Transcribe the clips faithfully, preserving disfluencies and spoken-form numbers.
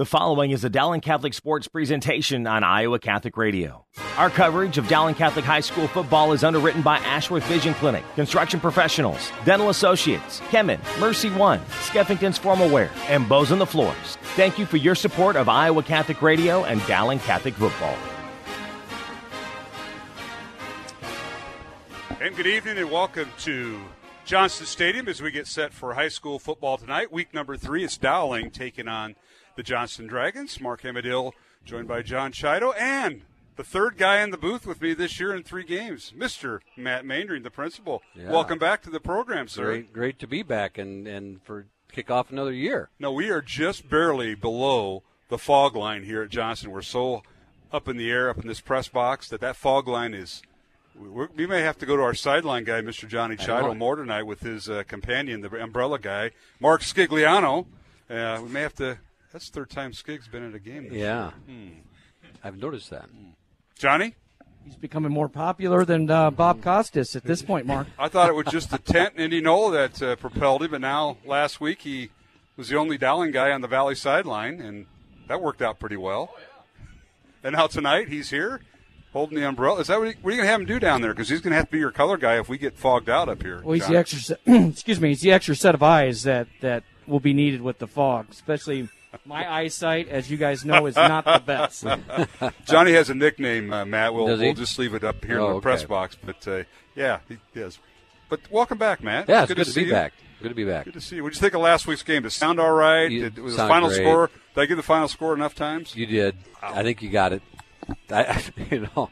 The following is the Dowling Catholic Sports presentation on Iowa Catholic Radio. Our coverage of Dowling Catholic High School football is underwritten by Ashworth Vision Clinic, Construction Professionals, Dental Associates, Kemen, Mercy One, Skeffington's Formal Wear, and Bows on the Floors. Thank you for your support of Iowa Catholic Radio and Dowling Catholic football. And good evening and welcome to Johnston Stadium as we get set for high school football tonight. Week number three is Dowling taking on the Johnston Dragons. Mark Hamadill joined by John Chido and the third guy in the booth with me this year in three games, Mister Matt Maindring, the principal. Yeah. Welcome back to the program, sir. Great, great to be back and, and for kick off another year. No, we are just barely below the fog line here at Johnston. We're so up in the air, up in this press box, that that fog line is We're, we may have to go to our sideline guy, Mister Johnny Chido Moore, tonight with his uh, companion, the umbrella guy, Mark Scigliano. Uh, we may have to – that's the third time Skig's been at a game this yeah. year. Hmm. I've noticed that. Johnny? He's becoming more popular than uh, Bob Costas at this point, Mark. I thought it was just the tent in Indianola that uh, propelled him, but now last week he was the only Dowling guy on the Valley sideline, and that worked out pretty well. Oh, yeah. And now tonight he's here. Holding the umbrella. Is that what, he, what are you going to have him do down there? Because he's going to have to be your color guy if we get fogged out up here. Well, he's John. the extra. excuse me. He's the extra set of eyes that, that will be needed with the fog. Especially my eyesight, as you guys know, is not the best. Johnny has a nickname, uh, Matt. We'll, we'll just leave it up here oh, in the okay. press box. But uh, yeah, he is. But welcome back, Matt. Yeah, it's, it's good, good to, to be you. back. Good to be back. Good to see you. What did you think of last week's game? Did it sound all right? You, did, was the final great. score? Did I give the final score enough times? You did. Wow. I think you got it. I, you know,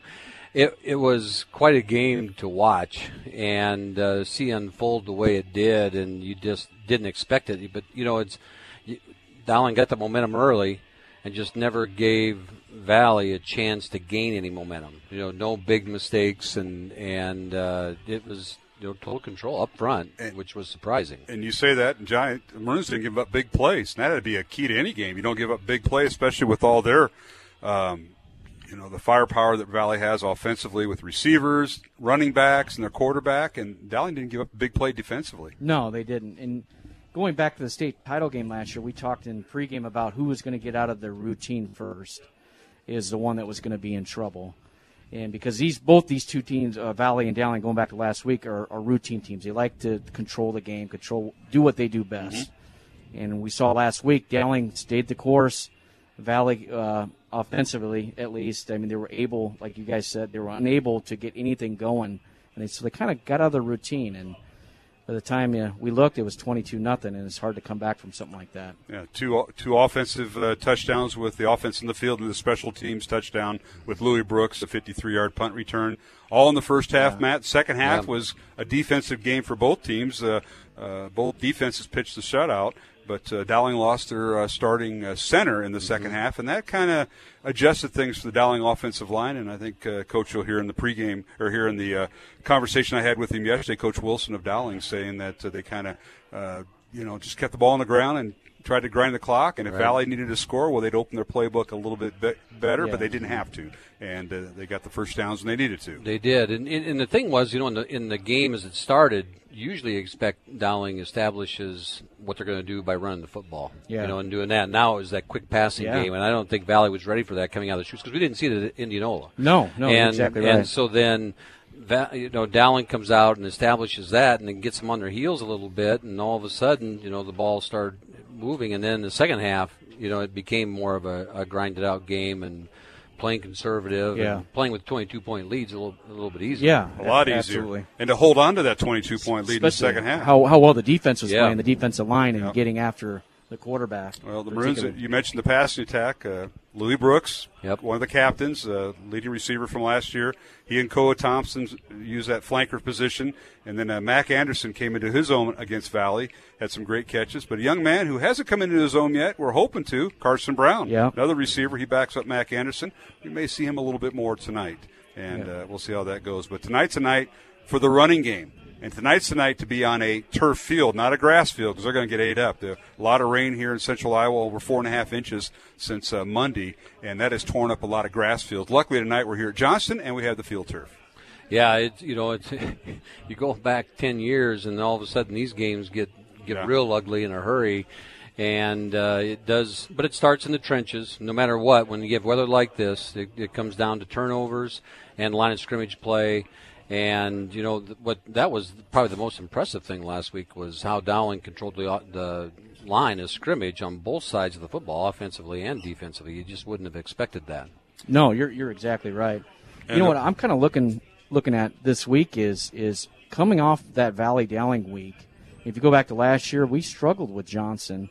it it was quite a game to watch and uh, see unfold the way it did, and you just didn't expect it. But you know, it's you, Dowling got the momentum early, and just never gave Valley a chance to gain any momentum. You know, no big mistakes, and and uh, it was you know total control up front, and, which was surprising. And you say that, and Giant Maroons didn't give up big plays. And that'd be a key to any game. You don't give up big plays, especially with all their. Um, You know, the firepower that Valley has offensively with receivers, running backs, and their quarterback, and Dowling didn't give up a big play defensively. No, they didn't. And going back to the state title game last year, we talked in pregame about who was going to get out of their routine first is the one that was going to be in trouble. And because these both these two teams, uh, Valley and Dowling, going back to last week, are, are routine teams. They like to control the game, control, do what they do best. Mm-hmm. And we saw last week Dowling stayed the course. Valley, uh, offensively at least, I mean, they were able, like you guys said, they were unable to get anything going. And they, so they kind of got out of the routine. And by the time you know, we looked, it was twenty-two nothing, and it's hard to come back from something like that. Yeah, two two offensive uh, touchdowns with the offense in the field and the special teams touchdown with Louie Brooks, a fifty-three-yard punt return. All in the first half, yeah. Matt. Second half yeah. was a defensive game for both teams. Uh, uh, both defenses pitched the shutout. But uh, Dowling lost their uh, starting uh, center in the mm-hmm. second half, and that kind of adjusted things for the Dowling offensive line. And I think uh, Coach will hear in the pregame or here in the uh, conversation I had with him yesterday, Coach Wilson of Dowling, saying that uh, they kind of, uh, you know, just kept the ball on the ground and tried to grind the clock. And if right. Valley needed to score, well, they'd open their playbook a little bit be- better, yeah. but they didn't have to, and uh, they got the first downs when they needed to. They did, and and, and the thing was, you know, in the, in the game as it started. Usually expect Dowling establishes what they're going to do by running the football, yeah. you know, and doing that. Now it was that quick passing yeah. game, and I don't think Valley was ready for that coming out of the shoots because we didn't see it at Indianola. No, no, and, exactly right. And so then, you know, Dowling comes out and establishes that and then gets them on their heels a little bit, and all of a sudden, you know, the ball started moving. And then the second half, you know, it became more of a, a grinded-out game and playing conservative yeah. and playing with twenty-two point leads a little, a little bit easier. Yeah, a lot absolutely. easier. And to hold on to that twenty-two point lead Especially in the second half. How, how well the defense was yeah. playing, the defensive line, and yeah. getting after the quarterback. Well, the Maroons, you mentioned the passing attack. Uh, Louie Brooks, yep. one of the captains, uh, leading receiver from last year. He and Koa Thompson used that flanker position. And then uh, Mac Anderson came into his own against Valley, had some great catches. But a young man who hasn't come into his own yet, we're hoping to, Carson Brown. Yep. Another receiver, he backs up Mac Anderson. We may see him a little bit more tonight, and yep. uh, we'll see how that goes. But tonight's a night for the running game. And tonight's the night to be on a turf field, not a grass field, because they're going to get ate up. There, a lot of rain here in central Iowa, over four and a half inches since uh, Monday, and that has torn up a lot of grass fields. Luckily tonight we're here at Johnston, and we have the field turf. Yeah, it, you know, it's, you go back ten years, and all of a sudden these games get, get yeah. real ugly in a hurry. And uh, it does, but it starts in the trenches. No matter what, when you get weather like this, it, it comes down to turnovers and line of scrimmage play. And you know th- what? That was probably the most impressive thing last week was how Dowling controlled the, the line of scrimmage on both sides of the football, offensively and defensively. You just wouldn't have expected that. No, you're you're exactly right. And you know what I'm kind of looking looking at this week is is coming off that Valley Dowling week. If you go back to last year, we struggled with Johnston.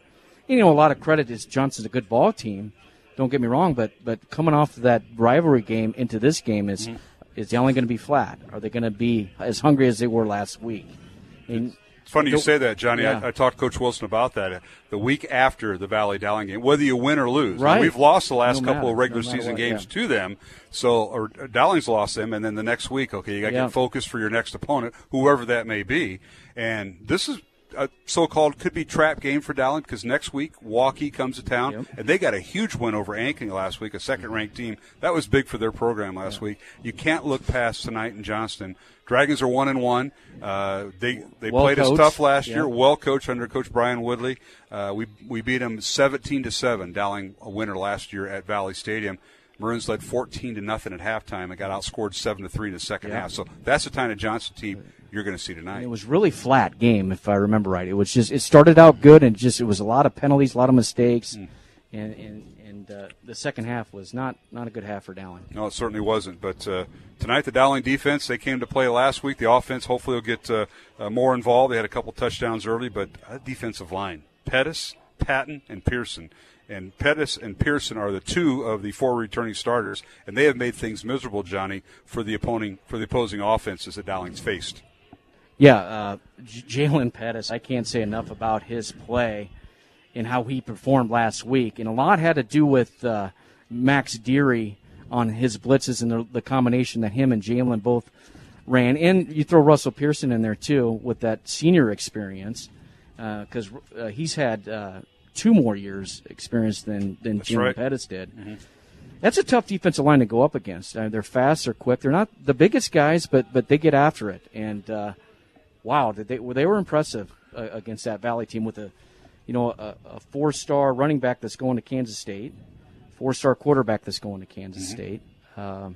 You know, a lot of credit is Johnson's a good ball team. Don't get me wrong, but but coming off that rivalry game into this game is mm-hmm. is Dowling going to be flat? Are they going to be as hungry as they were last week? And it's funny you say that, Johnny. Yeah. I, I talked to Coach Wilson about that the week after the Valley Dowling game. Whether you win or lose, right? And we've lost the last no couple of regular no season what, games yeah. to them. So or, or Dowling's lost them, and then the next week, okay, you got to yeah. get focused for your next opponent, whoever that may be. And this is. A so-called could be trap game for Dowling because next week Waukee comes to town yep. and they got a huge win over Ankeny last week, a second-ranked team. That was big for their program last yeah. week. You can't look past tonight in Johnston. Dragons are one and one. Uh, they they well played coached. us tough last yeah. year. Well coached under Coach Brian Woodley. Uh, we we beat them seventeen to seven. Dowling a winner last year at Valley Stadium. Maroons led fourteen to nothing at halftime and got outscored seven to three in the second yeah. half. So that's the kind of Johnston team you're going to see tonight. And it was really flat game, if I remember right. It was just it started out good and just it was a lot of penalties, a lot of mistakes, mm. and and and uh, the second half was not not a good half for Dowling. No, it certainly wasn't. But uh, tonight the Dowling defense they came to play last week. The offense hopefully will get uh, uh, more involved. They had a couple touchdowns early, but uh, defensive line: Pettis, Patton, and Pearson. And Pettis and Pearson are the two of the four returning starters, and they have made things miserable, Johnny, for the opposing for the opposing offenses that Dowling's faced. Yeah, uh, Jaylen Pettis, I can't say enough about his play and how he performed last week. And a lot had to do with uh, Max Deary on his blitzes and the, the combination that him and Jaylen both ran. And you throw Russell Pearson in there, too, with that senior experience because uh, uh, he's had uh, two more years' experience than, than Jaylen right. Pettis did. Mm-hmm. That's a tough defensive line to go up against. I mean, they're fast, they're quick. They're not the biggest guys, but, but they get after it. And uh, – wow, did they, well, they were impressive uh, against that Valley team with a, you know, a, a four-star running back that's going to Kansas State, four-star quarterback that's going to Kansas mm-hmm. State. Um,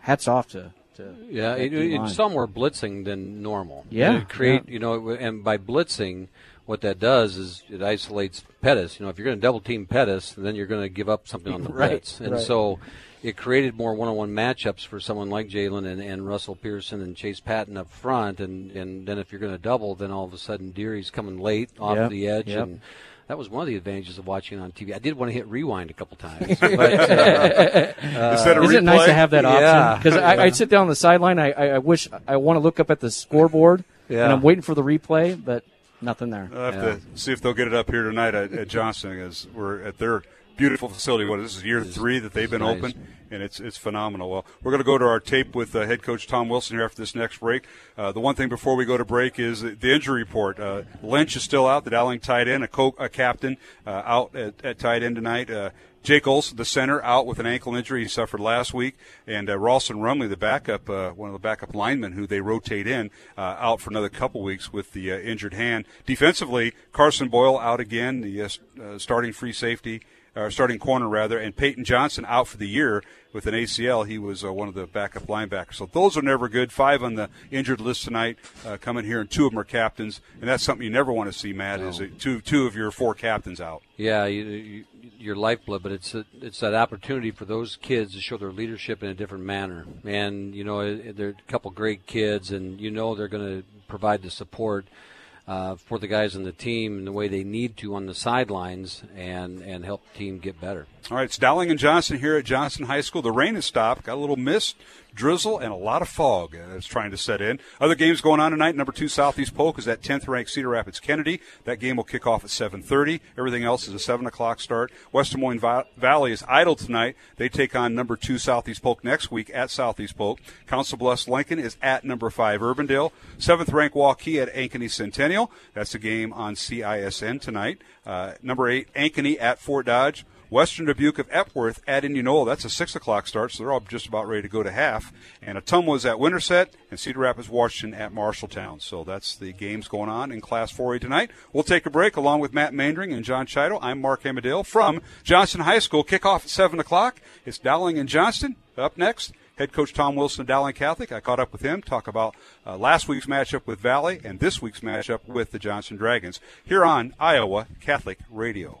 hats off to. to yeah, it, it, some were blitzing than normal. Yeah, it create yeah. you know, and by blitzing, what that does is it isolates Pettis. You know, if you're going to double team Pettis, then you're going to give up something on the right, blitz, and right. so. It created more one-on-one matchups for someone like Jaylen and, and Russell Pearson and Chase Patton up front, and, and then if you're going to double, then all of a sudden Deary's coming late off yep, the edge, yep. and that was one of the advantages of watching on T V. I did want to hit rewind a couple times. But, uh, uh, Isn't it nice to have that option? Because yeah. I, I sit down on the sideline, I, I wish I want to look up at the scoreboard, yeah. and I'm waiting for the replay, but nothing there. I'll have yeah. to see if they'll get it up here tonight at, at Johnston, as we're at their beautiful facility. What this is year three that they've been nice. open, and it's it's phenomenal. Well, we're going to go to our tape with uh, head coach Tom Wilson here after this next break. Uh, the one thing before we go to break is the injury report. Uh, Lynch is still out, the Dowling tight end, a, co- a captain uh, out at, at tight end tonight. Uh, Jake Olson, the center, out with an ankle injury he suffered last week. And uh, Rawson Rumley, the backup, uh, one of the backup linemen who they rotate in, uh, out for another couple weeks with the uh, injured hand. Defensively, Carson Boyle out again, the uh, starting free safety. Uh, starting corner, rather, and Peyton Johnston out for the year with an A C L. He was uh, one of the backup linebackers. So those are never good. Five on the injured list tonight uh, coming here, and two of them are captains. And that's something you never want to see, Matt, no. is it two two of your four captains out. Yeah, you, you, your lifeblood, but it's a, it's that opportunity for those kids to show their leadership in a different manner. And, you know, they're a couple great kids, and you know they're going to provide the support Uh, for the guys on the team and the way they need to on the sidelines and, and help the team get better. All right, it's Dowling and Johnston here at Johnston High School. The rain has stopped, got a little mist, drizzle, and a lot of fog that's trying to set in. Other games going on tonight. Number two Southeast Polk is that tenth-ranked Cedar Rapids-Kennedy. That game will kick off at seven thirty. Everything else is a seven o'clock start. West Des Moines Valley is idle tonight. They take on number two Southeast Polk next week at Southeast Polk. Council Bluffs-Lincoln is at number five Urbandale. seventh-ranked Waukee at Ankeny Centennial. That's a game on C I S N tonight. Uh, number eight Ankeny at Fort Dodge. Western Dubuque of Epworth at Indianola. That's a six o'clock start, so they're all just about ready to go to half. And Ottumwa's at Winterset and Cedar Rapids, Washington at Marshalltown. So that's the games going on in Class four A tonight. We'll take a break along with Matt Mandring and John Chido. I'm Mark Hamadill from Johnston High School. Kickoff at seven o'clock. It's Dowling and Johnston up next. Head coach Tom Wilson of Dowling Catholic, I caught up with him, talk about uh, last week's matchup with Valley and this week's matchup with the Johnston Dragons here on Iowa Catholic Radio.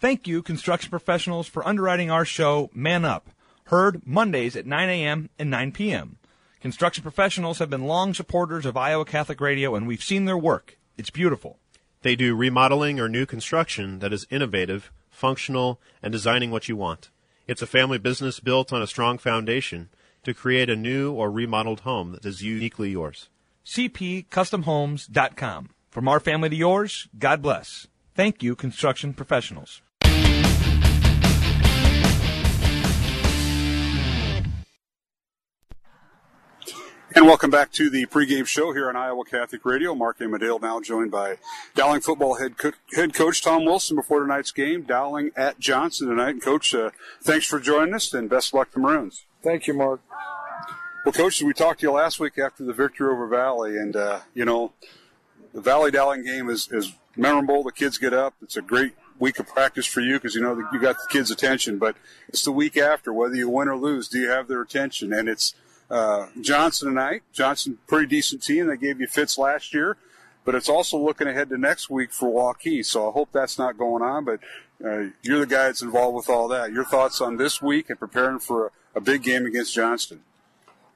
Thank you, construction professionals, for underwriting our show, Man Up, heard Mondays at nine a.m. and nine p.m. Construction professionals have been long supporters of Iowa Catholic Radio, and we've seen their work. It's beautiful. They do remodeling or new construction that is innovative, functional, and designing what you want. It's a family business built on a strong foundation to create a new or remodeled home that is uniquely yours. c p custom homes dot com. From our family to yours, God bless. Thank you, construction professionals. And welcome back to the pregame show here on Iowa Catholic Radio. Mark Hamadill now joined by Dowling football head, co- head coach Tom Wilson before tonight's game. Dowling at Johnston tonight. And Coach, uh, thanks for joining us, and best of luck to Maroons. Thank you, Mark. Well, Coach, we talked to you last week after the victory over Valley, and, uh, you know, the Valley-Dowling game is, is memorable. The kids get up. It's a great week of practice for you because you know you got the kids' attention, but it's the week after. Whether you win or lose, do you have their attention? And it's Uh, Johnston tonight. Johnston, pretty decent team. They gave you fits last year, but it's also looking ahead to next week for Waukee. So I hope that's not going on, but uh, you're the guy that's involved with all that. Your thoughts on this week and preparing for a, a big game against Johnston?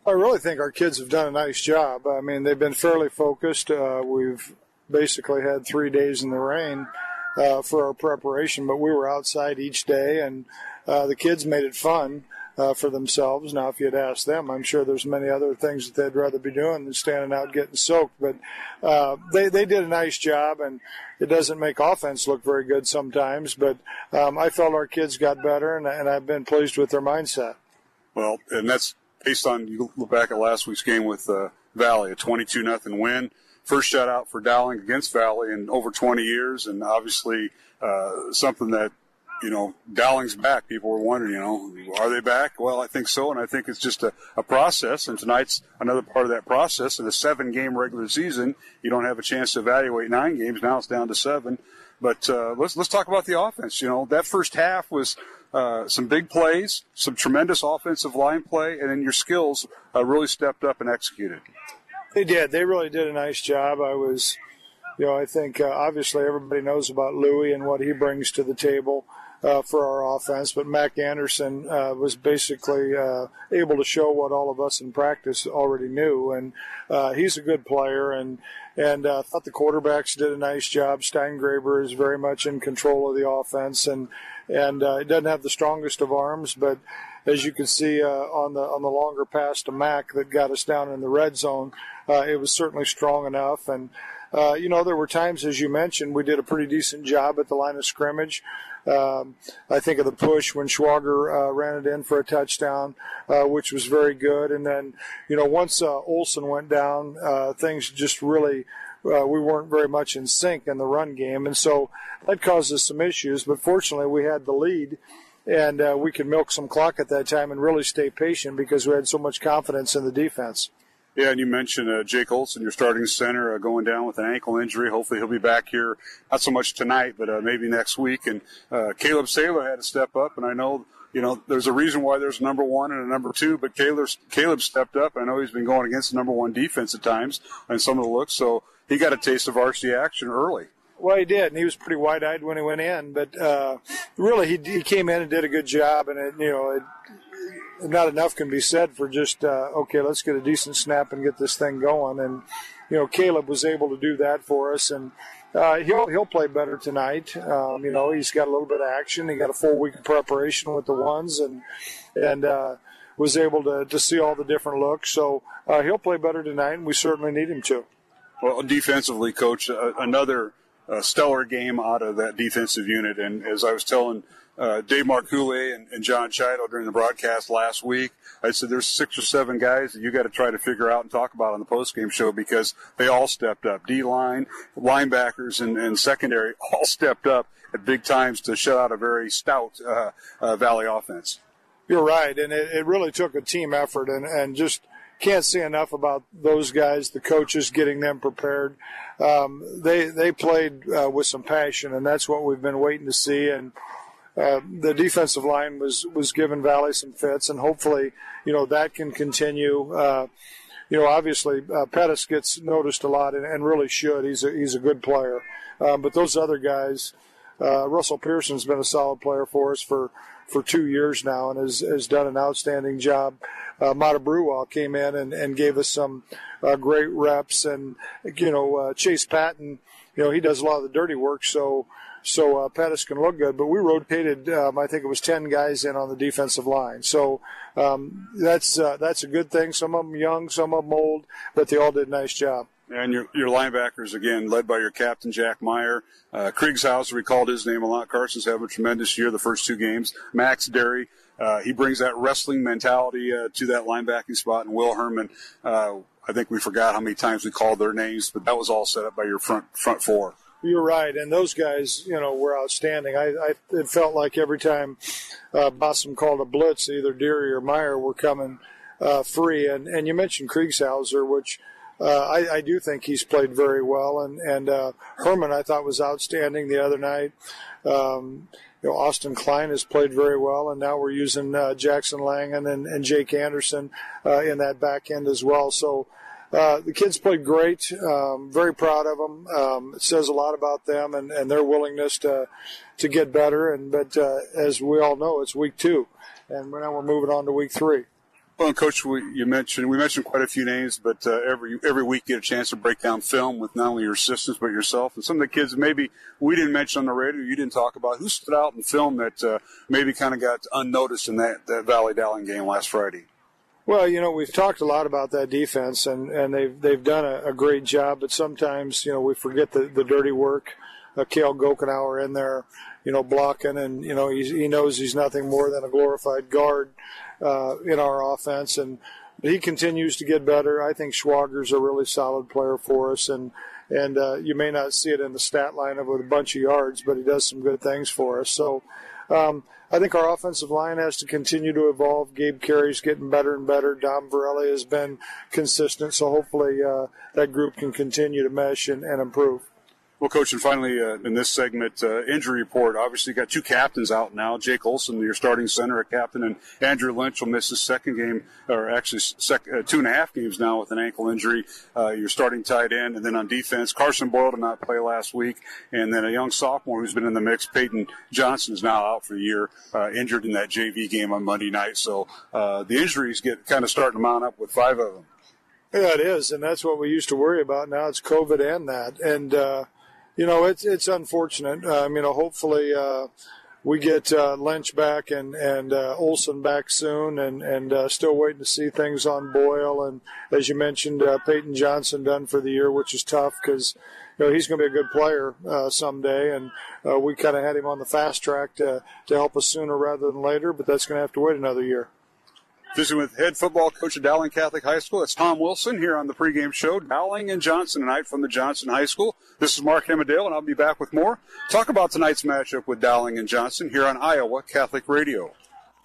I really think our kids have done a nice job. I mean, they've been fairly focused. Uh, we've basically had three days in the rain uh, for our preparation, but we were outside each day, and uh, the kids made it fun. Uh, for themselves. Now, if you'd asked them, I'm sure there's many other things that they'd rather be doing than standing out getting soaked. But uh, they, they did a nice job, and it doesn't make offense look very good sometimes. But um, I felt our kids got better, and, and I've been pleased with their mindset. Well, and that's based on, you look back at last week's game with uh, Valley, a twenty-two nothing win. First shutout for Dowling against Valley in over twenty years, and obviously uh, something that, you know, Dowling's back. People were wondering, you know, are they back? Well, I think so, and I think it's just a, a process, and tonight's another part of that process. In a seven-game regular season, you don't have a chance to evaluate nine games. Now it's down to seven. But uh, let's let's talk about the offense. You know, that first half was uh, some big plays, some tremendous offensive line play, and then your skills uh, really stepped up and executed. They did. They really did a nice job. I was, you know, I think uh, obviously everybody knows about Louie and what he brings to the table. Uh, for our offense, but Mac Anderson uh, was basically uh, able to show what all of us in practice already knew, and uh, he's a good player, and and I uh, thought the quarterbacks did a nice job. Steingraber is very much in control of the offense, and and uh, he doesn't have the strongest of arms, but as you can see uh, on the on the longer pass to Mac that got us down in the red zone, uh, it was certainly strong enough, and Uh, you know, there were times, as you mentioned, we did a pretty decent job at the line of scrimmage. Um, I think of the push when Swager uh, ran it in for a touchdown, uh, which was very good. And then, you know, once uh, Olsen went down, uh, things just really uh, we weren't very much in sync in the run game. And so that caused us some issues. But fortunately, we had the lead. And uh, we could milk some clock at that time and really stay patient because we had so much confidence in the defense. Yeah, and you mentioned uh, Jake Olsen, your starting center, uh, going down with an ankle injury. Hopefully he'll be back here, not so much tonight, but uh, maybe next week. And uh, Caleb Saylor had to step up, and I know, you know, there's a reason why there's a number one and a number two, but Caleb, Caleb stepped up. I know he's been going against the number one defense at times on some of the looks, so he got a taste of varsity action early. Well, he did, and he was pretty wide-eyed when he went in. But uh, really, he, he came in and did a good job, and, it, you know, it, not enough can be said for just, uh, okay, let's get a decent snap and get this thing going. And, you know, Caleb was able to do that for us, and uh, he'll he'll play better tonight. Um, you know, he's got a little bit of action. He got a full week of preparation with the ones, and and uh, was able to to see all the different looks. So uh, he'll play better tonight, and we certainly need him to. Well, defensively, Coach, uh, another uh, stellar game out of that defensive unit. And as I was telling uh, Dave Marcoule and, and John Chido during the broadcast last week, I said there's six or seven guys that you got to try to figure out and talk about on the postgame show because they all stepped up. D-line, linebackers, and, and secondary all stepped up at big times to shut out a very stout uh, uh, Valley offense. You're right, and it, it really took a team effort, and, and just – can't say enough about those guys, the coaches, getting them prepared. Um, they they played uh, with some passion, and that's what we've been waiting to see. And uh, the defensive line was, was giving Valley some fits, and hopefully, you know, that can continue. Uh, you know, obviously, uh, Pettis gets noticed a lot, and, and really should. He's a, he's a good player. Um, but those other guys, uh, Russell Pearson's been a solid player for us for for two years now, and has, has done an outstanding job. Uh, Mata Brewall came in and, and gave us some uh, great reps, and you know uh, Chase Patton, you know he does a lot of the dirty work, so so uh, Pettis can look good. But we rotated, um, I think it was ten guys in on the defensive line, so um, that's uh, that's a good thing. Some of them young, some of them old, but they all did a nice job. And your your linebackers, again, led by your captain, Jack Meyer. Uh, Kriegshauser, we called his name a lot. Carson's having a tremendous year the first two games. Max Derry, uh, he brings that wrestling mentality uh, to that linebacking spot. And Will Herman, uh, I think we forgot how many times we called their names, but that was all set up by your front front four. You're right, and those guys, you know, were outstanding. I, I it felt like every time uh, Bossum called a blitz, either Derry or Meyer were coming uh, free. And, and you mentioned Kriegshauser, which – Uh, I, I do think he's played very well, and and uh, Herman I thought was outstanding the other night. Um, you know, Austin Klein has played very well, and now we're using uh, Jackson Langan and, and Jake Anderson uh, in that back end as well. So uh, the kids played great. Um, very proud of them. Um, it says a lot about them and, and their willingness to to get better. And but uh, as we all know, it's week two, and now we're moving on to week three. Well, Coach, we, you mentioned we mentioned quite a few names, but uh, every every week you get a chance to break down film with not only your assistants but yourself, and some of the kids maybe we didn't mention on the radio, you didn't talk about who stood out in film that uh, maybe kind of got unnoticed in that, that Valley Dowling game last Friday. Well, you know, we've talked a lot about that defense, and, and they've they've done a, a great job, but sometimes you know we forget the, the dirty work. Uh, Cale Gokenauer in there, you know, blocking, and you know he's, he knows he's nothing more than a glorified guard uh, in our offense, and he continues to get better. I think Schwager's a really solid player for us, and and uh, you may not see it in the stat lineup with a bunch of yards, but he does some good things for us. So um, I think our offensive line has to continue to evolve. Gabe Carey's getting better and better. Dom Varelli has been consistent, so hopefully uh, that group can continue to mesh and, and improve. Well, Coach, and finally uh, in this segment, uh, injury report. Obviously, you got two captains out now. Jake Olson, your starting center, a captain, and Andrew Lynch will miss his second game, or actually sec- uh, two and a half games now with an ankle injury. Uh, your starting tight end, and then on defense, Carson Boyle did not play last week, and then a young sophomore who's been in the mix, Peyton Johnston, is now out for a year, uh, injured in that J V game on Monday night. So uh, the injuries get kind of starting to mount up with five of them. Yeah, it is, and that's what we used to worry about. Now it's COVID and that, and uh, You know, it's it's unfortunate. Um, you know, hopefully uh, we get uh, Lynch back and and uh, Olson back soon, and and uh, still waiting to see things on Boyle, and as you mentioned, uh, Peyton Johnston done for the year, which is tough because you know he's going to be a good player uh, someday, and uh, we kind of had him on the fast track to to help us sooner rather than later, but that's going to have to wait another year. Visiting with head football coach of Dowling Catholic High School, it's Tom Wilson here on the pregame show, Dowling and Johnston tonight from the Johnston High School. This is Mark Hemmerdale, and I'll be back with more. Talk about tonight's matchup with Dowling and Johnston here on Iowa Catholic Radio.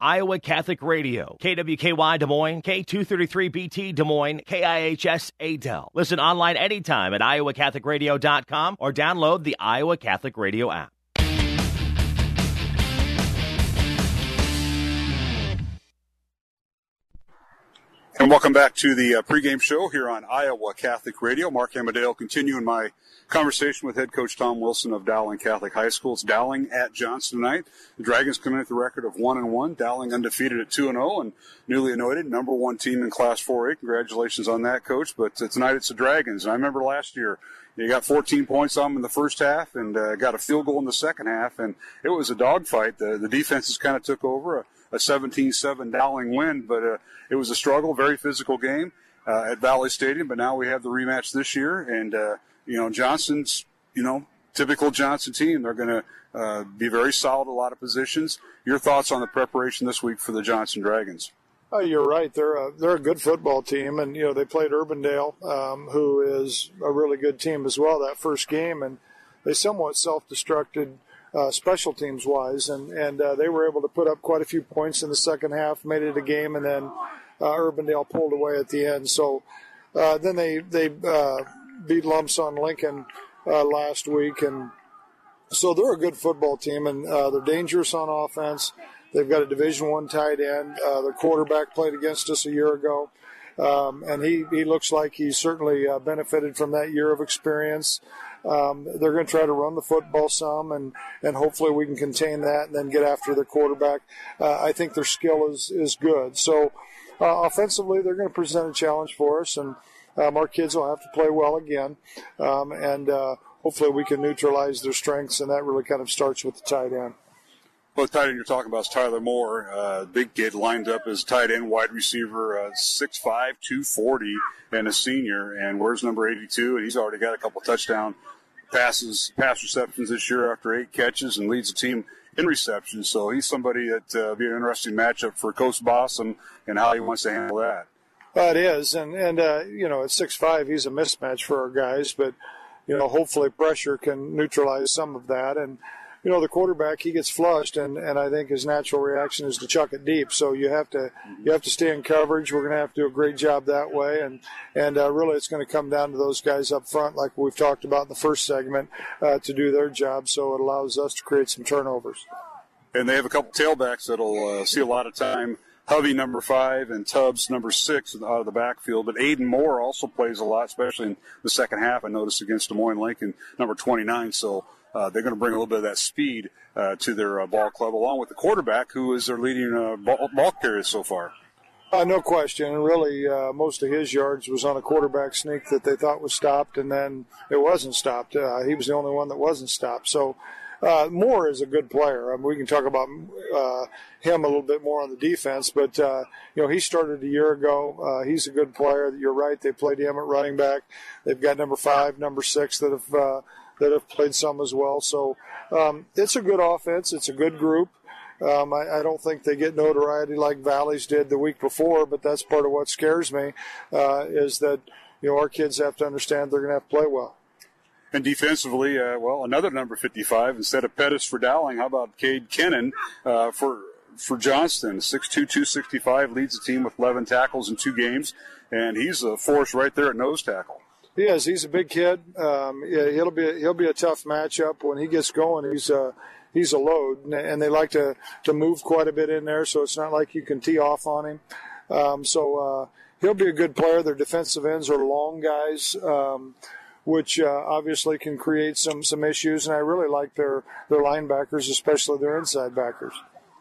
Iowa Catholic Radio, K W K Y Des Moines, K two thirty-three B T Des Moines, K I H S Adel. Listen online anytime at iowa catholic radio dot com or download the Iowa Catholic Radio app. And welcome back to the uh, pregame show here on Iowa Catholic Radio. Mark Amadale continuing my conversation with head coach Tom Wilson of Dowling Catholic High School. It's Dowling at Johnston tonight. The Dragons come in at the record of one and one. Dowling undefeated at two and oh and newly anointed number one team in Class four A. Congratulations on that, Coach. But uh, tonight it's the Dragons. And I remember last year, you got fourteen points on them in the first half and uh, got a field goal in the second half. And it was a dogfight. The, the defenses kind of took over. A, A seventeen seven Dowling win, but uh, it was a struggle, very physical game uh, at Valley Stadium. But now we have the rematch this year, and uh, you know Johnston's, you know, typical Johnston team. They're going to uh, be very solid at a lot of positions. Your thoughts on the preparation this week for the Johnston Dragons? Oh, you're right. They're a, they're a good football team, and you know they played Urbandale, um, who is a really good team as well. That first game, and they somewhat self-destructed. Uh, special teams wise, and, and uh, they were able to put up quite a few points in the second half, made it a game, and then uh, Urbandale pulled away at the end. So uh, then they, they uh, beat Lumps on Lincoln uh, last week, and so they're a good football team, and uh, they're dangerous on offense. They've got a Division One tight end. Uh, their quarterback played against us a year ago, um, and he, he looks like he certainly uh, benefited from that year of experience. Um, they're going to try to run the football some, and, and hopefully we can contain that and then get after the quarterback. Uh, I think their skill is, is good. So uh, offensively, they're going to present a challenge for us, and um, our kids will have to play well again. Um, and uh, hopefully we can neutralize their strengths, and that really kind of starts with the tight end. Well, the tight end you're talking about is Tyler Moore. Uh, big kid lined up as tight end, wide receiver, uh, six five, two forty, and a senior. And where's number eighty-two? And he's already got a couple touchdown passes, pass receptions this year after eight catches and leads the team in receptions. So he's somebody that uh, be an interesting matchup for Coach Bossum and how he wants to handle that. Well, it is. And, and uh, you know, at six five, he's a mismatch for our guys. But, you know, hopefully pressure can neutralize some of that. And, you know, the quarterback, he gets flushed, and, and I think his natural reaction is to chuck it deep. So you have to you have to stay in coverage. We're going to have to do a great job that way. And, and uh, really it's going to come down to those guys up front, like we've talked about in the first segment, uh, to do their job. So it allows us to create some turnovers. And they have a couple tailbacks that will uh, see a lot of time. Hovey, number five, and Tubbs, number six, out of the backfield. But Aiden Moore also plays a lot, especially in the second half, I noticed, against Des Moines Lincoln, number twenty-nine. So Uh, they're going to bring a little bit of that speed uh, to their uh, ball club, along with the quarterback, who is their leading uh, ball, ball carrier so far. Uh, no question. Really, uh, most of his yards was on a quarterback sneak that they thought was stopped, and then it wasn't stopped. Uh, he was the only one that wasn't stopped. So uh, Moore is a good player. I mean, we can talk about uh, him a little bit more on the defense, but uh, you know he started a year ago. Uh, he's a good player. You're right. They played him at running back. They've got number five, number six that have uh, – that have played some as well. So um, it's a good offense. It's a good group. Um, I, I don't think they get notoriety like Valley's did the week before, but that's part of what scares me uh, is that, you know, our kids have to understand they're going to have to play well. And defensively, uh, well, another number fifty-five. Instead of Pettis for Dowling, how about Cade Kennan uh, for for Johnston? six two, two sixty-five, leads the team with eleven tackles in two games, and he's a force right there at nose tackle. He is. He's a big kid. Um, yeah, he'll be he'll be a tough matchup when he gets going. He's a he's a load, and they like to, to move quite a bit in there, so it's not like you can tee off on him. Um, so uh, he'll be a good player. Their defensive ends are long guys, um, which uh, obviously can create some some issues. And I really like their their linebackers, especially their inside backers.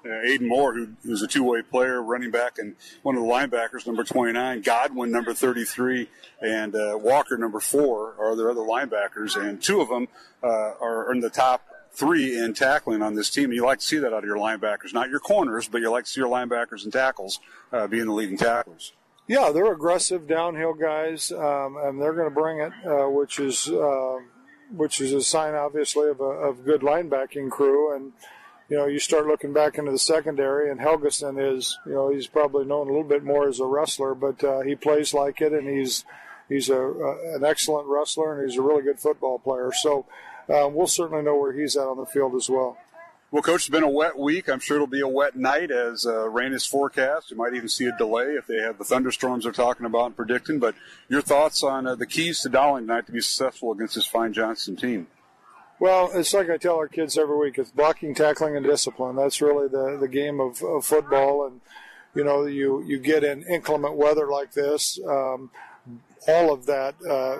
Uh, Aiden Moore, who, who's a two-way player, running back, and one of the linebackers, number twenty-nine, Godwin, number thirty-three, and uh, Walker, number four, are their other linebackers. And two of them uh, are in the top three in tackling on this team. And you like to see that out of your linebackers, not your corners, but you like to see your linebackers and tackles uh, being the leading tacklers. Yeah, they're aggressive downhill guys, um, and they're going to bring it, uh, which is uh, which is a sign, obviously, of a of good linebacking crew. And you know, you start looking back into the secondary, and Helgeson is, you know, he's probably known a little bit more as a wrestler, but uh, he plays like it, and he's he's a, a an excellent wrestler, and he's a really good football player. So uh, we'll certainly know where he's at on the field as well. Well, Coach, it's been a wet week. I'm sure it'll be a wet night as uh, rain is forecast. You might even see a delay if they have the thunderstorms they're talking about and predicting. But your thoughts on uh, the keys to Dowling tonight to be successful against this fine Johnston team? Well, it's like I tell our kids every week. It's blocking, tackling, and discipline. That's really the, the game of, of football. And, you know, you, you get in inclement weather like this, um, all of that uh,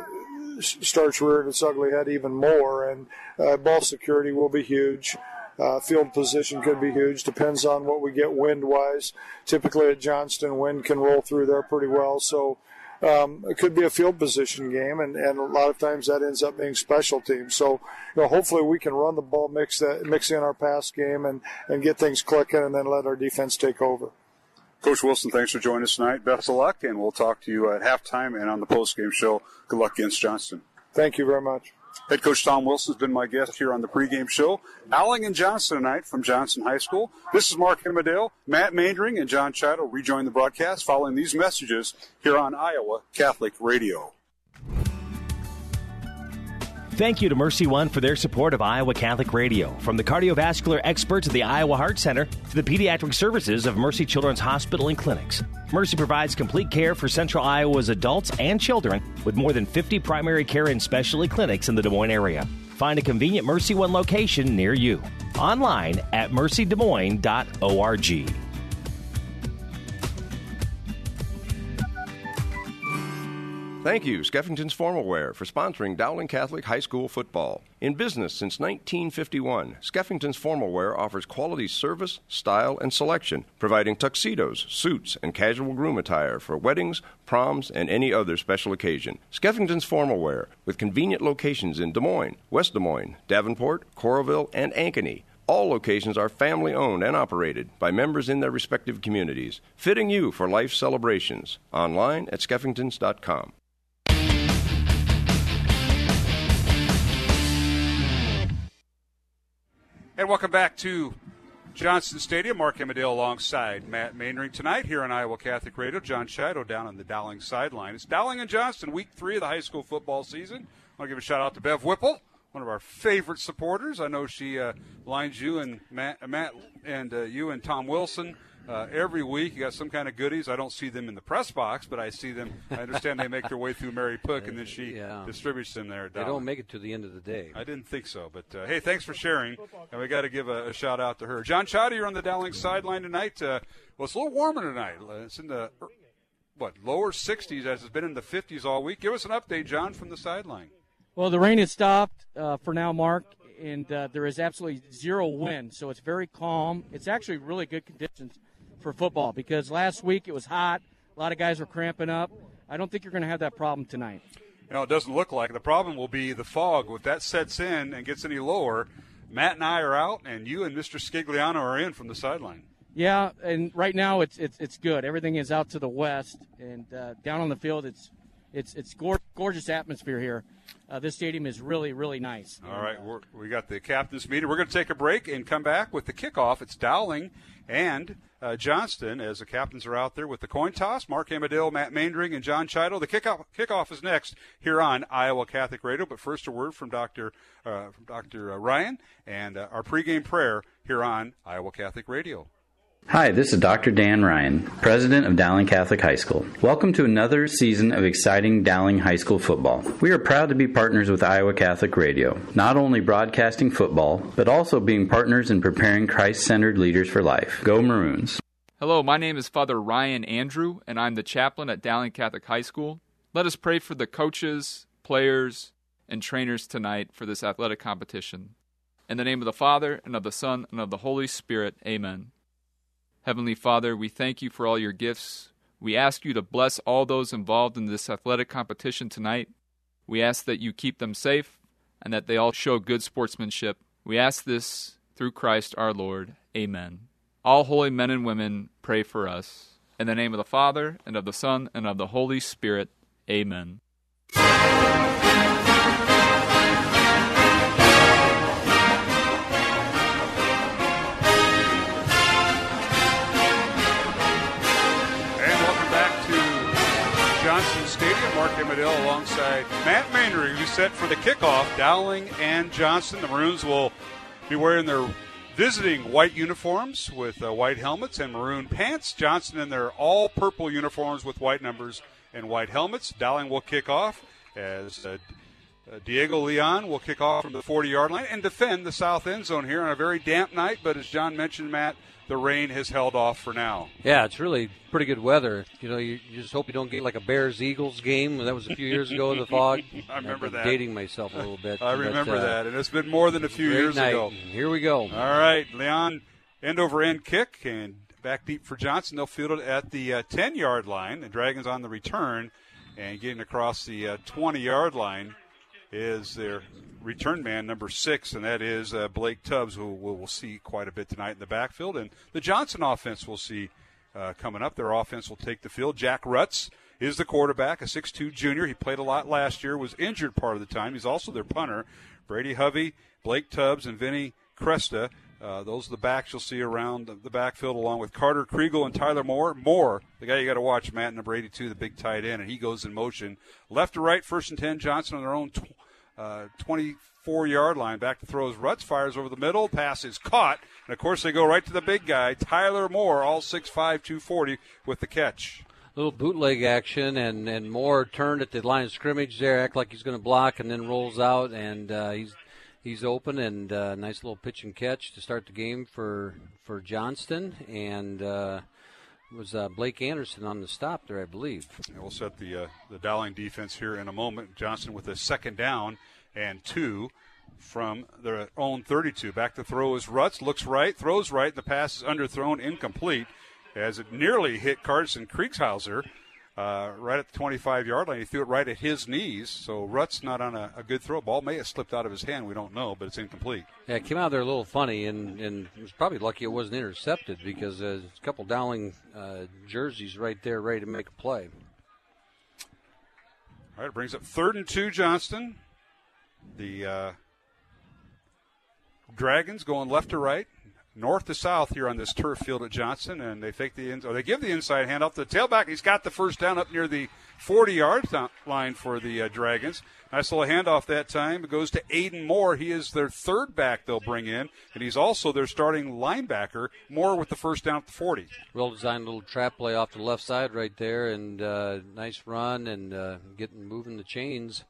starts rearing its ugly head even more. And uh, ball security will be huge. Uh, field position could be huge. Depends on what we get wind-wise. Typically at Johnston, wind can roll through there pretty well. So um, it could be a field position game, and, and a lot of times that ends up being special teams. So you know, hopefully we can run the ball, mix that, mix in our pass game, and, and get things clicking, and then let our defense take over. Coach Wilson, thanks for joining us tonight. Best of luck, and we'll talk to you at halftime and on the postgame show. Good luck against Johnston. Thank you very much. Head coach Tom Wilson has been my guest here on the pregame show. Dowling and Johnston tonight from Johnston High School. This is Mark Hemmadale, Matt Mandring, and John Chido rejoin the broadcast following these messages here on Iowa Catholic Radio. Thank you to Mercy One for their support of Iowa Catholic Radio. From the cardiovascular experts at the Iowa Heart Center to the pediatric services of Mercy Children's Hospital and Clinics, Mercy provides complete care for Central Iowa's adults and children with more than fifty primary care and specialty clinics in the Des Moines area. Find a convenient Mercy One location near you. Online at mercy des moines dot org. Thank you, Skeffington's Formal Wear, for sponsoring Dowling Catholic High School football. In business since nineteen fifty-one, Skeffington's Formal Wear offers quality service, style, and selection, providing tuxedos, suits, and casual groom attire for weddings, proms, and any other special occasion. Skeffington's Formal Wear, with convenient locations in Des Moines, West Des Moines, Davenport, Coralville, and Ankeny. All locations are family-owned and operated by members in their respective communities, fitting you for life celebrations. Online at skeffingtons dot com. And welcome back to Johnston Stadium. Mark Hemmadale alongside Matt Mainring tonight here on Iowa Catholic Radio. John Chido down on the Dowling sideline. It's Dowling and Johnston, week three of the high school football season. I want to give a shout-out to Bev Whipple, one of our favorite supporters. I know she uh, lines you and Matt, uh, Matt and uh, you and Tom Wilson uh, every week. You got some kind of goodies. I don't see them in the press box, but I see them. I understand they make their way through Mary Pook, and then she yeah. distributes them there. They don't make it to the end of the day. I didn't think so, but uh, hey, thanks for sharing, and we got to give a, a shout out to her. John Chido, you're on the Dowling sideline tonight. Uh, well, it's a little warmer tonight. It's in the what lower sixties, as it's been in the fifties all week. Give us an update, John, from the sideline. Well, the rain has stopped uh, for now, Mark, and uh, there is absolutely zero wind, so it's very calm. It's actually really good conditions for football because last week it was hot. A lot of guys were cramping up. I don't think you're going to have that problem tonight. You know, it doesn't look like it. The problem will be the fog. If that sets in and gets any lower, Matt and I are out, and you and Mister Scigliano are in from the sideline. Yeah, and right now it's it's it's good. Everything is out to the west, and uh, down on the field it's it's it's gorgeous. Gorgeous atmosphere here. Uh, this stadium is really, really nice. All right, we're, we got the captain's meeting. We're going to take a break and come back with the kickoff. It's Dowling and uh, Johnston as the captains are out there with the coin toss. Mark Hemmadale, Matt Mandring, and John Chido. The kickoff, kickoff is next here on Iowa Catholic Radio. But first, a word from Doctor uh, from Doctor Uh, Ryan and uh, our pregame prayer here on Iowa Catholic Radio. Hi, this is Doctor Dan Ryan, president of Dowling Catholic High School. Welcome to another season of exciting Dowling High School football. We are proud to be partners with Iowa Catholic Radio, not only broadcasting football, but also being partners in preparing Christ-centered leaders for life. Go Maroons. Hello, my name is Father Ryan Andrew, and I'm the chaplain at Dowling Catholic High School. Let us pray for the coaches, players, and trainers tonight for this athletic competition. In the name of the Father, and of the Son, and of the Holy Spirit, amen. Heavenly Father, we thank you for all your gifts. We ask you to bless all those involved in this athletic competition tonight. We ask that you keep them safe and that they all show good sportsmanship. We ask this through Christ our Lord. Amen. All holy men and women, pray for us. In the name of the Father, and of the Son, and of the Holy Spirit. Amen. Johnston Stadium, Mark Imadale alongside Matt Mainry, who's set for the kickoff. Dowling and Johnston, the Maroons will be wearing their visiting white uniforms with uh, white helmets and maroon pants. Johnston in their all-purple uniforms with white numbers and white helmets. Dowling will kick off as uh, Diego Leon will kick off from the forty-yard line and defend the south end zone here on a very damp night. But as John mentioned, Matt, the rain has held off for now. Yeah, it's really pretty good weather. You know, you, you just hope you don't get like a Bears-Eagles game. That was a few years ago in the fog. I remember that. Dating myself a little bit. I remember but, uh, that, and it's been more than a few years night. ago. Here we go. All right, Leon, end-over-end kick, and back deep for Johnson. They'll field it at the uh, ten-yard line. The Dragons on the return, and getting across the uh, twenty-yard line is their return man, number six, and that is uh, Blake Tubbs, who we'll, we'll see quite a bit tonight in the backfield. And the Johnston offense we'll see uh, coming up. Their offense will take the field. Jack Rutz is the quarterback, a six two junior. He played a lot last year, was injured part of the time. He's also their punter. Brady Hovey, Blake Tubbs, and Vinny Cresta. Uh, those are the backs you'll see around the backfield, along with Carter Kriegel and Tyler Moore. Moore, the guy you got to watch, Matt, number eighty-two, the big tight end, and he goes in motion. Left to right, first and ten, Johnston on their own twenty-four-yard line. Back to throws, Rutz fires over the middle. Pass is caught, and, of course, they go right to the big guy, Tyler Moore, all six five, two forty, with the catch. Little bootleg action, and, and Moore turned at the line of scrimmage there, act like he's going to block, and then rolls out, and uh, he's – He's open, and uh, nice little pitch and catch to start the game for for Johnston. And uh, it was uh, Blake Anderson on the stop there, I believe. And we'll set the uh, the Dowling defense here in a moment. Johnston with a second down and two from their own thirty-two. Back to throw is Rutz. Looks right, throws right. The pass is underthrown, incomplete, as it nearly hit Carson Kriegshauser uh, right at the twenty-five-yard line. He threw it right at his knees, so Rutz not on a, a good throw. Ball may have slipped out of his hand. We don't know, but it's incomplete. Yeah, it came out there a little funny, and, and it was probably lucky it wasn't intercepted, because there's a couple Dowling uh, jerseys right there ready to make a play. All right, it brings up third and two, Johnston. The uh, Dragons going left to right, north to south here on this turf field at Johnston, and they take the in, or they give the inside handoff to the tailback. He's got the first down up near the forty-yard line for the uh, Dragons. Nice little handoff that time. It goes to Aiden Moore. He is their third back they'll bring in, and he's also their starting linebacker. Moore with the first down at the forty. Well-designed little trap play off to the left side right there, and uh, nice run and uh, getting moving the chains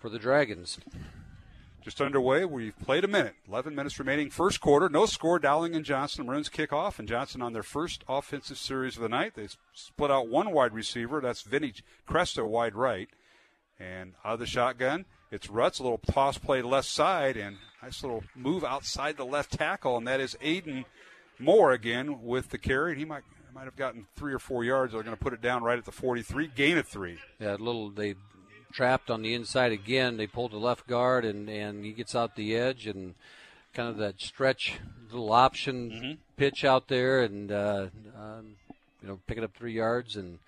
for the Dragons. Just underway. We've played a minute. eleven minutes remaining. First quarter. No score. Dowling and Johnston. Maroons kick off. And Johnston on their first offensive series of the night. They split out one wide receiver. That's Vinny Cresta, wide right. And out of the shotgun, it's Rutz. A little toss play left side. And nice little move outside the left tackle. And that is Aiden Moore again with the carry. He might might have gotten three or four yards. They're going to put it down right at the forty-three. Gain of three. Yeah, a little – they – trapped on the inside again. They pulled the left guard, and, and he gets out the edge, and kind of that stretch little option mm-hmm. pitch out there, and uh, um, you know, picking up three yards. And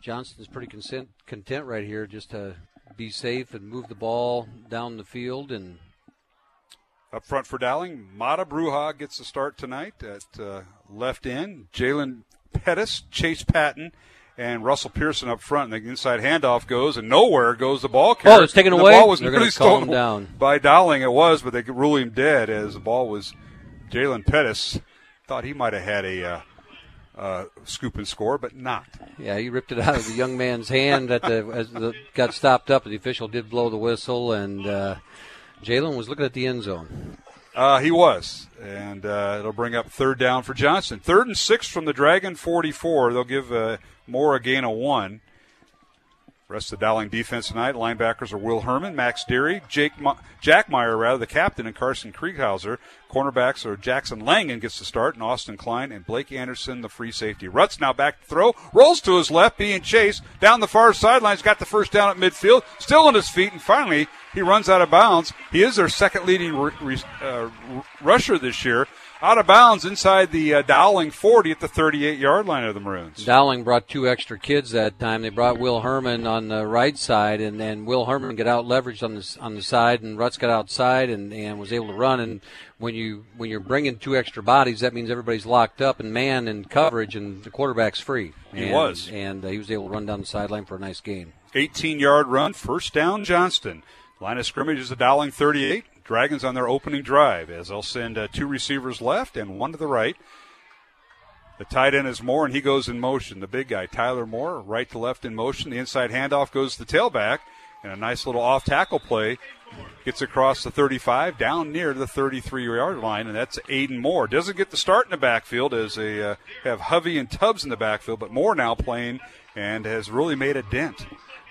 Johnston's pretty consent, content right here, just to be safe and move the ball down the field. And up front for Dowling, Mata Bruja gets the start tonight at uh, left end. Jaylen Pettis, Chase Patton, and Russell Pearson up front, and the inside handoff goes, and nowhere goes the ball carrier. Oh, it's taken away? The ball was really stolen down by Dowling. It was, but they could rule him dead, as the ball was Jaylen Pettis. Thought he might have had a uh, uh, scoop and score, but not. Yeah, he ripped it out of the young man's hand at the, as the got stopped up, and the official did blow the whistle, and uh, Jaylen was looking at the end zone. Uh, he was, and uh, it'll bring up third down for Johnston. Third and six from the Dragon forty-four. They'll give uh, Moore a gain of one. Rest of the Dowling defense tonight, linebackers are Will Herman, Max Deary, Jake Mo- Jack Meyer, rather, the captain, and Carson Kriegshauser. Cornerbacks are Jackson Langan gets the start, and Austin Klein, and Blake Anderson, the free safety. Rutz now back to throw, rolls to his left, being chased down the far sideline. He's got the first down at midfield, still on his feet, and finally he runs out of bounds. He is their second leading re- re- uh, rusher this year. Out of bounds inside the uh, Dowling forty at the thirty-eight-yard line of the Maroons. Dowling brought two extra kids that time. They brought Will Herman on the right side, and then Will Herman got out leveraged on the on the side, and Rutz got outside and, and was able to run. And when you when you're bringing two extra bodies, that means everybody's locked up and man and coverage, and the quarterback's free. He and, was, and uh, he was able to run down the sideline for a nice gain. eighteen-yard run, first down, Johnston. Line of scrimmage is the Dowling thirty-eight. Dragons on their opening drive as they'll send uh, two receivers left and one to the right. The tight end is Moore, and he goes in motion. The big guy, Tyler Moore, right to left in motion. The inside handoff goes to the tailback, and a nice little off-tackle play gets across the thirty-five, down near the thirty-three-yard line, and that's Aiden Moore. Doesn't get the start in the backfield as they uh, have Hovey and Tubbs in the backfield, but Moore now playing and has really made a dent.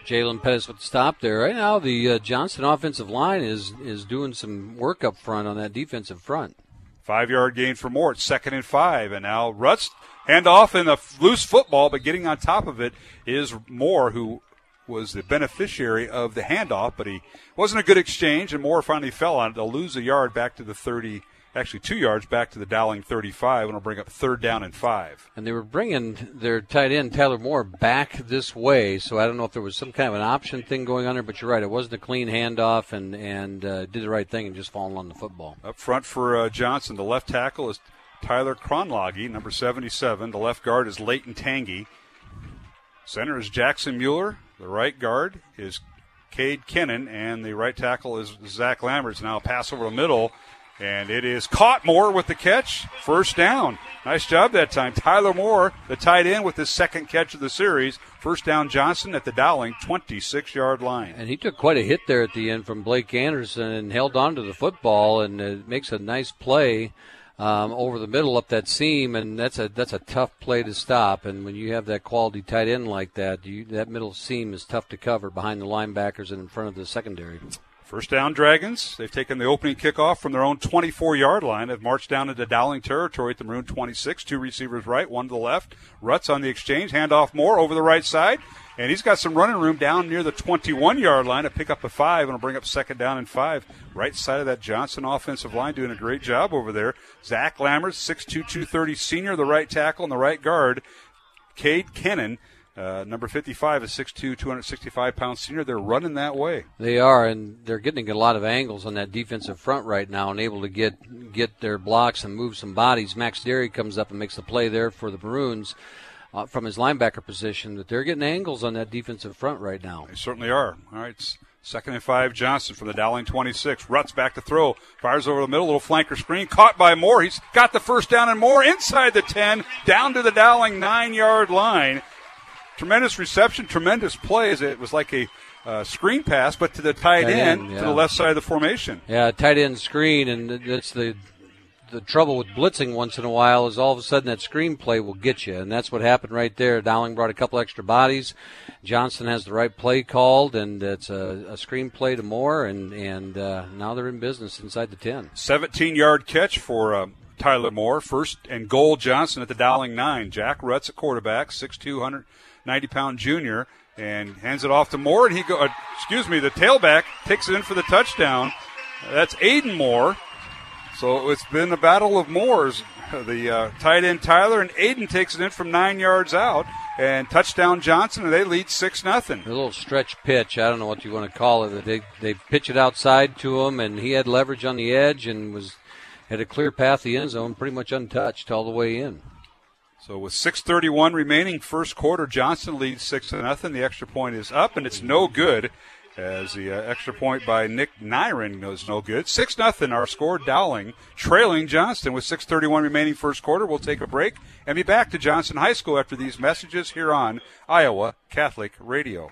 Jaylen Pettis with the stop there. Right now, the uh, Johnston offensive line is is doing some work up front on that defensive front. Five-yard gain for Moore. It's second and five. And now Rutz handoff in a loose football, but getting on top of it is Moore, who was the beneficiary of the handoff, but he wasn't a good exchange, and Moore finally fell on it. They'll lose a yard back to the thirty. Actually, two yards back to the Dowling thirty-five, and it'll bring up third down and five. And they were bringing their tight end, Tyler Moore, back this way, so I don't know if there was some kind of an option thing going on there, but you're right, it wasn't a clean handoff, and, and uh, did the right thing and just falling on the football. Up front for uh, Johnson, the left tackle is Tyler Kronlage, number seventy-seven. The left guard is Leighton Tangy. Center is Jackson Mueller. The right guard is Cade Kennan, and the right tackle is Zach Lamberts. Now pass over the middle. And it is caught. Moore with the catch. First down. Nice job that time. Tyler Moore, the tight end, with his second catch of the series. First down, Johnston at the Dowling twenty-six-yard line. And he took quite a hit there at the end from Blake Anderson and held on to the football, and uh, makes a nice play um, over the middle up that seam, and that's a that's a tough play to stop. And when you have that quality tight end like that, you, that middle seam is tough to cover behind the linebackers and in front of the secondary. First down, Dragons. They've taken the opening kickoff from their own twenty-four-yard line. They've marched down into Dowling territory at the Maroon twenty-six. Two receivers right, one to the left. Rutz on the exchange. Handoff Moore over the right side. And he's got some running room down near the twenty-one-yard line to pick up a five, and it'll bring up second down and five. Right side of that Johnston offensive line doing a great job over there. Zach Lammers, six two, two thirty, senior, the right tackle, and the right guard, Cade Kennan. Uh, number fifty-five, a six two, two hundred sixty-five pound senior. They're running that way. They are, and they're getting a lot of angles on that defensive front right now and able to get get their blocks and move some bodies. Max Derry comes up and makes the play there for the Maroons uh, from his linebacker position. But they're getting angles on that defensive front right now. They certainly are. All right, it's second and five, Johnston from the Dowling twenty-six. Rutz back to throw. Fires over the middle, little flanker screen. Caught by Moore. He's got the first down and Moore inside the ten, down to the Dowling nine-yard line. Tremendous reception, tremendous plays. It was like a uh, screen pass, but to the tight, tight end, end yeah. to the left side of the formation. Yeah, tight end screen, and that's the the trouble with blitzing once in a while is all of a sudden that screen play will get you, and that's what happened right there. Dowling brought a couple extra bodies. Johnston has the right play called, and it's a, a screen play to Moore, and, and uh, now they're in business inside the ten. seventeen-yard catch for uh, Tyler Moore. First and goal, Johnston at the Dowling nine. Jack Rutz, a quarterback, six two, ninety pound junior, and hands it off to Moore, and he go. Uh, excuse me, the tailback takes it in for the touchdown. Uh, that's Aiden Moore. So it's been a battle of Moores. The uh, tight end Tyler, and Aiden takes it in from nine yards out, and touchdown Johnston, and they lead six nothing. A little stretch pitch, I don't know what you want to call it. They they pitch it outside to him, and he had leverage on the edge and was had a clear path to the end zone, pretty much untouched all the way in. So with six thirty-one remaining first quarter, Johnston leads six to nothing. The extra point is up, and it's no good, as the uh, extra point by Nick Niren goes no good. six nothing our score, Dowling trailing Johnston with six thirty-one remaining first quarter. We'll take a break and be back to Johnston High School after these messages here on Iowa Catholic Radio.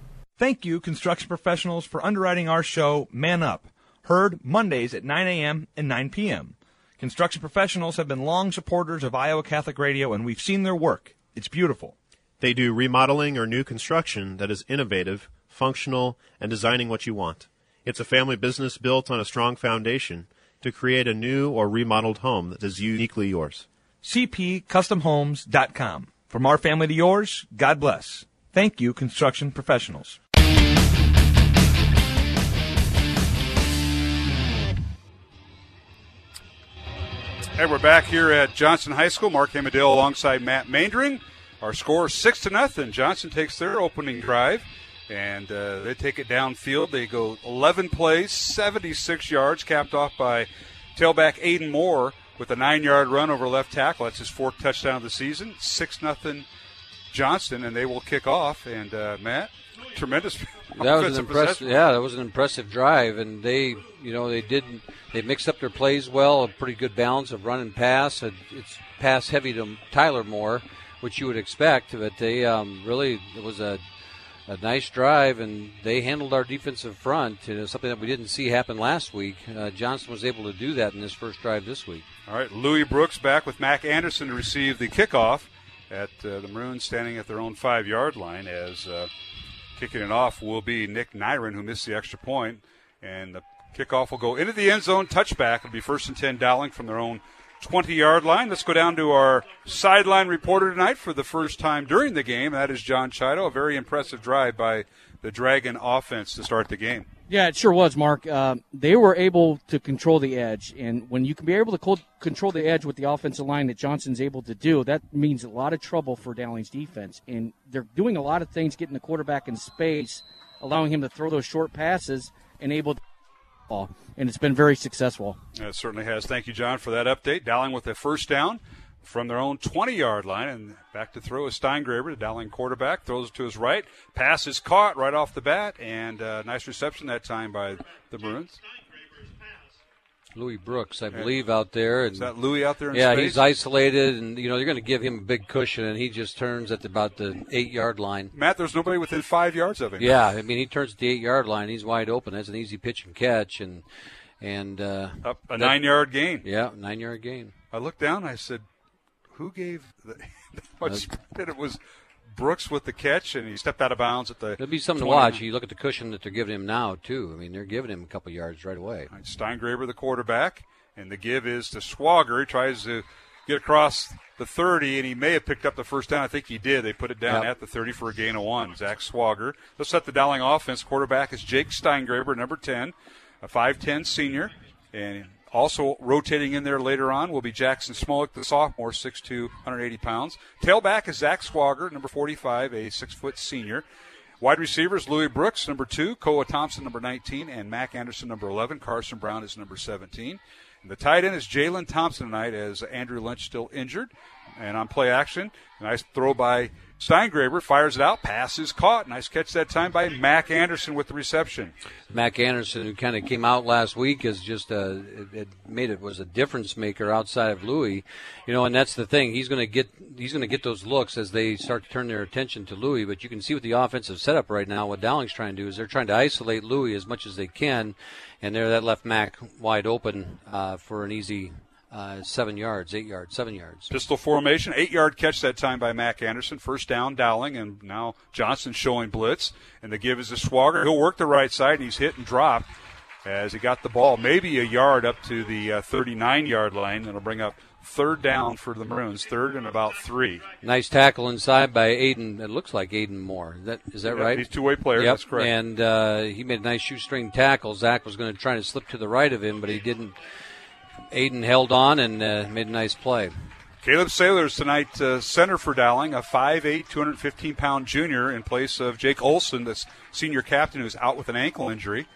Thank you, construction professionals, for underwriting our show, Man Up, heard Mondays at nine a.m. and nine p.m. Construction professionals have been long supporters of Iowa Catholic Radio, and we've seen their work. It's beautiful. They do remodeling or new construction that is innovative, functional, and designing what you want. It's a family business built on a strong foundation to create a new or remodeled home that is uniquely yours. c p custom homes dot com. From our family to yours, God bless. Thank you, construction professionals. Hey, we're back here at Johnston High School. Mark Hamadill alongside Matt Maindring. Our score is six to nothing. Johnston takes their opening drive, and uh, they take it downfield. They go eleven plays, seventy-six yards, capped off by tailback Aiden Moore with a nine-yard run over left tackle. That's his fourth touchdown of the season. Six nothing Johnston, and they will kick off. And uh, Matt, tremendous. That was an impressive. Yeah, that was an impressive drive, and they, you know, they did. They mixed up their plays well. A pretty good balance of run and pass. It's pass heavy to Tyler Moore, which you would expect, but they um, really it was a a nice drive, and they handled our defensive front. It was something that we didn't see happen last week. Uh, Johnston was able to do that in his first drive this week. All right, Louie Brooks back with Mac Anderson to receive the kickoff at uh, the Maroons standing at their own five-yard line, as uh, kicking it off will be Nick Niren, who missed the extra point. And the kickoff will go into the end zone. Touchback. It'll be first and ten Dowling from their own twenty-yard line. Let's go down to our sideline reporter tonight for the first time during the game. That is John Chido. A very impressive drive by the Dragon offense to start the game. Yeah, it sure was, Mark. Uh, they were able to control the edge, and when you can be able to control the edge with the offensive line that Johnston's able to do, that means a lot of trouble for Dowling's defense, and they're doing a lot of things, getting the quarterback in space, allowing him to throw those short passes, and able to ball, and it's been very successful. Yeah, it certainly has. Thank you, John, for that update. Dowling with a first down from their own twenty-yard line, and back to throw is Steingraber, the Dowling quarterback, throws it to his right. Pass is caught right off the bat, and uh, nice reception that time by the Maroons. Louie Brooks, I believe, and out there. And is that Louie out there in yeah, space? Yeah, he's isolated, and, you know, you're going to give him a big cushion, and he just turns at about the eight-yard line. Matt, there's nobody within five yards of him. Yeah, I mean, he turns at the eight-yard line. He's wide open. That's an easy pitch and catch. And, and uh, Up a nine-yard gain. Yeah, nine-yard gain. I looked down, I said, who gave the much that it was Brooks with the catch, and he stepped out of bounds at the. It'll be something twenty-nine. To watch. You look at the cushion that they're giving him now, too. I mean, they're giving him a couple yards right away. Right, Steingraber, the quarterback, and the give is to Swager. He tries to get across the thirty, and he may have picked up the first down. I think he did. They put it down yep. at the thirty for a gain of one. Zach Swager. Let's set the Dowling offense. Quarterback is Jake Steingraber, number ten, a five ten senior, and also rotating in there later on will be Jackson Smolik, the sophomore, six two, one hundred eighty pounds. Tailback is Zach Swager, number forty-five, a six-foot senior. Wide receivers, Louie Brooks, number two, Koa Thompson, number nineteen, and Mac Anderson, number eleven. Carson Brown is number seventeen. And the tight end is Jaylen Thompson tonight, as Andrew Lynch still injured. And on play action, nice throw by Steingraber, fires it out, pass is caught. Nice catch that time by Mac Anderson with the reception. Mac Anderson, who kind of came out last week, is just a, it, it made it was a difference maker outside of Louie, you know, and that's the thing. He's going to get he's going to get those looks as they start to turn their attention to Louie. But you can see with the offensive setup right now, what Dowling's trying to do is they're trying to isolate Louie as much as they can, and there that left Mac wide open uh, for an easy. Uh, seven yards, eight yards, seven yards. Pistol formation, eight-yard catch that time by Mac Anderson. First down, Dowling, and now Johnston showing blitz. And the give is to Swager. He'll work the right side, and he's hit and dropped as he got the ball. Maybe a yard up to the uh, thirty-nine-yard line. That'll bring up third down for the Maroons, third and about three. Nice tackle inside by Aiden. It looks like Aiden Moore. Is that, is that yeah, right? He's a two-way player. Yep. That's correct. And uh, he made a nice shoestring tackle. Zach was going to try to slip to the right of him, but he didn't. Aiden held on and uh, made a nice play. Caleb Sailors tonight, uh, center for Dowling, a five eight, two hundred fifteen pound junior in place of Jake Olson, the senior captain who's out with an ankle injury.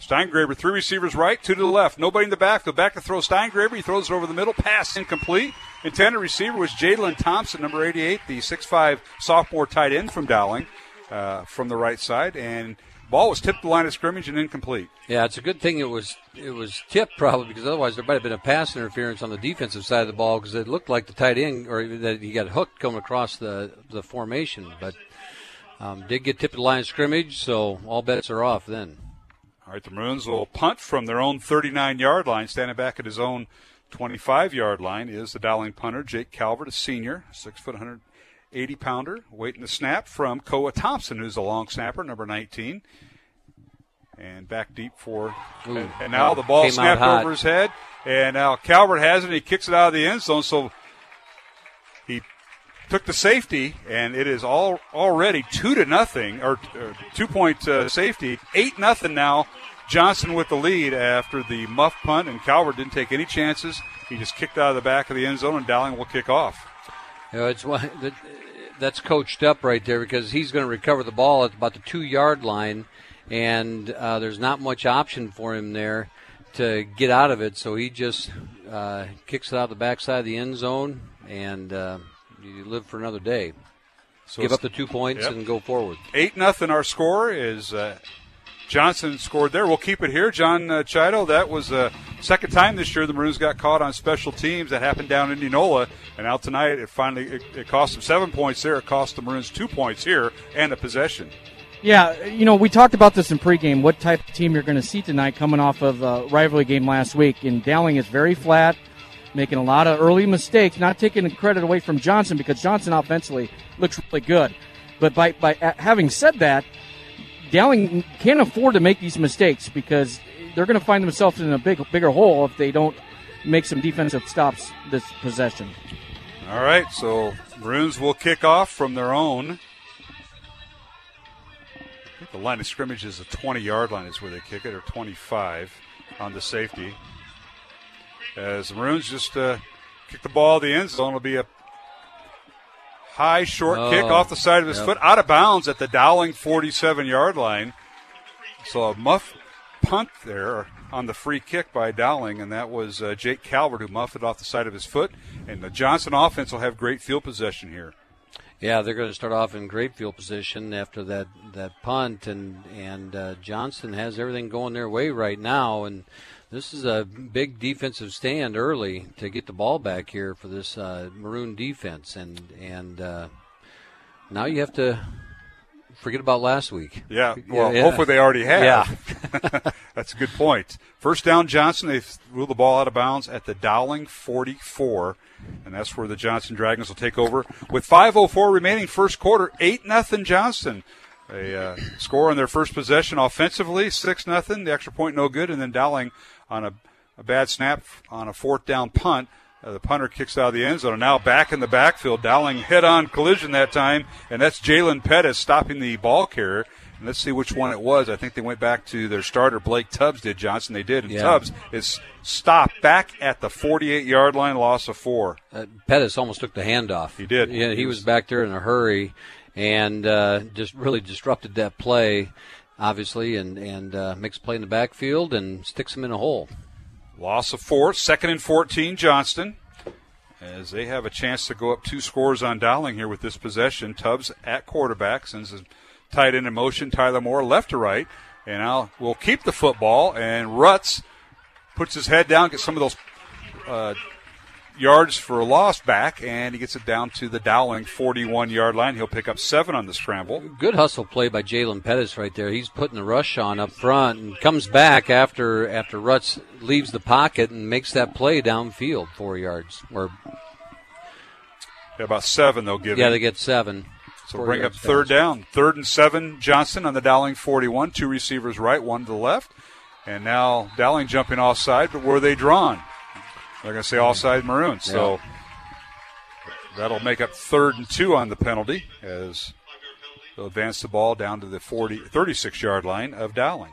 Steingraber, three receivers right, two to the left. Nobody in the back. Go back to throw Steingraber. He throws it over the middle. Pass incomplete. Intended receiver was Jaylen Thompson, number eighty-eight, the six five sophomore tight end from Dowling, uh, from the right side. And ball was tipped the line of scrimmage and incomplete. Yeah, it's a good thing it was it was tipped probably, because otherwise there might have been a pass interference on the defensive side of the ball, because it looked like the tight end, or that he got hooked coming across the, the formation. But um, did get tipped the line of scrimmage, so all bets are off then. All right, the Maroons will punt from their own thirty-nine-yard line. Standing back at his own twenty-five-yard line is the Dowling punter, Jake Calvert, a senior, six foot, one hundred eighty pounder, waiting the snap from Koa Thompson, who's a long snapper, number nineteen. And back deep for, Ooh, and, and now the ball snapped over his head, and now Calvert has it, and he kicks it out of the end zone, so he took the safety, and it is all already two to nothing, or, or two-point uh, safety, eight nothing now. Johnston with the lead after the muff punt, and Calvert didn't take any chances. He just kicked out of the back of the end zone, and Dowling will kick off. You know, it's one that, that's coached up right there, because he's going to recover the ball at about the two-yard line, and uh, there's not much option for him there to get out of it, so he just uh, kicks it out the backside of the end zone, and uh, you live for another day. So give up the two points yep. and go forward. Eight nothing. Our score is uh, Johnston scored there. We'll keep it here. John uh, Chido, that was the uh, second time this year the Maroons got caught on special teams. That happened down in Enola, and out tonight it finally it, it cost them seven points there. It cost the Maroons two points here and a possession. Yeah, you know, we talked about this in pregame, what type of team you're going to see tonight coming off of a rivalry game last week. And Dowling is very flat, making a lot of early mistakes, not taking the credit away from Johnston, because Johnston offensively looks really good. But by, by having said that, Dowling can't afford to make these mistakes, because they're going to find themselves in a big, bigger hole if they don't make some defensive stops this possession. All right, so Maroons will kick off from their own. I think the line of scrimmage is a twenty-yard line is where they kick it, or twenty-five on the safety. As the Maroons just uh, kick the ball to the end zone, it'll be a high, short oh, kick off the side of his yep. foot, out of bounds at the Dowling forty-seven-yard line. So a muff punt there on the free kick by Dowling, and that was uh, Jake Calvert who muffed it off the side of his foot. And the Johnston offense will have great field possession here. Yeah, they're going to start off in great field position after that, that punt, and, and uh, Johnston has everything going their way right now, and this is a big defensive stand early to get the ball back here for this uh, Maroon defense, and and uh, now you have to forget about last week. Yeah, well, yeah. hopefully they already have. Yeah. That's a good point. First down, Johnston. They ruled the ball out of bounds at the Dowling forty-four, and that's where the Johnston Dragons will take over. With five oh four remaining first quarter, eight nothing Johnston. They uh, score on their first possession offensively, six nothing. The extra point no good, and then Dowling on a, a bad snap on a fourth down punt. Uh, the punter kicks out of the end zone, and now back in the backfield. Dowling head-on collision that time, and that's Jaylen Pettis stopping the ball carrier. And let's see which one it was. I think they went back to their starter, Blake Tubbs did, Johnston. They did, and yeah. Tubbs is stopped back at the forty-eight-yard line, loss of four. Uh, Pettis almost took the handoff. He did. Yeah, he was back there in a hurry and uh, just really disrupted that play, obviously, and, and uh, makes a play in the backfield and sticks him in a hole. Loss of four, second and fourteen, Johnston, as they have a chance to go up two scores on Dowling here with this possession. Tubbs at quarterback, sends his tight end in motion, Tyler Moore left to right, and now we'll keep the football, and Rutz puts his head down, gets some of those uh, yards for a loss back, and he gets it down to the Dowling forty-one-yard line. He'll pick up seven on the scramble. Good hustle play by Jaylen Pettis right there. He's putting the rush on up front and comes back after after Rutz leaves the pocket and makes that play downfield four yards. Or yeah, about seven they'll give. Yeah, him. They get seven. So four bring up third down. Third and seven, Johnston on the Dowling forty-one. Two receivers right, one to the left. And now Dowling jumping offside, but were they drawn? They're going to say offside Maroon, so yeah. that'll make up third and two on the penalty as they'll advance the ball down to the forty, thirty-six-yard line of Dowling.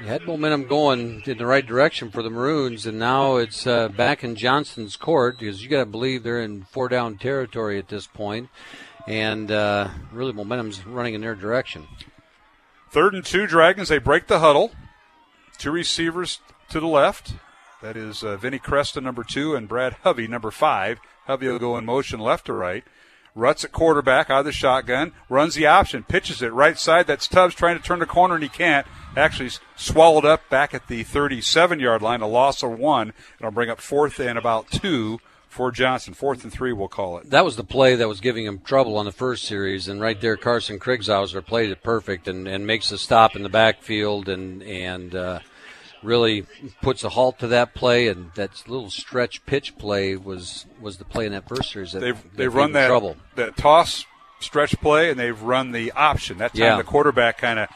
He had momentum going in the right direction for the Maroons, and now it's uh, back in Johnston's court, because you got to believe they're in four-down territory at this point, and uh, really momentum's running in their direction. Third and two, Dragons. They break the huddle. Two receivers to the left. That is uh, Vinnie Cresta, number two, and Brad Hovey, number five. Hovey will go in motion left to right. Rutz at quarterback out of the shotgun, runs the option, pitches it right side. That's Tubbs trying to turn the corner, and he can't. Actually swallowed up back at the thirty-seven-yard line, a loss of one, and it'll bring up fourth and about two for Johnston. Fourth and three, we'll call it. That was the play that was giving him trouble on the first series, and right there Carson Kriegshauser played it perfect and, and makes a stop in the backfield and, and uh, really puts a halt to that play, and that little stretch pitch play was, was the play in that first series that they've, that they've run that, trouble. that toss stretch play, and they've run the option. That time yeah. the quarterback kind of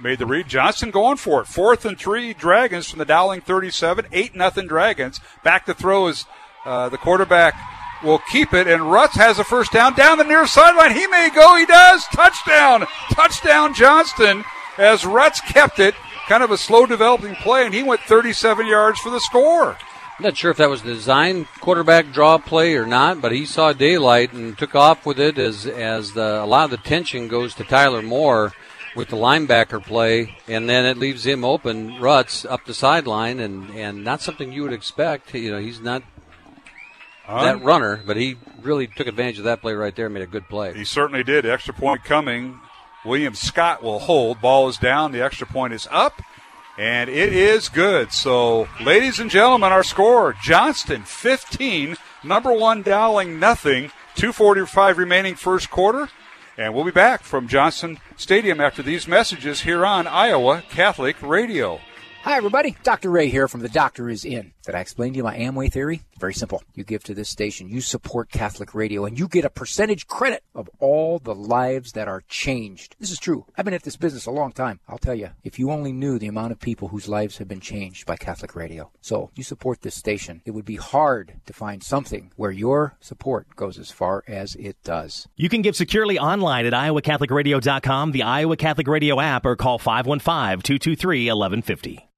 made the read. Johnston going for it. Fourth and three, Dragons from the Dowling thirty-seven. eight nothing Dragons. Back to throw is Uh, the quarterback will keep it, and Rutz has a first down down the near sideline. He may go. He does. Touchdown. Touchdown, Johnston, as Rutz kept it. Kind of a slow-developing play, and he went thirty-seven yards for the score. I'm not sure if that was the design quarterback draw play or not, but he saw daylight and took off with it as, as the, a lot of the tension goes to Tyler Moore with the linebacker play, and then it leaves him open, Rutz, up the sideline, and, and not something you would expect. You know, he's not that runner, but he really took advantage of that play right there and made a good play. He certainly did. Extra point coming. William Scott will hold. Ball is down. The extra point is up, and it is good. So, ladies and gentlemen, our score, Johnston fifteen, number one Dowling nothing, two forty-five remaining first quarter. And we'll be back from Johnston Stadium after these messages here on Iowa Catholic Radio. Hi, everybody. Doctor Ray here from The Doctor Is In. Did I explain to you my Amway theory? Very simple. You give to this station, you support Catholic radio, and you get a percentage credit of all the lives that are changed. This is true. I've been at this business a long time. I'll tell you, if you only knew the amount of people whose lives have been changed by Catholic radio. So you support this station. It would be hard to find something where your support goes as far as it does. You can give securely online at iowa catholic radio dot com, the Iowa Catholic Radio app, or call five one five, two two three, one one five zero.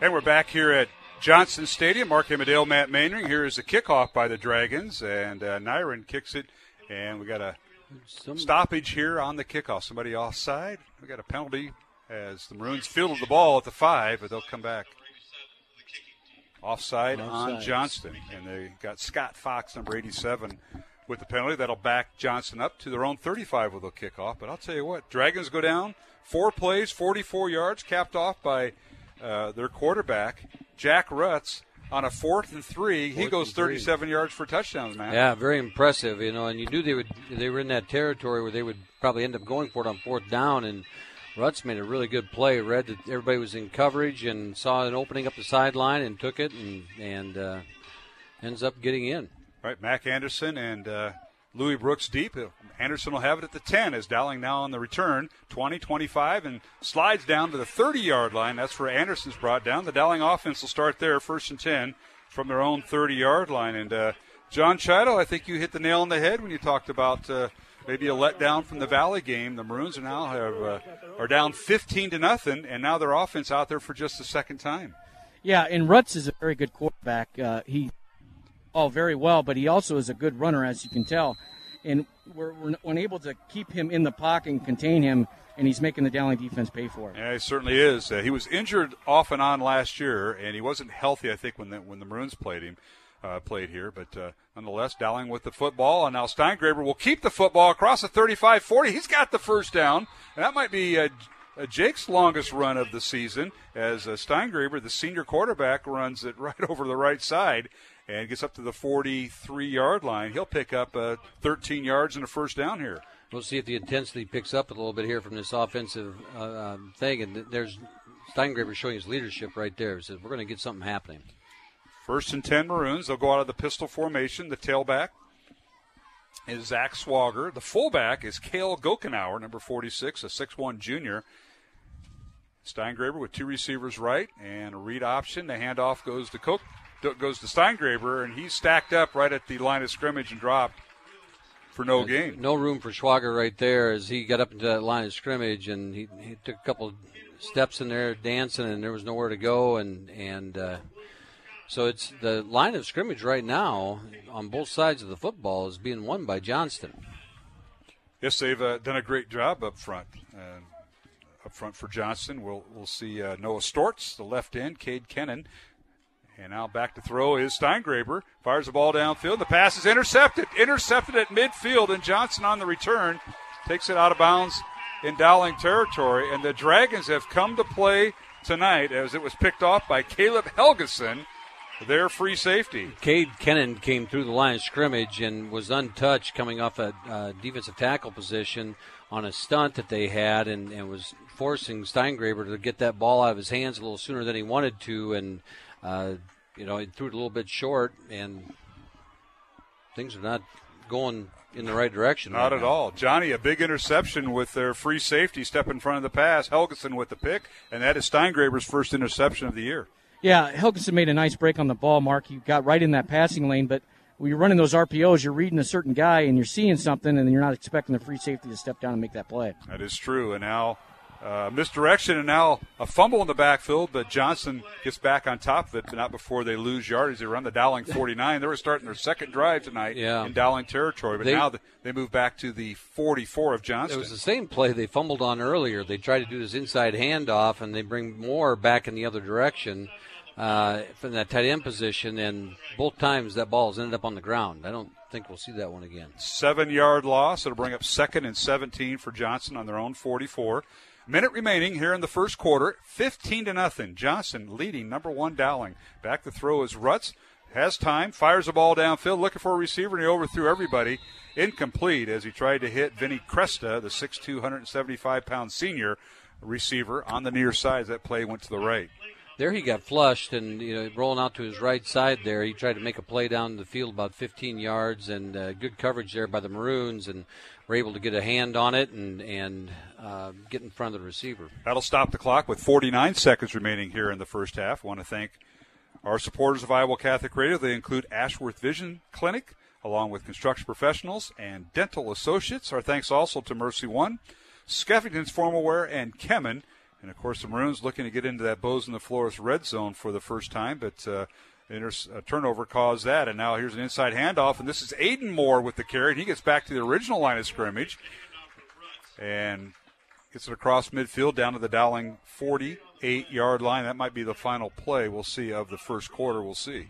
And we're back here at Johnston Stadium. Mark Hamadill, Matt Mainring. Here is the kickoff by the Dragons, and uh, Nyron kicks it, and we got a Some... stoppage here on the kickoff. Somebody offside. We got a penalty as the Maroons fielded the ball at the five, but they'll come back. Offside, offside on Johnston, and they got Scott Fox, number eighty-seven, with the penalty. That'll back Johnston up to their own thirty-five with a kickoff. But I'll tell you what, Dragons go down four plays, forty-four yards, capped off by Uh, their quarterback, Jack Rutz, on a fourth and three. He goes thirty-seven yards for touchdowns, man. Yeah, very impressive, you know, and you knew they would. They were in that territory where they would probably end up going for it on fourth down, and Rutz made a really good play, read that everybody was in coverage and saw an opening up the sideline and took it and, and uh, ends up getting in. All right, Mac Anderson and uh, Louie Brooks deep. Anderson will have it at the ten as Dowling now on the return, twenty, twenty-five, and slides down to the thirty-yard line. That's where Anderson's brought down. The Dowling offense will start there, first and ten, from their own thirty-yard line. And uh, John Chido, I think you hit the nail on the head when you talked about uh, maybe a letdown from the Valley game. The Maroons are now have, uh, are down fifteen to nothing, and now their offense out there for just the second time. Yeah, and Rutz is a very good quarterback. Uh, he all very well, but he also is a good runner, as you can tell. And we're, we're unable to keep him in the pocket and contain him, and he's making the Dowling defense pay for it. Yeah, he certainly is. Uh, he was injured off and on last year, and he wasn't healthy, I think, when the, when the Maroons played him, uh, played here. But uh, nonetheless, Dowling with the football, and now Steingraber will keep the football across the thirty-five forty. He's got the first down, and that might be uh, uh, Jake's longest run of the season as uh, Steingraber, the senior quarterback, runs it right over the right side and gets up to the forty-three-yard line. He'll pick up uh, thirteen yards and a first down here. We'll see if the intensity picks up a little bit here from this offensive uh, uh, thing. And there's Steingraber showing his leadership right there. He says, we're going to get something happening. First and ten Maroons. They'll go out of the pistol formation. The tailback is Zach Swager. The fullback is Cale Gokenauer, number forty-six, a six one junior. Steingraber with two receivers right and a read option. The handoff goes to Cook, goes to Steingraber, and he's stacked up right at the line of scrimmage and dropped for no gain. No room for Swager right there as he got up into that line of scrimmage, and he, he took a couple steps in there dancing, and there was nowhere to go, and and uh, so it's the line of scrimmage right now on both sides of the football is being won by Johnston. Yes, they've uh, done a great job up front. Uh, up front for Johnston, we'll we'll see uh, Noah Stortz, the left end, Cade Kennan. And now back to throw is Steingraber. Fires the ball downfield. The pass is intercepted. Intercepted at midfield, and Johnston on the return takes it out of bounds in Dowling territory. And the Dragons have come to play tonight as it was picked off by Caleb Helgeson, their free safety. Cade Kennan came through the line of scrimmage and was untouched coming off a uh, defensive tackle position on a stunt that they had, and, and was forcing Steingraber to get that ball out of his hands a little sooner than he wanted to, and Uh, you know, he threw it a little bit short, and things are not going in the right direction. Not right at now. all. Johnny, a big interception with their free safety step in front of the pass. Helgeson with the pick, and that is Steingraber's first interception of the year. Yeah, Helgeson made a nice break on the ball, Mark. You got right in that passing lane, but when you're running those R P Os, you're reading a certain guy, and you're seeing something, and you're not expecting the free safety to step down and make that play. That is true, and now Uh, misdirection, and now a fumble in the backfield, but Johnston gets back on top of it, but not before they lose yardage. They run the Dowling forty-nine. They were starting their second drive tonight yeah. in Dowling territory, but they, now they move back to the forty-four of Johnston. It was the same play they fumbled on earlier. They tried to do this inside handoff, and they bring Moore back in the other direction uh, from that tight end position, and both times that ball has ended up on the ground. I don't think we'll see that one again. Seven-yard loss. It'll bring up second and seventeen for Johnston on their own forty-four. Minute remaining here in the first quarter, fifteen to nothing. Johnston leading number one Dowling. Back to throw is Rutz. Has time, fires the ball downfield, looking for a receiver, and he overthrew everybody. Incomplete as he tried to hit Vinny Cresta, the six two, one seventy-five pound senior receiver on the near side. That play went to the right. There he got flushed, and you know, rolling out to his right side there, he tried to make a play down the field about fifteen yards, and uh, good coverage there by the Maroons, and were able to get a hand on it and, and uh, get in front of the receiver. That'll stop the clock with forty-nine seconds remaining here in the first half. I want to thank our supporters of Iowa Catholic Radio. They include Ashworth Vision Clinic, along with construction professionals and dental associates. Our thanks also to Mercy One, Skeffington's Formal Wear, and Kemen. And, of course, the Maroons looking to get into that Bows and the Flores red zone for the first time, but uh, inter- a turnover caused that. And now here's an inside handoff, and this is Aiden Moore with the carry, and he gets back to the original line of scrimmage and gets it across midfield down to the Dowling forty-eight-yard line. That might be the final play we'll see of the first quarter. We'll see.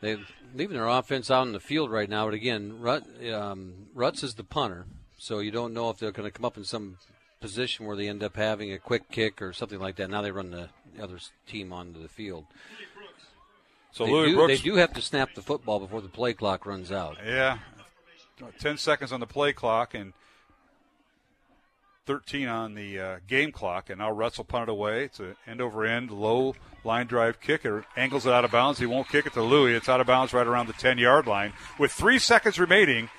They're leaving their offense out in the field right now, but, again, Rut, um, Rutz is the punter, so you don't know if they're going to come up in some – position where they end up having a quick kick or something like that. Now they run the other team onto the field. So they, Louie do, Brooks, they do have to snap the football before the play clock runs out. Yeah, ten seconds on the play clock and thirteen on the uh, game clock, and now Rutz will punt it away. It's an end-over-end, low line drive kick. It angles it out of bounds. He won't kick it to Louie. It's out of bounds right around the ten-yard line. With three seconds remaining,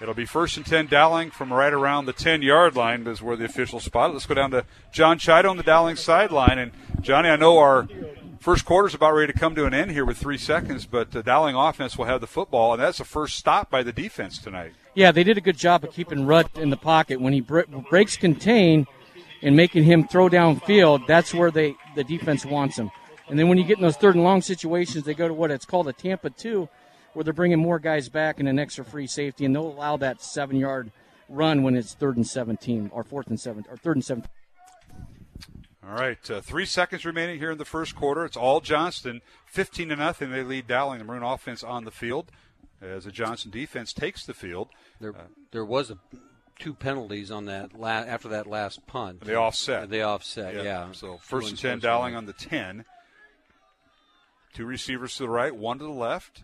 it'll be first and ten Dowling from right around the ten-yard line is where the official spot. Let's go down to John Chido on the Dowling sideline. And, Johnny, I know our first quarter's about ready to come to an end here with three seconds, but the Dowling offense will have the football, and that's the first stop by the defense tonight. Yeah, they did a good job of keeping Rutt in the pocket. When he bre- breaks contain and making him throw downfield, that's where they the defense wants him. And then when you get in those third and long situations, they go to what it's called a Tampa two, where they're bringing more guys back and an extra free safety, and they'll allow that seven-yard run when it's third and seventeen, or fourth and seven, or third and seventeen. All right, uh, three seconds remaining here in the first quarter. It's all Johnston, fifteen to nothing. They lead Dowling. The Maroon offense on the field as the Johnston defense takes the field. There, uh, there was a two penalties on that la- after that last punt. They offset. And they offset, yeah. yeah. So first and ten, Dowling on the ten. Two receivers to the right, one to the left.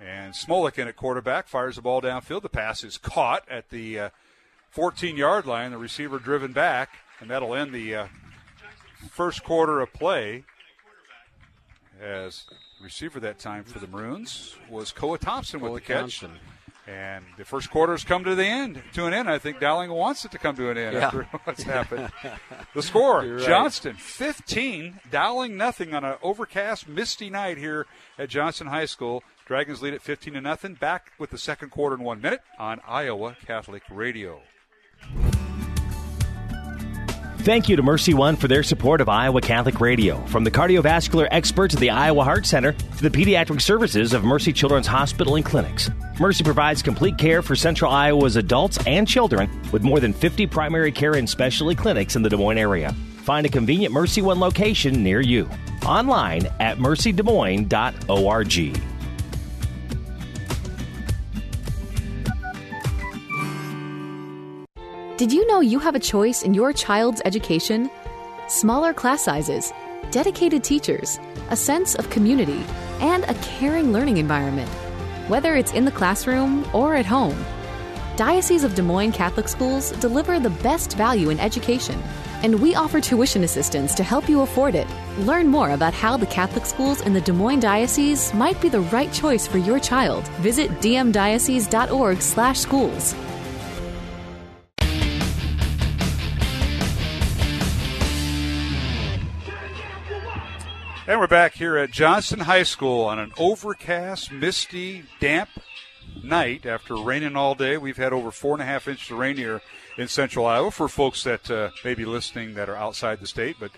And Smolik in at quarterback fires the ball downfield. The pass is caught at the uh, fourteen-yard line. The receiver driven back, and that'll end the uh, first quarter of play. As receiver that time for the Maroons was Koa Thompson Koa with the Thompson. catch. And the first quarter has come to the end, to an end. I think Dowling wants it to come to an end yeah. after what's happened. The score, right. Johnston fifteen, Dowling nothing on an overcast, misty night here at Johnston High School. Dragons lead at fifteen to nothing. Back with the second quarter in one minute on Iowa Catholic Radio. Thank you to Mercy One for their support of Iowa Catholic Radio. From the cardiovascular experts at the Iowa Heart Center to the pediatric services of Mercy Children's Hospital and Clinics, Mercy provides complete care for Central Iowa's adults and children with more than fifty primary care and specialty clinics in the Des Moines area. Find a convenient Mercy One location near you. Online at mercy des moines dot org. Did you know you have a choice in your child's education? Smaller class sizes, dedicated teachers, a sense of community, and a caring learning environment, whether it's in the classroom or at home. Diocese of Des Moines Catholic Schools deliver the best value in education, and we offer tuition assistance to help you afford it. Learn more about how the Catholic schools in the Des Moines Diocese might be the right choice for your child. Visit d m diocese dot org slash schools. And we're back here at Johnston High School on an overcast, misty, damp night after raining all day. We've had over four and a half inches of rain here in central Iowa for folks that uh, may be listening that are outside the state. But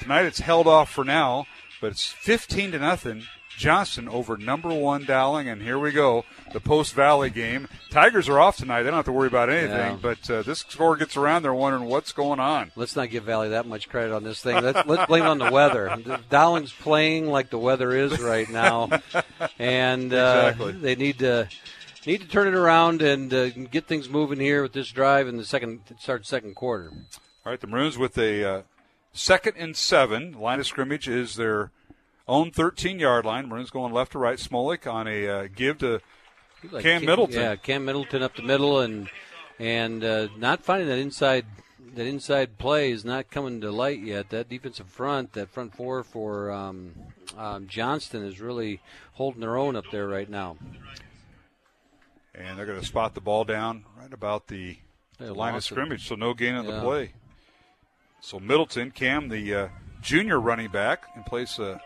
tonight it's held off for now, but it's fifteen to nothing. Johnston over number one Dowling, and here we go, the post-Valley game. Tigers are off tonight. They don't have to worry about anything, yeah. but uh, this score gets around. They're wondering what's going on. Let's not give Valley that much credit on this thing. Let's, let's blame it on the weather. Dowling's playing like the weather is right now, and uh, exactly. they need to need to turn it around and uh, get things moving here with this drive in the second start second quarter. All right, the Maroons with a uh, second and seven. Line of scrimmage is their own thirteen-yard line. Maroons going left to right. Smolik on a uh, give to like Cam Middleton. Yeah, Cam Middleton up the middle, and and uh, not finding that inside that inside play is not coming to light yet. That defensive front, that front four for um, um, Johnston is really holding their own up there right now. And they're going to spot the ball down right about the they line of scrimmage, it. so no gain on yeah. the play. So Middleton, Cam, the uh, junior running back, in place of uh,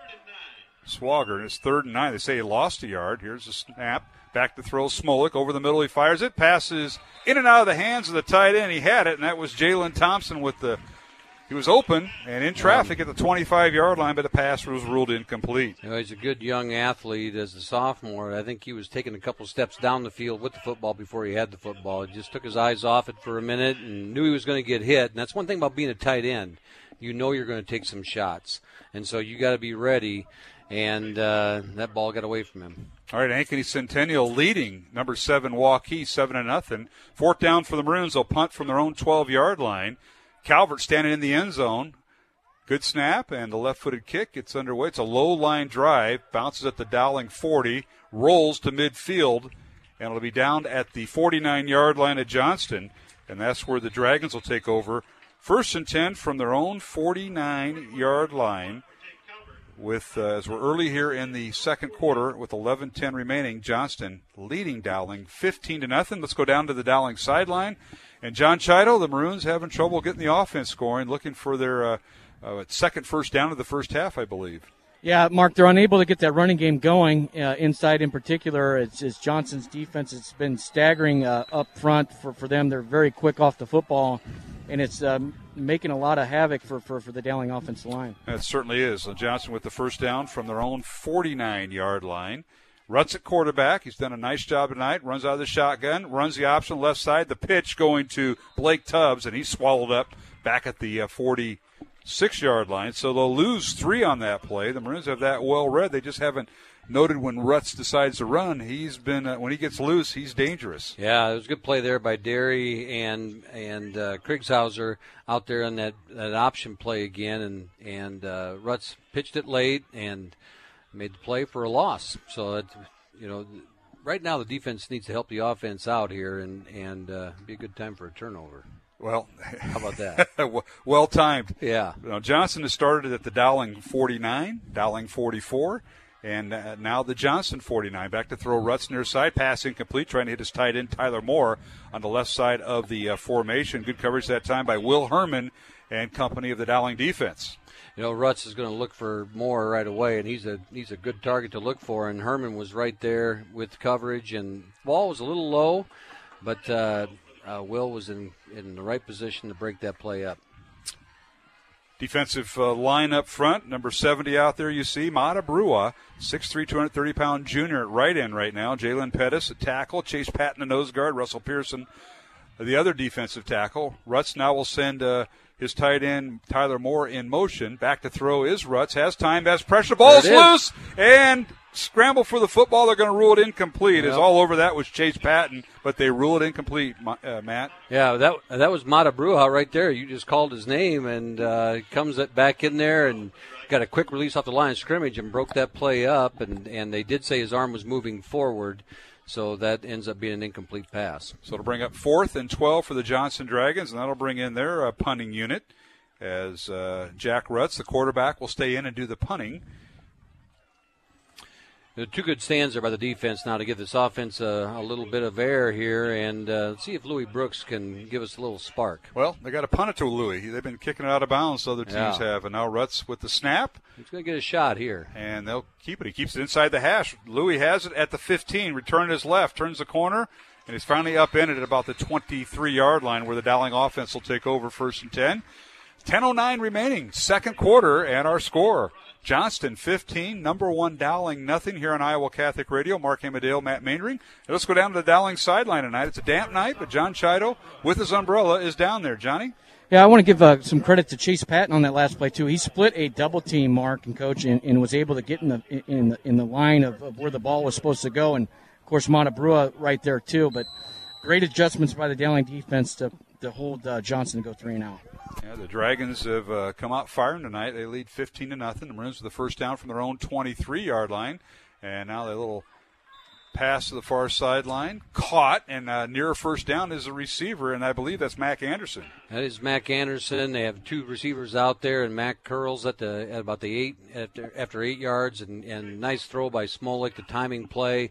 Swager, and it's third and nine. They say he lost a yard. Here's the snap. Back to throw Smolik. Over the middle, he fires it. Passes in and out of the hands of the tight end. He had it, and that was Jaylen Thompson with the – he was open and in traffic at the twenty-five-yard line, but the pass was ruled incomplete. You know, he's a good young athlete as a sophomore. I think he was taking a couple steps down the field with the football before he had the football. He just took his eyes off it for a minute and knew he was going to get hit. And that's one thing about being a tight end. You know you're going to take some shots, and so you got to be ready. And uh, that ball got away from him. All right, Ankeny Centennial leading number seven Waukee, seven to nothing. Fourth down for the Maroons. They'll punt from their own twelve-yard line. Calvert standing in the end zone. Good snap, and the left-footed kick gets underway. It's a low-line drive. Bounces at the Dowling forty. Rolls to midfield, and it'll be down at the forty-nine-yard line of Johnston. And that's where the Dragons will take over. First and ten from their own forty-nine-yard line. With uh, as we're early here in the second quarter with eleven ten remaining, Johnston leading Dowling fifteen to nothing. Let's go down to the Dowling sideline. And John Chido, the Maroons having trouble getting the offense scoring, looking for their uh, uh, second first down of the first half, I believe. Yeah, Mark, they're unable to get that running game going uh, inside in particular. It's, it's Johnston's defense. It's been staggering uh, up front for, for them. They're very quick off the football, and it's um, making a lot of havoc for, for, for the Dowling offensive line. It certainly is. So Johnston with the first down from their own forty-nine-yard line. Rutz at quarterback. He's done a nice job tonight. Runs out of the shotgun, runs the option left side. The pitch going to Blake Tubbs, and he's swallowed up back at the uh, forty six-yard line, so they'll lose three on that play. The Maroons have that well read. They just haven't noted when Rutz decides to run. He's been uh, when he gets loose, he's dangerous. Yeah, it was a good play there by Derry and and uh, Kriegshauser out there on that, that option play again, and and uh, Rutz pitched it late and made the play for a loss. So that, you know, right now the defense needs to help the offense out here, and and uh, be a good time for a turnover. Well, how about that? Well timed. Yeah. You know, Johnston has started at the Dowling forty-nine, Dowling forty-four, and uh, now the Johnston forty-nine. Back to throw, Rutz near side, pass incomplete, trying to hit his tight end, Tyler Moore, on the left side of the uh, formation. Good coverage that time by Will Herman and company of the Dowling defense. You know, Rutz is going to look for Moore right away, and he's a he's a good target to look for, and Herman was right there with coverage, and ball was a little low, but uh, uh, Will was in – in the right position to break that play up. Defensive uh, line up front, number seventy out there you see, Mata Brua, six three, two hundred thirty pound junior at right end right now. Jaylen Pettis, a tackle. Chase Patton, a nose guard. Russell Pearson, the other defensive tackle. Rutz now will send uh, his tight end, Tyler Moore, in motion. Back to throw is Rutz. Has time, has pressure. Ball's loose, and scramble for the football. They're going to rule it incomplete. Yep. As all over that was Chase Patton, but they rule it incomplete, uh, Matt. Yeah, that that was Mata Brua right there. You just called his name, and uh, comes back in there and got a quick release off the line of scrimmage and broke that play up, and, and they did say his arm was moving forward, so that ends up being an incomplete pass. So it'll bring up fourth and twelve for the Johnston Dragons, and that'll bring in their uh, punting unit as uh, Jack Rutz, the quarterback, will stay in and do the punting. Two good stands there by the defense now to give this offense a, a little bit of air here, and uh, see if Louie Brooks can give us a little spark. Well, they got to punt it to Louie. They've been kicking it out of bounds, other teams yeah. have, and now Rutz with the snap. He's going to get a shot here. And they'll keep it. He keeps it inside the hash. Louie has it at the fifteen, return his left, turns the corner, and he's finally upended at about the twenty-three-yard line where the Dowling offense will take over first and ten. ten oh nine remaining, second quarter, and our score. Johnston fifteen, number one Dowling nothing, here on Iowa Catholic Radio. Mark Hamadill, Matt Mainring. Let's go down to the Dowling sideline tonight. It's a damp night, but John Chido with his umbrella is down there. Johnny? Yeah, I want to give uh, some credit to Chase Patton on that last play, too. He split a double team, Mark and Coach, and, and was able to get in the in the, in the line of, of where the ball was supposed to go. And, of course, Mata Brua right there, too. But great adjustments by the Dowling defense to, to hold uh, Johnston to go three and out. Yeah, the Dragons have uh, come out firing tonight. They lead fifteen to nothing. The Maroons with the first down from their own twenty-three-yard line. And now that little pass to the far sideline, caught, and uh, near first down is a receiver, and I believe that's Mac Anderson. That is Mac Anderson. They have two receivers out there, and Mac curls at the at about the eight after, after eight yards, and, and nice throw by Smolik, the timing play.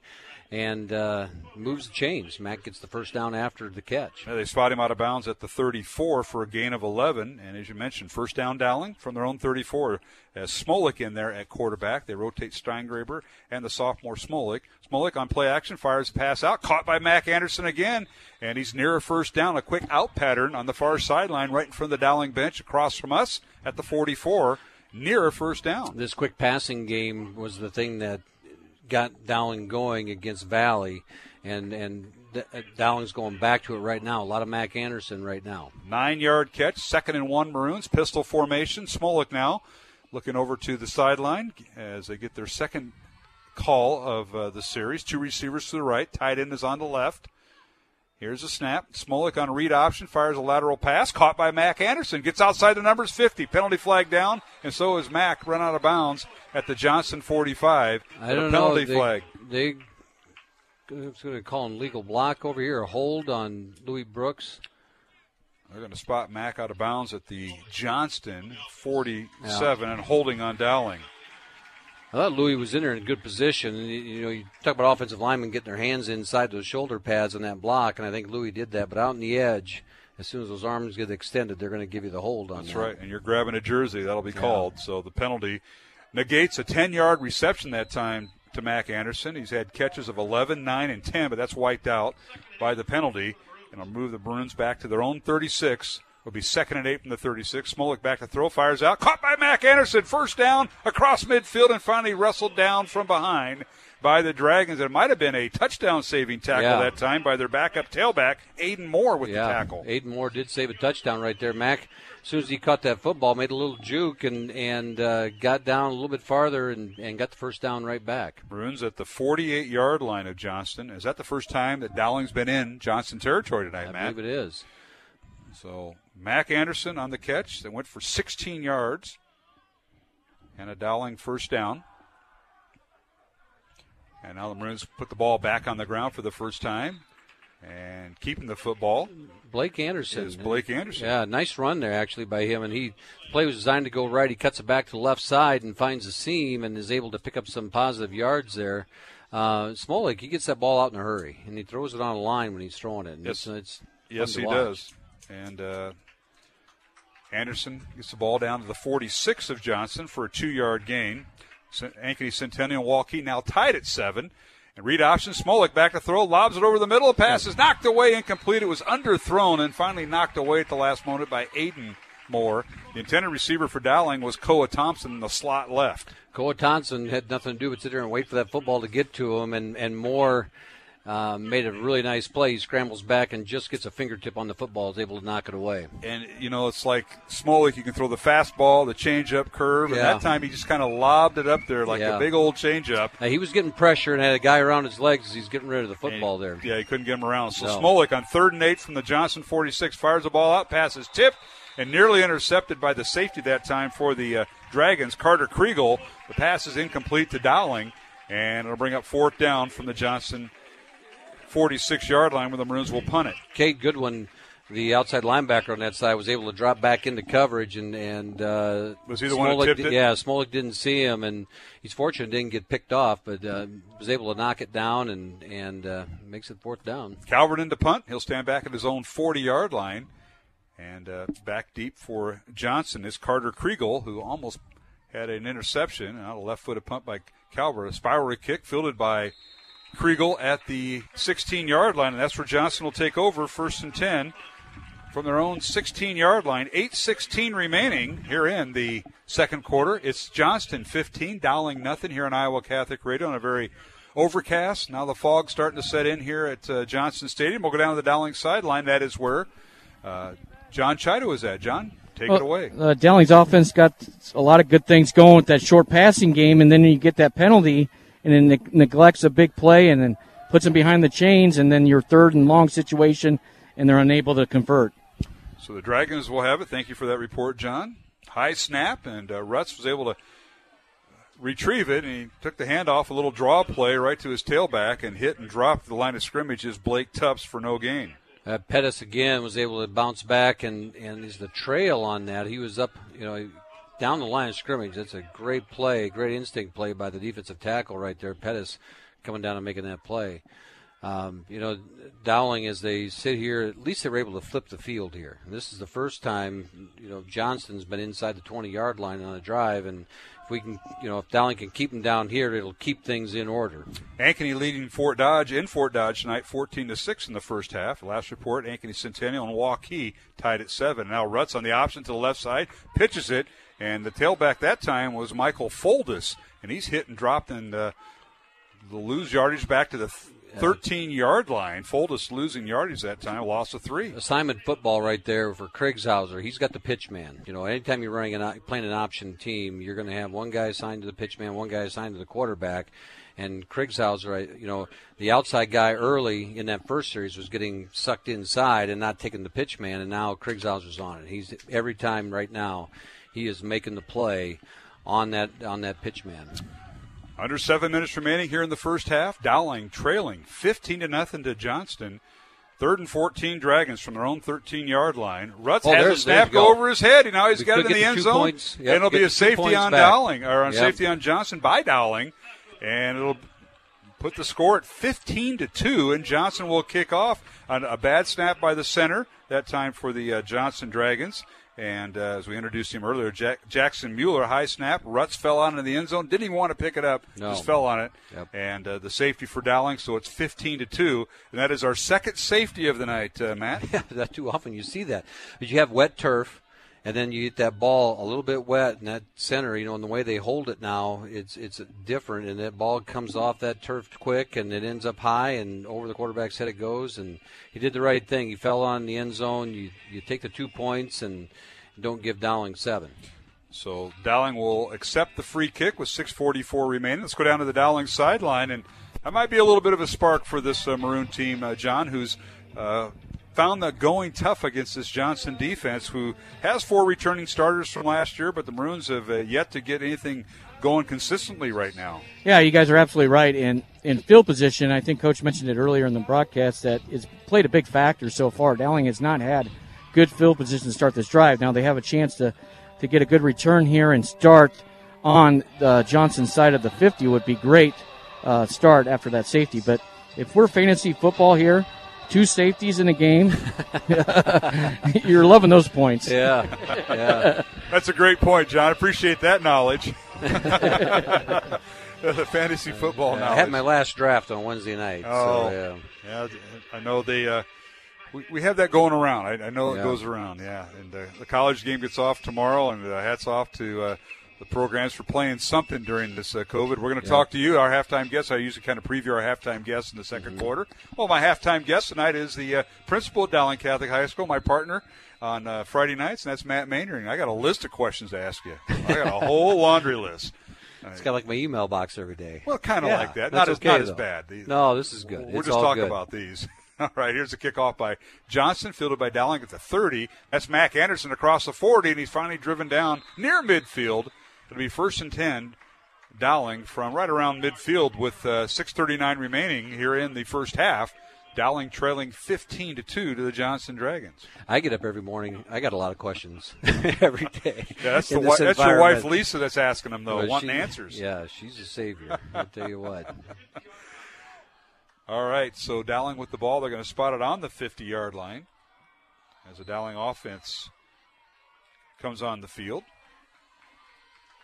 And uh, moves the chains. Mac gets the first down after the catch. Now they spot him out of bounds at the thirty-four for a gain of eleven. And as you mentioned, first down Dowling from their own thirty-four. As Smolik in there at quarterback. They rotate Steingraber and the sophomore Smolik. Smolik on play action fires a pass out. Caught by Mac Anderson again. And he's near a first down. A quick out pattern on the far sideline right in front of the Dowling bench across from us at the forty-four. Near a first down. This quick passing game was the thing that got Dowling going against Valley, and and Dowling's going back to it right now. A lot of Mac Anderson right now. Nine-yard catch, second and one Maroons, pistol formation. Smolik now looking over to the sideline as they get their second call of uh, the series. Two receivers to the right, tight end is on the left. Here's a snap. Smolik on read option, fires a lateral pass, caught by Mac Anderson, gets outside the numbers, fifty. Penalty flag down, and so is Mac run out of bounds at the Johnston forty-five. I don't know. Penalty flag. They, going to call him legal block over here, a hold on Louie Brooks. They're going to spot Mac out of bounds at the Johnston forty-seven, yeah, and holding on Dowling. I thought Louie was in there in a good position. You know, you talk about offensive linemen getting their hands inside those shoulder pads on that block, and I think Louie did that. But out on the edge, as soon as those arms get extended, they're going to give you the hold on that. That's right, and you're grabbing a jersey. That'll be called. Yeah. So the penalty negates a ten-yard reception that time to Mac Anderson. He's had catches of eleven, nine, and ten, but that's wiped out by the penalty. And it'll move the Bruins back to their own thirty-six It'll be second and eight from the thirty-six. Smolik back to throw, fires out. Caught by Mac Anderson. First down across midfield and finally wrestled down from behind by the Dragons. It might have been a touchdown-saving tackle yeah. that time by their backup tailback, Aiden Moore, with yeah. the tackle. Aiden Moore did save a touchdown right there. Mac, as soon as he caught that football, made a little juke and, and uh, got down a little bit farther and, and got the first down right back. Bruins at the forty-eight-yard line of Johnston. Is that the first time that Dowling's been in Johnston territory tonight, I Matt? I believe it is. So Mac Anderson on the catch that went for sixteen yards and a Dowling first down. And now the Maroons put the ball back on the ground for the first time and keeping the football. Blake Anderson. Is Blake Anderson. Yeah, nice run there actually by him. And he play was designed to go right. He cuts it back to the left side and finds a seam and is able to pick up some positive yards there. Uh, Smolik, he gets that ball out in a hurry, and he throws it on a line when he's throwing it. And yes, it's, it's yes he watch. does. And uh, Anderson gets the ball down to the forty-six of Johnston for a two-yard gain. Ankeny Centennial Waukee now tied at seven. And read option, Smolik back to throw, lobs it over the middle, pass is knocked away, incomplete. It was underthrown and finally knocked away at the last moment by Aiden Moore. The intended receiver for Dowling was Koa Thompson in the slot left. Koa Thompson had nothing to do but sit there and wait for that football to get to him, and, and Moore Uh, made a really nice play. He scrambles back and just gets a fingertip on the football, is able to knock it away. And, you know, it's like Smolik, you can throw the fastball, the change-up curve, yeah. and that time he just kind of lobbed it up there like yeah. a big old change-up. He was getting pressure and had a guy around his legs as he's getting rid of the football he, there. Yeah, he couldn't get him around. So no. Smolik on third and eight from the Johnston forty-six, fires the ball out, passes tipped, and nearly intercepted by the safety that time for the uh, Dragons, Carter Kriegel. The pass is incomplete to Dowling, and it'll bring up fourth down from the Johnston forty-six-yard line where the Maroons will punt it. Cade Goodwin, the outside linebacker on that side, was able to drop back into coverage. and and uh, Was he the Smolik, one who tipped it? Yeah, Smolik didn't see him, and he's fortunate he didn't get picked off, but uh, was able to knock it down and, and uh, makes it fourth down. Calvert into punt. He'll stand back at his own forty-yard line. And uh, back deep for Johnston is Carter Kriegel, who almost had an interception. Out a left-footed punt by Calvert. A spiral kick fielded by Kriegel at the sixteen-yard line, and that's where Johnston will take over, first and ten from their own sixteen-yard line. eight sixteen remaining here in the second quarter. It's Johnston fifteen, Dowling nothing here on Iowa Catholic Radio on a very overcast. Now the fog's starting to set in here at uh, Johnston Stadium. We'll go down to the Dowling sideline. That is where uh, John Chido is at. John, take well, it away. Uh, Dowling's offense got a lot of good things going with that short passing game, and then you get that penalty, and then ne- neglects a big play and then puts them behind the chains, and then your third and long situation, and they're unable to convert. So the Dragons will have it. Thank you for that report, John. High snap, and uh, Rutz was able to retrieve it, and he took the handoff, a little draw play right to his tailback, and hit and dropped the line of scrimmage is Blake Tubbs for no gain. Uh, Pettis, again, was able to bounce back, and, and is the trail on that. He was up, you know, he, down the line of scrimmage. That's a great play, great instinct play by the defensive tackle right there. Pettis coming down and making that play. Um, you know, Dowling, as they sit here, at least they were able to flip the field here. And this is the first time, you know, Johnston's been inside the twenty-yard line on a drive. And if we can, you know, if Dowling can keep them down here, it'll keep things in order. Ankeny leading Fort Dodge in Fort Dodge tonight, fourteen to six in the first half. Last report, Ankeny Centennial and Waukee tied at seven. Now Rutz on the option to the left side, pitches it. And the tailback that time was Michael Foldis, and he's hit and dropped, and uh, they'll lose yardage back to the thirteen-yard line. Foldis losing yardage that time, loss of three. Assignment football right there for Kriegshauser. He's got the pitch man. You know, anytime you're running an, playing an option team, you're going to have one guy assigned to the pitch man, one guy assigned to the quarterback. And Kriegshauser, you know, the outside guy early in that first series was getting sucked inside and not taking the pitch man, and now Kriegshauser's on it. He's every time right now. He is making the play on that on that pitch man. Under seven minutes remaining here in the first half. Dowling trailing fifteen to nothing to Johnston. Third and fourteen Dragons from their own thirteen-yard line. Rutz oh, has a snap go over his head. And now he's we got it in the end zone. Points. Yep, and it'll be a safety on back. Dowling, or on yep. safety on Johnston by Dowling. And it'll put the score at fifteen to two, and Johnston will kick off on a bad snap by the center that time for the uh, Johnston Dragons. And uh, as we introduced him earlier, Jack, Jackson Mueller, high snap. Rutz fell on in the end zone. Didn't even want to pick it up. No. Just fell on it. Yep. And uh, the safety for Dowling, so it's fifteen to two. And that is our second safety of the night, uh, Matt. Yeah, that too often you see that. But you have wet turf, and then you get that ball a little bit wet, and that center, you know, and the way they hold it now, it's it's different. And that ball comes off that turf quick, and it ends up high, and over the quarterback's head it goes. And he did the right thing. He fell on the end zone. You you take the two points and don't give Dowling seven. So Dowling will accept the free kick with six forty-four remaining. Let's go down to the Dowling sideline, and that might be a little bit of a spark for this uh, Maroon team, uh, John, who's uh, – found the going tough against this Johnston defense, who has four returning starters from last year, but the Maroons have uh, yet to get anything going consistently right now. Yeah, you guys are absolutely right. And in field position, I think Coach mentioned it earlier in the broadcast, that it's played a big factor so far. Dowling has not had good field position to start this drive. Now they have a chance to, to get a good return here and start on the Johnston side of the fifty would be great uh, start after that safety. But if we're fantasy football here, two safeties in a game. You're loving those points. Yeah. yeah. That's a great point, John. I appreciate that knowledge. The fantasy football uh, knowledge. I had my last draft on Wednesday night. Oh, so, yeah. yeah. I know they uh, – we, we have that going around. I, I know yeah. it goes around, yeah. And uh, the college game gets off tomorrow, and uh, hats off to uh, – the programs for playing something during this uh, COVID. We're going to yeah. talk to you, our halftime guest. I usually kind of preview our halftime guest in the second mm-hmm. quarter. Well, my halftime guest tonight is the uh, principal at Dowling Catholic High School, my partner on uh, Friday nights, and that's Matt Maynard. I got a list of questions to ask you. I got a whole laundry list. It's kind of like my email box every day. Well, kind of yeah, like that. Not, as, okay, not as bad. The, no, this is good. We're it's just all talking good. About these. All right, here's the kickoff by Johnston, fielded by Dowling at the thirty. That's Mac Anderson across the forty, and he's finally driven down near midfield. It'll be first and ten, Dowling, from right around midfield with uh, six thirty-nine remaining here in the first half. Dowling trailing fifteen to two to the Johnston Dragons. I get up every morning. I got a lot of questions every day. Yeah, that's, the wi- that's your wife, Lisa, that's asking them, though, well, wanting she, answers. Yeah, she's a savior. I'll tell you what. All right, so Dowling with the ball. They're going to spot it on the fifty-yard line as the Dowling offense comes on the field.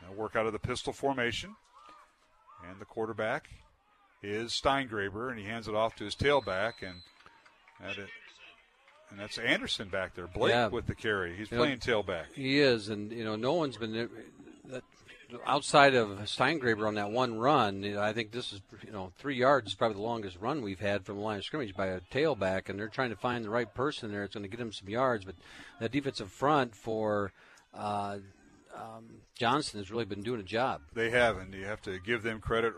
Now work out of the pistol formation. And the quarterback is Steingraber, and he hands it off to his tailback. And, that it, and that's Anderson back there. Blake yeah. with the carry. He's you playing know, tailback. He is, and, you know, no one's been – outside of Steingraber on that one run, you know, I think this is, you know, three yards is probably the longest run we've had from the line of scrimmage by a tailback, and they're trying to find the right person there. It's going to get him some yards. But that defensive front for uh, – Um, Johnston has really been doing a job. They have, and you have to give them credit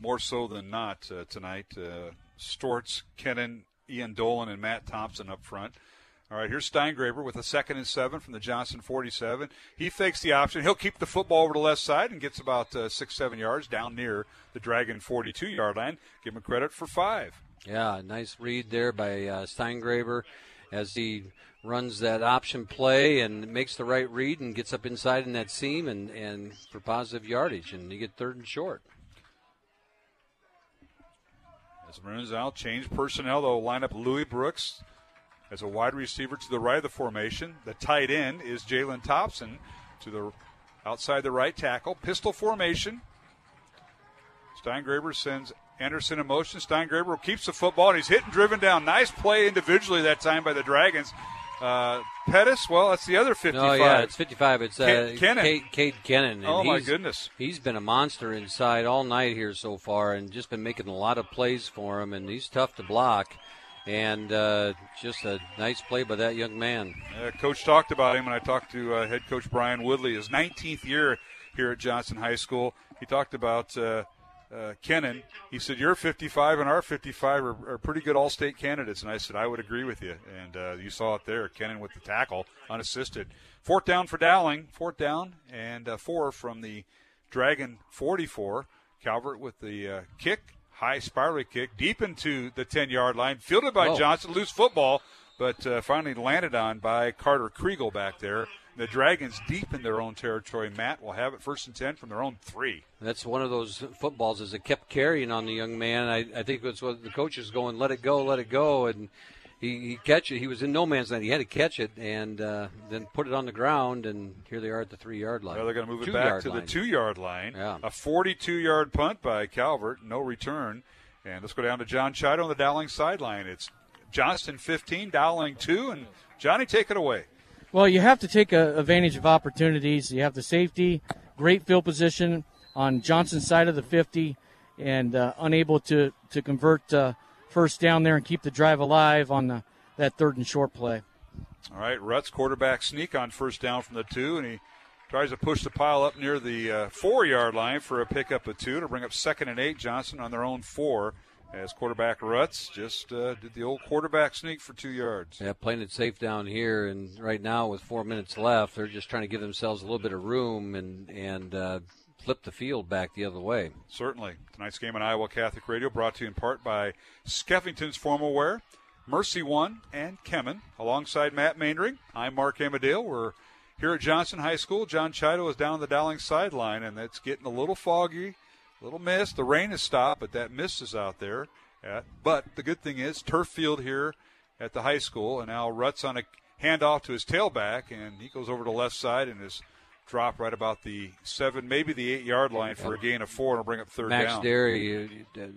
more so than not uh, tonight. Uh, Storts, Kennan, Ian Dolan, and Matt Thompson up front. All right, here's Steingraber with a second and seven from the Johnston forty-seven. He fakes the option. He'll keep the football over the left side and gets about uh, six, seven yards down near the Dragon forty-two-yard line. Give him credit for five. Yeah, nice read there by uh, Steingraber as he runs that option play and makes the right read and gets up inside in that seam and, and for positive yardage, and you get third and short. As Maroons out, change personnel. They'll line up Louie Brooks as a wide receiver to the right of the formation. The tight end is Jaylen Thompson to the outside the right tackle. Pistol formation. Steingraber sends Anderson in motion. Steingraber keeps the football, and he's hit and driven down. Nice play individually that time by the Dragons. Uh, Pettis, well, that's the other fifty-five. Oh, yeah, it's fifty-five. It's uh, Kennan. Cade, Cade Kennan. And oh, my goodness. He's been a monster inside all night here so far and just been making a lot of plays for him, and he's tough to block. And uh, just a nice play by that young man. Uh, coach talked about him, and I talked to uh, head coach Brian Woodley, his nineteenth year here at Johnston High School. He talked about uh, Uh, Kennan, he said, your fifty-five and our fifty-five are, are pretty good all-state candidates. And I said, I would agree with you. And uh, you saw it there, Kennan with the tackle, unassisted. Fourth down for Dowling, fourth down and uh, four from the Dragon forty-four. Calvert with the uh, kick, high spirally kick, deep into the ten-yard line, fielded by oh. Johnson, loose football, but uh, finally landed on by Carter Kriegel back there. The Dragons deep in their own territory. Matt will have it first and ten from their own three. That's one of those footballs as it kept carrying on the young man. I, I think that's what the coach is going, let it go, let it go. And he, he catch it. He was in no man's land. He had to catch it and uh, then put it on the ground, and here they are at the three-yard line. Well, they're going to move it back to the two-yard line. Yeah. A forty-two-yard punt by Calvert, no return. And let's go down to John Chido on the Dowling sideline. It's Johnston fifteen, Dowling two, and Johnny, take it away. Well, you have to take a, advantage of opportunities. You have the safety, great field position on Johnson's side of the fifty, and uh, unable to, to convert uh, first down there and keep the drive alive on the, that third and short play. All right, Rutz, quarterback sneak on first down from the two, and he tries to push the pile up near the uh, four-yard line for a pickup of two to bring up second and eight. Johnston on their own four as quarterback Rutz just uh, did the old quarterback sneak for two yards. Yeah, playing it safe down here, and right now with four minutes left, they're just trying to give themselves a little bit of room and, and uh, flip the field back the other way. Certainly. Tonight's game on Iowa Catholic Radio brought to you in part by Skeffington's Formal Wear, Mercy One, and Kemen. Alongside Matt Maindring, I'm Mark Amadale. We're here at Johnston High School. John Chido is down the Dowling sideline, and it's getting a little foggy, a little mist. The rain has stopped, but that mist is out there. But the good thing is, turf field here at the high school, and now Rutz on a handoff to his tailback, and he goes over to the left side and is dropped right about the seven, maybe the eight-yard line for a gain of four, and it'll bring up third Max down. Max there, he, uh, you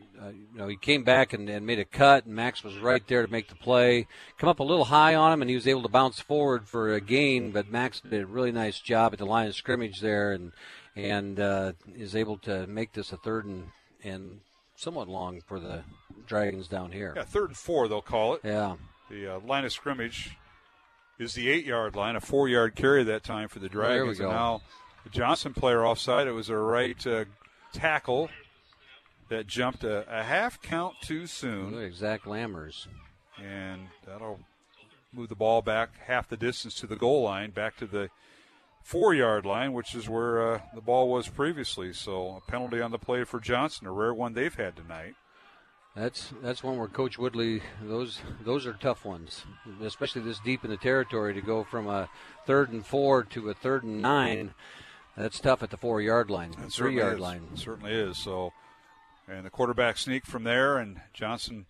know, he came back and, and made a cut, and Max was right there to make the play. Come up a little high on him, and he was able to bounce forward for a gain, but Max did a really nice job at the line of scrimmage there and and uh, is able to make this a third and, and somewhat long for the Dragons down here. Yeah, third and four, they'll call it. Yeah. The uh, line of scrimmage is the eight-yard line, a four-yard carry that time for the Dragons. There we go. And now the Johnson player offside. It was a right uh, tackle that jumped a, a half count too soon. Look at Zach Lammers. And that'll move the ball back half the distance to the goal line, back to the four-yard line, which is where uh, the ball was previously. So a penalty on the play for Johnson, a rare one they've had tonight. That's that's one where Coach Woodley, those those are tough ones, especially this deep in the territory to go from a third and four to a third and nine. That's tough at the four-yard line, the three-yard line. It certainly is. So, and the quarterback sneak from there, and Johnson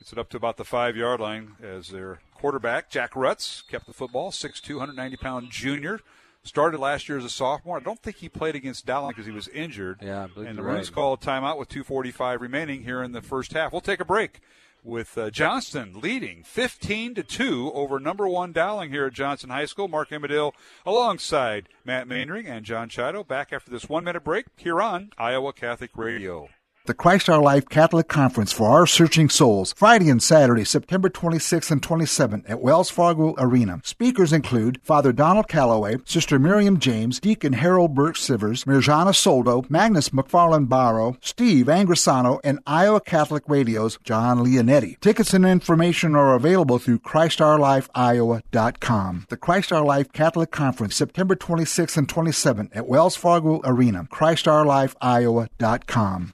gets it up to about the five-yard line as their quarterback, Jack Rutz, kept the football, six foot two, one hundred ninety pound junior. Started last year as a sophomore. I don't think he played against Dowling because he was injured. Yeah, I believe and the Roos right. called a timeout with two forty-five remaining here in the first half. We'll take a break with uh, Johnston leading fifteen to two over number one Dowling here at Johnston High School. Mark Amadale alongside Matt Maindring and John Chido back after this one-minute break here on Iowa Catholic Radio. The Christ Our Life Catholic Conference for Our Searching Souls, Friday and Saturday, September twenty-sixth and twenty-seventh at Wells Fargo Arena. Speakers include Father Donald Calloway, Sister Miriam James, Deacon Harold Burke-Sivers, Mirjana Soldo, Magnus McFarland Barrow, Steve Angrisano, and Iowa Catholic Radio's John Leonetti. Tickets and information are available through Christ Our Life Iowa dot com. The Christ Our Life Catholic Conference, September twenty-sixth and twenty-seventh at Wells Fargo Arena, Christ Our Life Iowa dot com.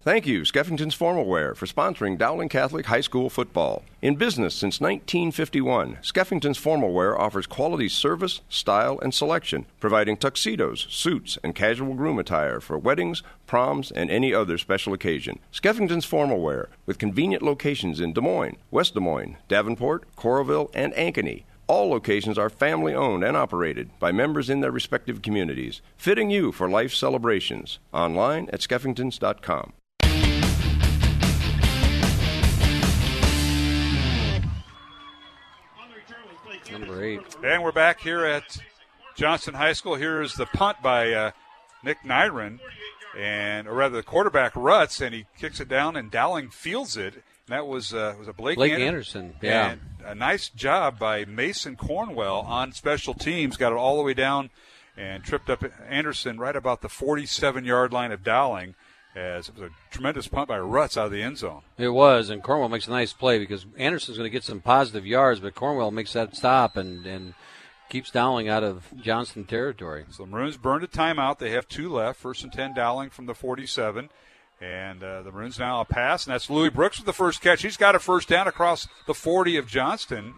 Thank you, Skeffington's Formal Wear, for sponsoring Dowling Catholic High School football. In business since nineteen fifty-one, Skeffington's Formal Wear offers quality service, style, and selection, providing tuxedos, suits, and casual groom attire for weddings, proms, and any other special occasion. Skeffington's Formal Wear, with convenient locations in Des Moines, West Des Moines, Davenport, Coralville, and Ankeny. All locations are family-owned and operated by members in their respective communities, fitting you for life celebrations. Online at skeffingtons dot com. Number eight. And we're back here at Johnston High School. Here is the punt by uh, Nick Nyron, and, or rather the quarterback Rutz, and he kicks it down, and Dowling fields it. And that was, uh, was a Blake, Blake Anderson. Anderson. Yeah. And a nice job by Mason Cornwell on special teams. Got it all the way down and tripped up Anderson right about the forty-seven-yard line of Dowling. As it was a tremendous punt by Rutz out of the end zone. It was, and Cornwell makes a nice play because Anderson's going to get some positive yards, but Cornwell makes that stop and, and keeps Dowling out of Johnston territory. So the Maroons burned a timeout. They have two left, first and ten Dowling from the forty-seven. And uh, the Maroons now a pass, and that's Louie Brooks with the first catch. He's got a first down across the forty of Johnston.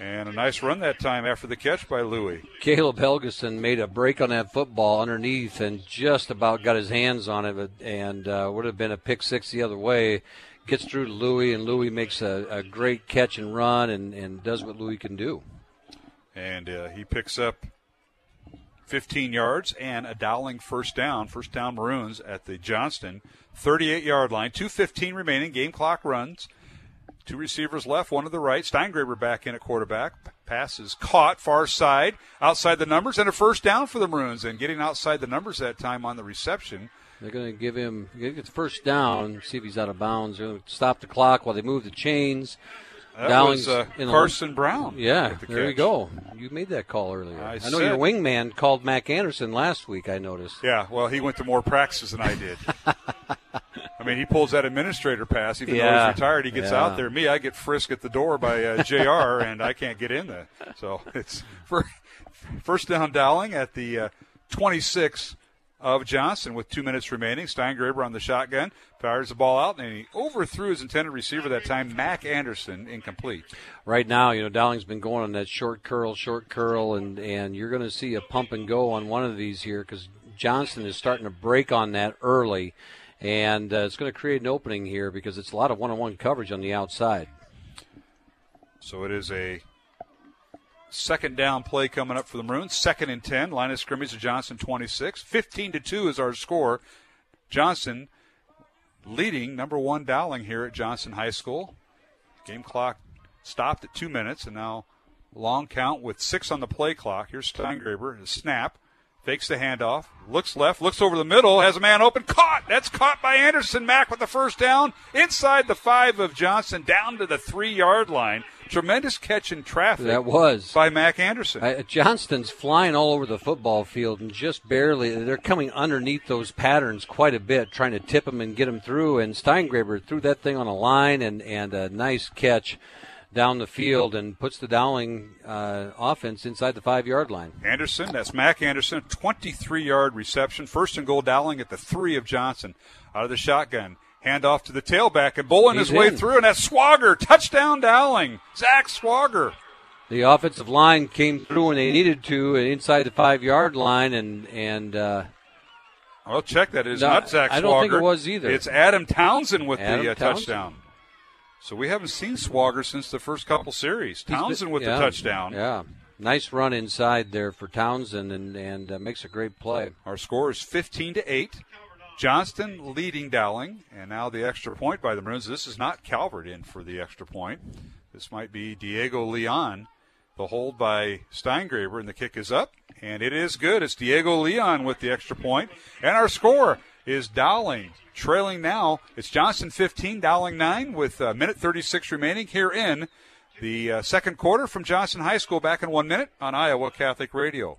And a nice run that time after the catch by Louie. Caleb Helgeson made a break on that football underneath and just about got his hands on it, and uh, would have been a pick six the other way. gets through to Louie, and Louie makes a, a great catch and run and, and does what Louie can do. And uh, he picks up fifteen yards and a Dowling first down. First down Maroons at the Johnston thirty-eight-yard line. two fifteen remaining. Game clock runs. Two receivers left, one to the right. Steingraber back in at quarterback. Pass is caught far side, outside the numbers, and a first down for the Maroons. And getting outside the numbers that time on the reception. They're going to give him the first down, see if he's out of bounds. They're going to stop the clock while they move the chains. That Dowling's was uh, Carson Brown. Yeah, the there you go. You made that call earlier. I, I know said. Your wingman called Mac Anderson last week, I noticed. Yeah, well, he went to more practices than I did. I mean, he pulls that administrator pass. Even yeah. though he's retired, he gets yeah. out there. Me, I get frisked at the door by uh, J R, and I can't get in there. So it's first down Dowling at the uh, twenty-six of Johnston with two minutes remaining. Steingraber on the shotgun, fires the ball out, and he overthrew his intended receiver that time, Mac Anderson, incomplete. Right now, you know, Dowling's been going on that short curl, short curl, and, and you're going to see a pump and go on one of these here because Johnston is starting to break on that early, and uh, it's going to create an opening here because it's a lot of one-on-one coverage on the outside. So it is a second down play coming up for the Maroons. Second and ten. Line of scrimmage of Johnston twenty-six. fifteen to two is our score. Johnston leading number one Dowling here at Johnston High School. Game clock stopped at two minutes, and now long count with six on the play clock. Here's Steingraber. His snap. Fakes the handoff. Looks left. Looks over the middle. Has a man open. Caught. That's caught by Anderson. Mack with the first down. Inside the five of Johnston. Down to the three-yard line. Tremendous catch in traffic. That was by Mac Anderson. I, Johnston's flying all over the football field and just barely. They're coming underneath those patterns quite a bit, trying to tip them and get them through. And Steingraber threw that thing on a line and, and a nice catch down the field and puts the Dowling uh, offense inside the five-yard line. Anderson, that's Mac Anderson, twenty-three-yard reception. First and goal Dowling at the three of Johnston. Out of the shotgun. Hand off to the tailback, and bowling his way in. through, and that's Swager. Touchdown Dowling. Zach Swager. The offensive line came through when they needed to, and inside the five-yard line, and... and uh, well, check that. It is no, not Zach Swager. I don't think it was either. It's Adam Townsend with Adam the uh, Townsend. touchdown. So we haven't seen Swager since the first couple series. Townsend been, with yeah, the touchdown. Yeah. Nice run inside there for Townsend, and, and uh, makes a great play. Our score is fifteen to eight. Johnston leading Dowling, and now the extra point by the Maroons. This is not Calvert in for the extra point. This might be Diego Leon. The hold by Steingraber, and the kick is up, and it is good. It's Diego Leon with the extra point, and our score is Dowling trailing now. It's Johnston fifteen, Dowling nine, with a minute thirty-six remaining here in the uh, second quarter from Johnston High School. Back in one minute on Iowa Catholic Radio.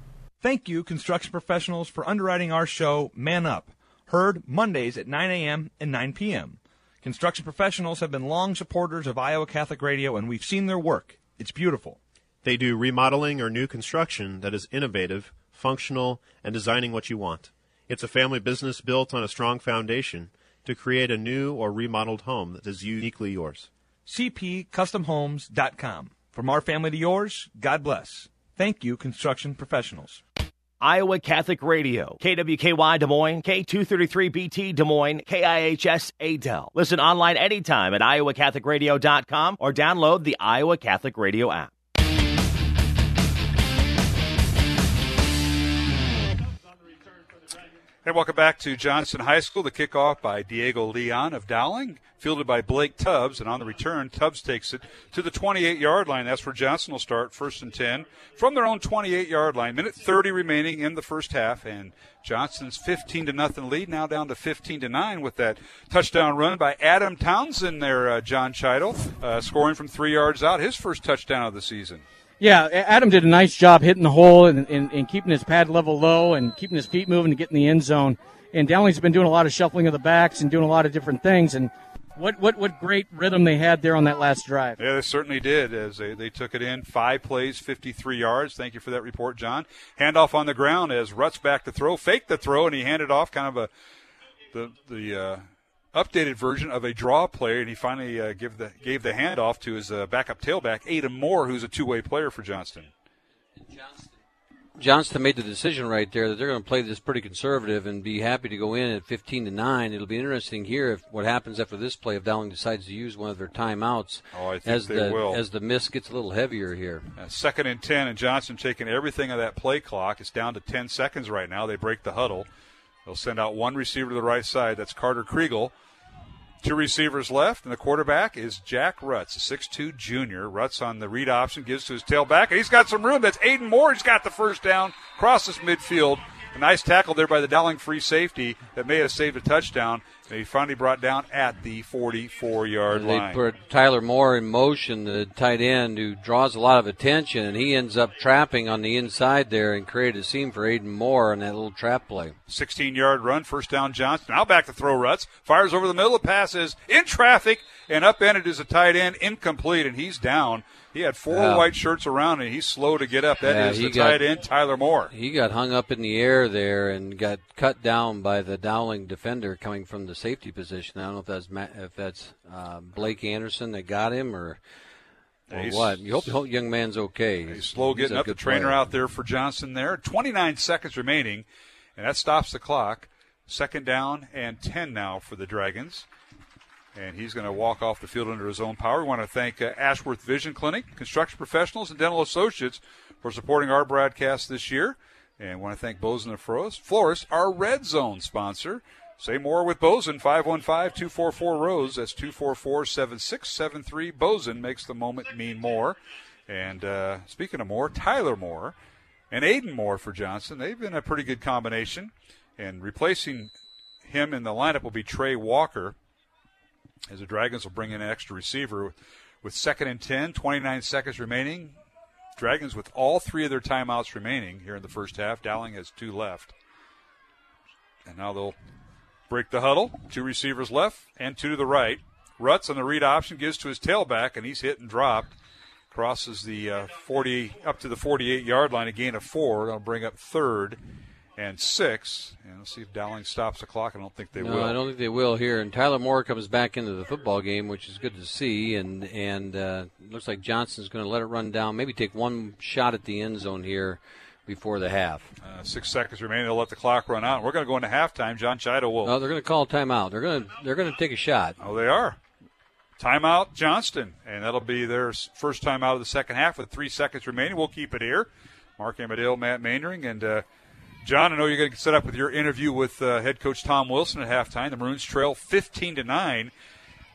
Thank you, construction professionals, for underwriting our show, Man Up, heard Mondays at nine a.m. and nine p.m. Construction professionals have been long supporters of Iowa Catholic Radio, and we've seen their work. It's beautiful. They do remodeling or new construction that is innovative, functional, and designing what you want. It's a family business built on a strong foundation to create a new or remodeled home that is uniquely yours. c p custom homes dot com. From our family to yours, God bless. Thank you, construction professionals. Iowa Catholic Radio, K W K Y Des Moines, K two thirty-three B T Des Moines, K I H S Adel. Listen online anytime at iowa catholic radio dot com or download the Iowa Catholic Radio app. And welcome back to Johnston High School. The kickoff by Diego Leon of Dowling, fielded by Blake Tubbs. And on the return, Tubbs takes it to the twenty-eight-yard line. That's where Johnston will start, first and ten, from their own twenty-eight-yard line. Minute thirty remaining in the first half. And Johnston's fifteen to nothing lead, now down to fifteen to nine with that touchdown run by Adam Townsend there, uh, John Chido, uh, scoring from three yards out, his first touchdown of the season. Yeah, Adam did a nice job hitting the hole and, and, and keeping his pad level low and keeping his feet moving and getting the end zone. and Dowling's been doing a lot of shuffling of the backs and doing a lot of different things, and What what what great rhythm they had there on that last drive. Yeah, they certainly did as they, they took it in. Five plays, fifty-three yards. Thank you for that report, John. Handoff on the ground as Rutz back to throw, faked the throw, and he handed off kind of a the the uh, updated version of a draw play, and he finally uh, give the, gave the handoff to his uh, backup tailback, Aiden Moore, who's a two-way player for Johnston. Johnston. Johnston made the decision right there that they're going to play this pretty conservative and be happy to go in at fifteen to nine. It'll be interesting here if what happens after this play if Dowling decides to use one of their timeouts oh, I think as they the will. as the miss gets a little heavier here. Uh, second and ten, and Johnston taking everything of that play clock. It's down to ten seconds right now. They break the huddle. They'll send out one receiver to the right side. That's Carter Kriegel. Two receivers left, and the quarterback is Jack Rutz, a six two junior. Rutz on the read option gives to his tailback, and he's got some room. That's Aiden Moore. He's got the first down, crosses midfield. A nice tackle there by the Dowling free safety that may have saved a touchdown. They finally brought down at the forty-four-yard line. They put Tyler Moore in motion, the tight end, who draws a lot of attention, and he ends up trapping on the inside there and created a seam for Aiden Moore on that little trap play. sixteen-yard run, first down Johnston. Now back to throw Rutz. Fires over the middle, passes in traffic, and upended as a tight end, incomplete, and he's down. He had four wow. white shirts around, and he's slow to get up. That yeah, is the got, tight end, Tyler Moore. He got hung up in the air there and got cut down by the Dowling defender coming from the safety position. I don't know if that's Matt, if that's uh, Blake Anderson that got him or, or what. You hope the young man's okay. He's, he's slow getting he's up. The trainer player. Out there for Johnson there. twenty-nine seconds remaining, and that stops the clock. Second down and ten now for the Dragons. And he's going to walk off the field under his own power. We want to thank uh, Ashworth Vision Clinic, construction professionals, and dental associates for supporting our broadcast this year. And we want to thank Bozen and Florist, our Red Zone sponsor. Say more with Bozen, five one five, two four four, R O S E. That's two four four, seven six seven three. Bozen makes the moment mean more. And uh, speaking of Moore, Tyler Moore and Aiden Moore for Johnston. They've been a pretty good combination. And replacing him in the lineup will be Trey Walker, as the Dragons will bring in an extra receiver. With second and ten, twenty-nine seconds remaining. Dragons with all three of their timeouts remaining here in the first half. Dowling has two left. And now they'll break the huddle. Two receivers left and two to the right. Rutz on the read option gives to his tailback, and he's hit and dropped. Crosses the uh, forty up to the forty-eight-yard line, a gain of four. That'll bring up third and six, and let's see if Dowling stops the clock. I don't think they no, will. I don't think they will here. And Tyler Moore comes back into the football game, which is good to see. And and uh, looks like Johnston's going to let it run down. Maybe take one shot at the end zone here before the half. Uh, six seconds remaining. They'll let the clock run out. We're going to go into halftime. John Chido will. No, they're going to call timeout. They're going to they're going to take a shot. Oh, they are. Timeout, Johnston, and that'll be their first time out of the second half with three seconds remaining. We'll keep it here. Mark Amadale, Matt Mainering, and Uh, John, I know you're going to get set up with your interview with uh, head coach Tom Wilson at halftime. The Maroons trail fifteen to nine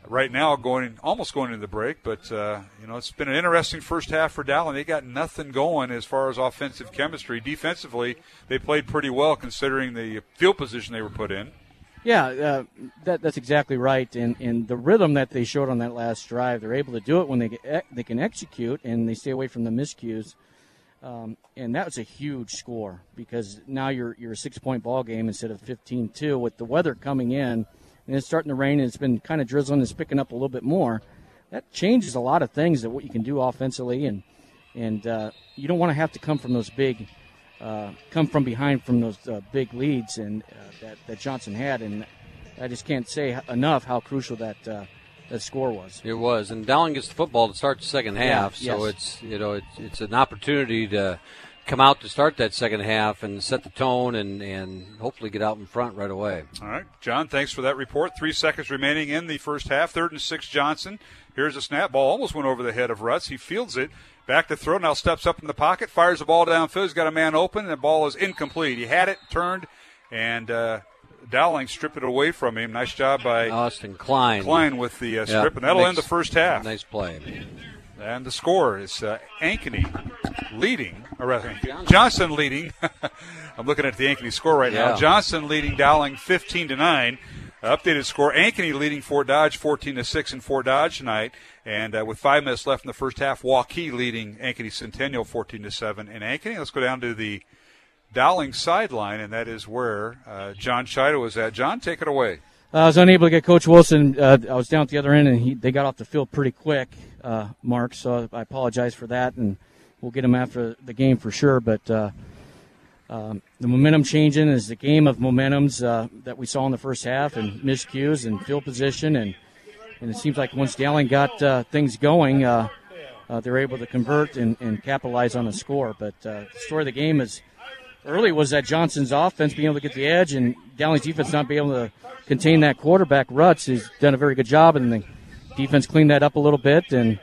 right now, going almost going into the break. But uh, you know, it's been an interesting first half for Dowling. They got nothing going as far as offensive chemistry. Defensively, they played pretty well considering the field position they were put in. Yeah, uh, that, that's exactly right. And and the rhythm that they showed on that last drive, they're able to do it when they get, they can execute and they stay away from the miscues. Um, and that was a huge score because now you're you're a six-point ball game instead of fifteen two with the weather coming in. And it's starting to rain, and it's been kind of drizzling. It's picking up a little bit more. That changes a lot of things that what you can do offensively, and and uh, you don't want to have to come from those big, uh, come from behind from those uh, big leads and uh, that that Johnson had. And I just can't say enough how crucial that Uh, the score was. It was, and Dowling gets the football to start the second half, yeah, so yes. it's you know it's it's an opportunity to come out to start that second half and set the tone and, and hopefully get out in front right away. All right, John, thanks for that report. Three seconds remaining in the first half, third and six Johnson. Here's a snap ball, almost went over the head of Rutz. He fields it, back to throw, now steps up in the pocket, fires the ball downfield. He's got a man open, and the ball is incomplete. He had it, turned, and uh, Dowling stripped it away from him. Nice job by Austin Klein. Klein with the uh, strip, yeah, and that'll nice, end the first half. Nice play. And the score is uh, Ankeny leading, or rather, Johnston leading. I'm looking at the Ankeny score right yeah. now. Johnston leading Dowling fifteen to nine. Uh, updated score, Ankeny leading Fort Dodge fourteen to six in Fort Dodge tonight. And uh, with five minutes left in the first half, Waukee leading Ankeny Centennial fourteen to seven in Ankeny. Let's go down to the Dowling sideline, and that is where uh, John Chido was at. John, take it away. Uh, I was unable to get Coach Wilson. Uh, I was down at the other end, and he, they got off the field pretty quick, uh, Mark, so I apologize for that, and we'll get him after the game for sure. But uh, um, the momentum changing is the game of momentums uh, that we saw in the first half, and miscues and field position, and, and it seems like once Dowling got uh, things going, uh, uh, they're able to convert and, and capitalize on the score. But uh, the story of the game is early was that Johnston's offense being able to get the edge, and Dowling's defense not being able to contain that quarterback, Rutz, who's done a very good job, and the defense cleaned that up a little bit, and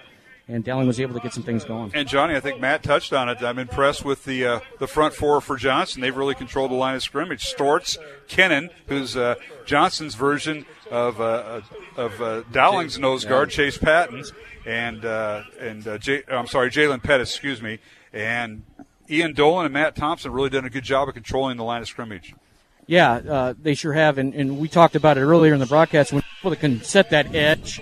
and Dowling was able to get some things going. And, Johnny, I think Matt touched on it. I'm impressed with the uh, the front four for Johnston. They've really controlled the line of scrimmage. Stortz, Kennan, who's uh, Johnston's version of uh, of uh, Dowling's nose guard, Chase Patton, and, uh, and uh, Jay, I'm sorry, Jaylen Pettis, excuse me, and Ian Dolan and Matt Thompson really done a good job of controlling the line of scrimmage. Yeah, uh, they sure have, and, and we talked about it earlier in the broadcast. When people can set that edge,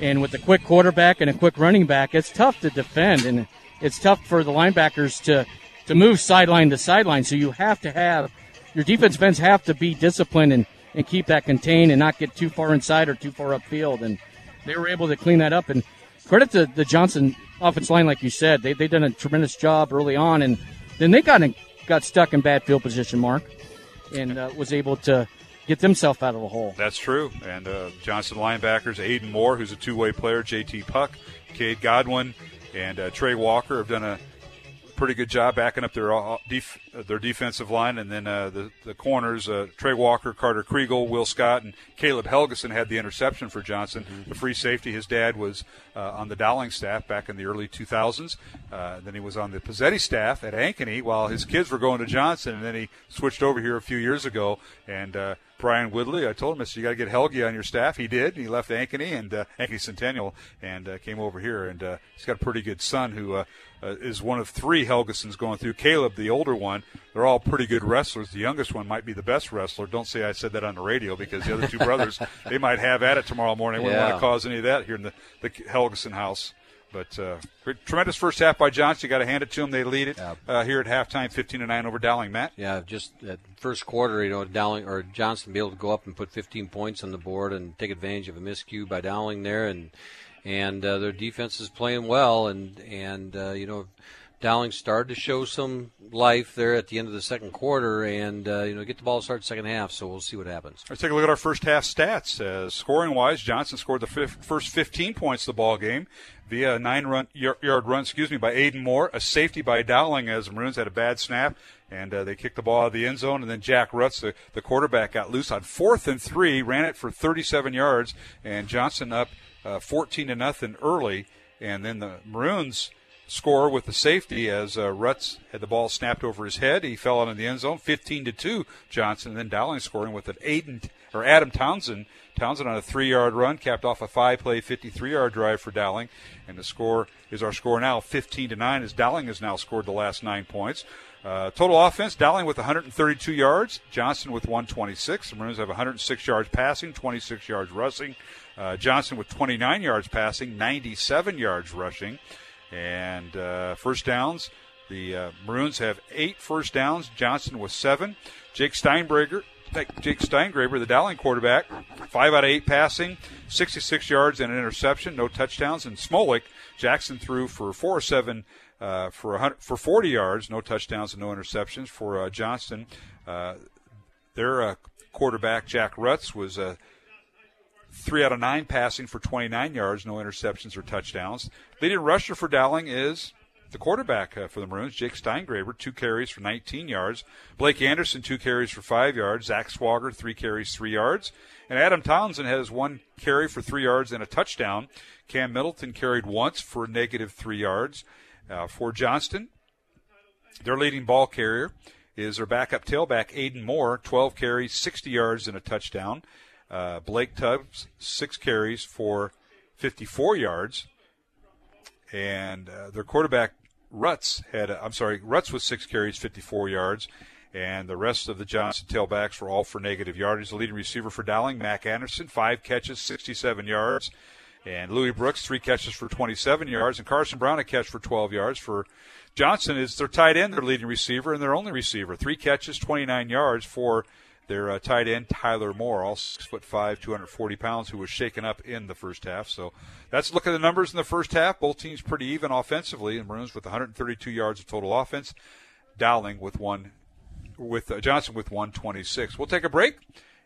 and with a quick quarterback and a quick running back, it's tough to defend, and it's tough for the linebackers to, to move sideline to sideline. So you have to have – your defensive ends have to be disciplined and, and keep that contained and not get too far inside or too far upfield. And they were able to clean that up. And credit to the Johnston offense line, like you said. They, they've done a tremendous job early on, and then they got, in, got stuck in bad field position, Mark. And uh, was able to get themselves out of the hole. That's true. And uh, Johnston linebackers, Aiden Moore, who's a two-way player, J T Puck, Cade Godwin, and uh, Trey Walker have done a pretty good job backing up their uh, def- their defensive line. And then uh, the, the corners, uh, Trey Walker, Carter Kriegel, Will Scott, and Caleb Helgeson had the interception for Johnston. Mm-hmm. The free safety, his dad was uh, on the Dowling staff back in the early two thousands. Uh, then he was on the Pizzetti staff at Ankeny while his kids were going to Johnston. And then he switched over here a few years ago. And uh, Brian Woodley, I told him, I said, you got to get Helge on your staff. He did. He left Ankeny and uh, Ankeny Centennial and uh, came over here. And uh, he's got a pretty good son who uh, uh, is one of three Helgesons going through. Caleb, the older one, they're all pretty good wrestlers. The youngest one might be the best wrestler. Don't say I said that on the radio because the other two brothers, they might have at it tomorrow morning. We yeah. wouldn't want to cause any of that here in the, the Helgeson house. But uh, tremendous first half by Johnston. You got to hand it to them. They lead it uh, here at halftime, fifteen to nine over Dowling. Matt. Yeah, just that first quarter, you know, Dowling or Johnston be able to go up and put fifteen points on the board and take advantage of a miscue by Dowling there, and and uh, their defense is playing well, and and uh, you know, Dowling started to show some life there at the end of the second quarter, and uh, you know, get the ball to start second half. So we'll see what happens. Let's take a look at our first half stats. Uh, scoring wise, Johnston scored the f- first fifteen points of the ball game via a nine-yard run, run, excuse me, by Aiden Moore, a safety by Dowling as the Maroons had a bad snap, and uh, they kicked the ball out of the end zone, and then Jack Rutz, the, the quarterback, got loose on fourth and three, ran it for thirty-seven yards, and Johnston up uh, fourteen to nothing early, and then the Maroons score with the safety as uh, Rutz had the ball snapped over his head. He fell out in the end zone, fifteen to two, Johnston. And then Dowling scoring with an Aiden or Adam Townsend. Townsend on a three-yard run, capped off a five-play, fifty-three-yard drive for Dowling. And the score is our score now, fifteen to nine, as Dowling has now scored the last nine points. Uh, total offense, Dowling with one hundred thirty-two yards, Johnston with one hundred twenty-six. The Maroons have one hundred six yards passing, twenty-six yards rushing. Uh, Johnston with twenty-nine yards passing, ninety-seven yards rushing. And uh, first downs, the uh, Maroons have eight first downs. Johnston with seven. Jake Steingraber, Jake Steingraber, the Dowling quarterback, five out of eight passing, sixty-six yards and an interception, no touchdowns. And Smolik, Jackson threw for four or seven uh, for for forty yards, no touchdowns and no interceptions for uh, Johnston. Uh, their uh, quarterback, Jack Rutz, was a uh, three out of nine passing for twenty-nine yards, no interceptions or touchdowns. Leading rusher for Dowling is the quarterback uh, for the Maroons, Jake Steingraber, two carries for nineteen yards. Blake Anderson, two carries for five yards. Zach Swager, three carries, three yards. And Adam Townsend has one carry for three yards and a touchdown. Cam Middleton carried once for negative three yards. Uh, for Johnston, their leading ball carrier is their backup tailback, Aiden Moore, twelve carries, sixty yards and a touchdown. Uh, Blake Tubbs, six carries for fifty-four yards. And uh, their quarterback, Rutz, had, a, I'm sorry, Rutz with six carries, fifty-four yards. And the rest of the Johnston tailbacks were all for negative yardage. The leading receiver for Dowling, Mac Anderson, five catches, sixty-seven yards. And Louie Brooks, three catches for twenty-seven yards, and Carson Brown, a catch for twelve yards. For Johnston, is their tight end, their leading receiver, and their only receiver. Three catches, twenty-nine yards for their uh, tight end, Tyler Moore, all six foot five, two hundred forty pounds, who was shaken up in the first half. So that's a look at the numbers in the first half. Both teams pretty even offensively, and Maroons with one hundred thirty-two yards of total offense. Dowling with one, with uh, Johnston with one twenty-six. We'll take a break.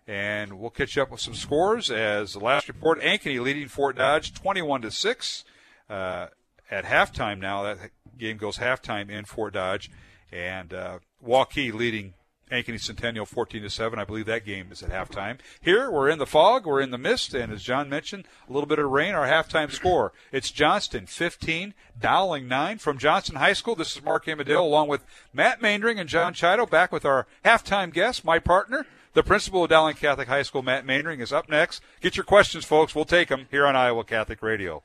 And we'll catch up with some scores as the last report. Ankeny leading Fort Dodge twenty-one to six uh, at halftime now. That game goes halftime in Fort Dodge. And uh, Waukee leading Ankeny Centennial fourteen to seven. I believe that game is at halftime. Here, we're in the fog, we're in the mist, and as John mentioned, a little bit of rain. Our halftime score, it's Johnston fifteen, Dowling nine. From Johnston High School, this is Mark Amadale along with Matt Maindring and John Chido, back with our halftime guest, my partner, the principal of Dowling Catholic High School, Matt Maindring, is up next. Get your questions, folks. We'll take them here on Iowa Catholic Radio.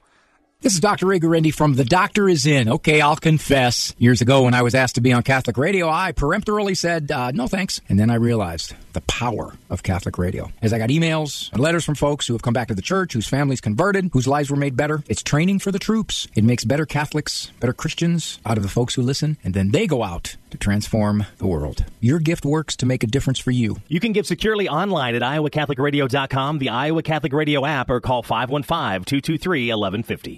This is Doctor Ray Guarendi from The Doctor Is In. Okay, I'll confess. Years ago when I was asked to be on Catholic radio, I peremptorily said, uh, no thanks. And then I realized the power of Catholic radio. As I got emails and letters from folks who have come back to the church, whose families converted, whose lives were made better, it's training for the troops. It makes better Catholics, better Christians out of the folks who listen, and then they go out to transform the world. Your gift works to make a difference for you. You can give securely online at iowa catholic radio dot com, the Iowa Catholic Radio app, or call five one five, two two three, one one five zero.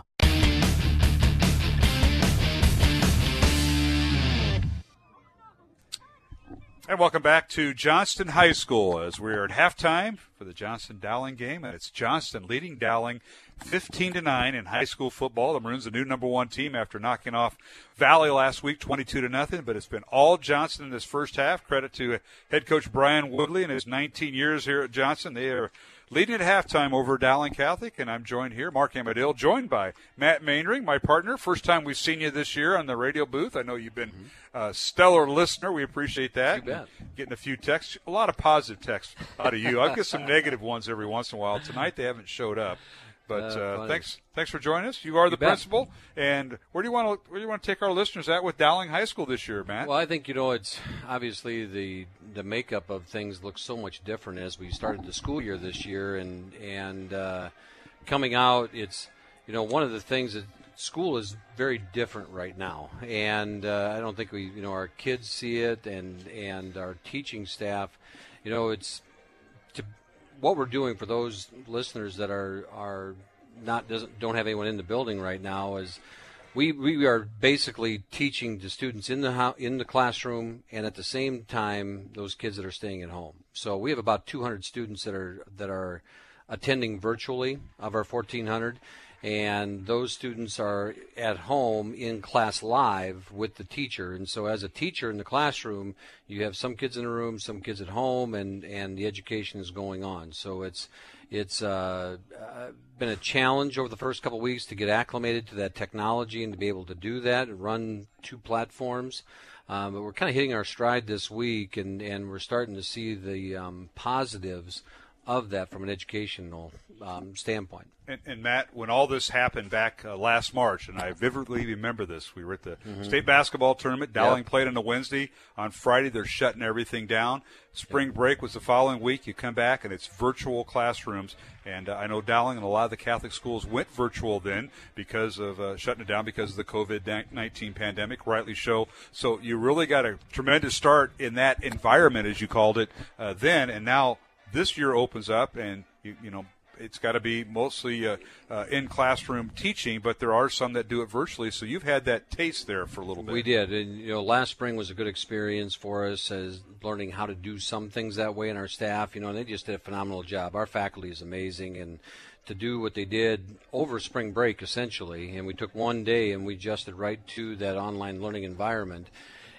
And welcome back to Johnston High School as we're at halftime for the Johnston-Dowling game. And it's Johnston leading Dowling fifteen to nine in high school football. The Maroons, the new number one team after knocking off Valley last week twenty-two to nothing. But it's been all Johnston in this first half. Credit to head coach Brian Woodley and his nineteen years here at Johnston. They are leading at halftime over Dowling Catholic, and I'm joined here, Mark Amadale, joined by Matt Maindring, my partner. First time we've seen you this year on the radio booth. I know you've been a stellar listener. We appreciate that. Getting a few texts, a lot of positive texts out of you. I'll get some negative ones every once in a while. Tonight they haven't showed up. But uh, thanks thanks for joining us. You are the you principal. And where do you want to where do you want to take our listeners at with Dowling High School this year, Matt? Well, I think, you know, it's obviously the the makeup of things looks so much different as we started the school year this year. And, and uh, coming out, it's, you know, one of the things that school is very different right now. And uh, I don't think we, you know, our kids see it and, and our teaching staff, you know, it's to what we're doing for those listeners that are are not doesn't don't have anyone in the building right now is we we are basically teaching the students in the ho- in the classroom, and at the same time those kids that are staying at home. So we have about two hundred students that are that are attending virtually of our fourteen hundred, and those students are at home in class live with the teacher. And so as a teacher in the classroom, you have some kids in the room, some kids at home, and and the education is going on. So it's it's uh, uh, been a challenge over the first couple of weeks to get acclimated to that technology and to be able to do that and run two platforms. Um, but we're kind of hitting our stride this week, and and we're starting to see the um, positives of that from an educational um, standpoint. And, and, Matt, when all this happened back uh, last March, and I vividly remember this, we were at the mm-hmm. state basketball tournament. Dowling yep. played on a Wednesday. On Friday, they're shutting everything down. Spring yep. break was the following week. You come back, and it's virtual classrooms. And uh, I know Dowling and a lot of the Catholic schools went virtual then because of uh, shutting it down because of the covid nineteen pandemic, rightly so. So you really got a tremendous start in that environment, as you called it, uh, then, and now this year opens up, and, you, you know, it's got to be mostly uh, uh, in classroom teaching, but there are some that do it virtually. So you've had that taste there for a little bit. We did. And, you know, last spring was a good experience for us as learning how to do some things that way, and our staff, you know, and they just did a phenomenal job. Our faculty is amazing, and to do what they did over spring break, essentially, and we took one day and we adjusted right to that online learning environment.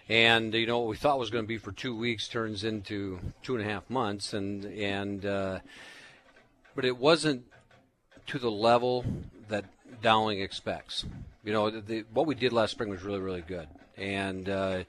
And, you know, what we thought was going to be for two weeks turns into two and a half months. And, and uh, but it wasn't to the level that Dowling expects. You know, the, what we did last spring was really, really good. And, uh,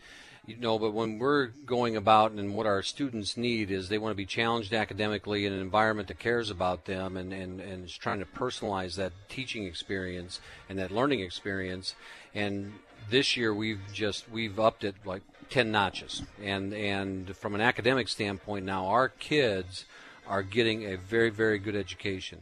you know, but when we're going about and what our students need is they want to be challenged academically in an environment that cares about them and, and, and is trying to personalize that teaching experience and that learning experience. And this year we've just we've upped it like ten notches. And, and from an academic standpoint now, our kids are getting a very, very good education.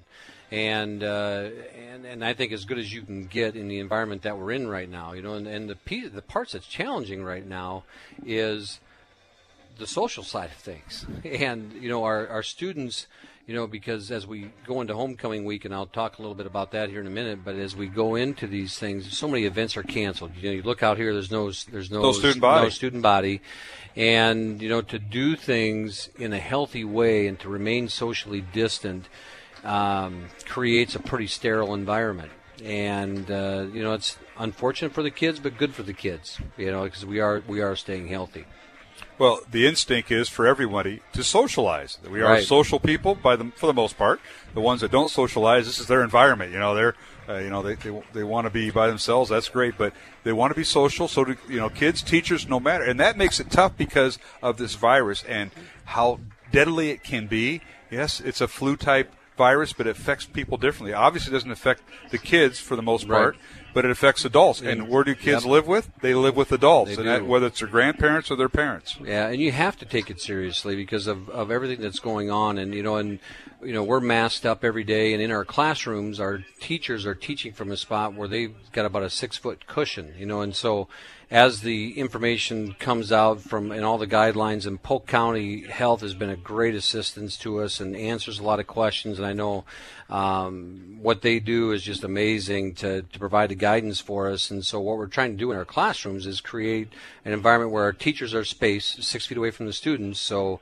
And, uh, and and I think as good as you can get in the environment that we're in right now, you know, and, and the piece, the parts that's challenging right now is the social side of things. And, you know, our, our students, you know, because as we go into homecoming week, and I'll talk a little bit about that here in a minute, but as we go into these things, so many events are canceled. You know, you look out here, there's no there's no, no, student, body. no student body. And, you know, to do things in a healthy way and to remain socially distant Um, creates a pretty sterile environment. And, uh, you know, it's unfortunate for the kids, but good for the kids, you know, because we are we are staying healthy. Well, the instinct is for everybody to socialize. We are right. social people by the, for the most part. The ones that don't socialize, this is their environment. You know, they're, uh, you know, they they, they want to be by themselves. That's great, but they want to be social. So, do, you know, kids, teachers, no matter. And that makes it tough because of this virus and how deadly it can be. Yes, it's a flu-type virus, but it affects people differently. Obviously, it doesn't affect the kids for the most part, right. but it affects adults. And where do kids yep. live with? They live with adults, and that, whether it's their grandparents or their parents. Yeah, and you have to take it seriously because of, of everything that's going on. And you know, and you know, we're masked up every day, and in our classrooms, our teachers are teaching from a spot where they've got about a six foot cushion. You know, and so as the information comes out from and all the guidelines, and Polk County Health has been a great assistance to us and answers a lot of questions. And I know um, what they do is just amazing to, to provide the guidance for us. And so what we're trying to do in our classrooms is create an environment where our teachers are spaced six feet away from the students. So,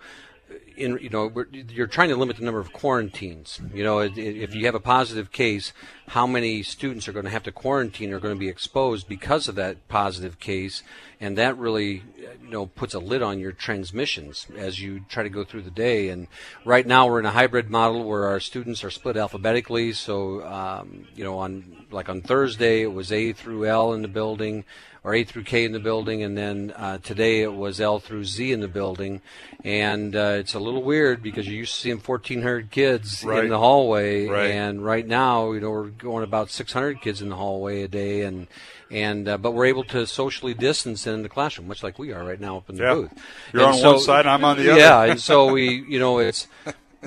in you know, we're, you're trying to limit the number of quarantines. You know, it, it, if you have a positive case, how many students are going to have to quarantine or are going to be exposed because of that positive case, and that really, you know, puts a lid on your transmissions as you try to go through the day. And right now we're in a hybrid model where our students are split alphabetically. So, um, you know, on like on Thursday it was A through L in the building, or A through K in the building, and then uh, today it was L through Z in the building. And uh, it's a little weird because you used to see them fourteen hundred kids right. in the hallway, right. and right now, you know, we're going about six hundred kids in the hallway a day, and and uh, but we're able to socially distance in the classroom, much like we are right now up in the yeah. booth. You're and on so, one side, I'm on the yeah, other. Yeah, and so we, you know, it's.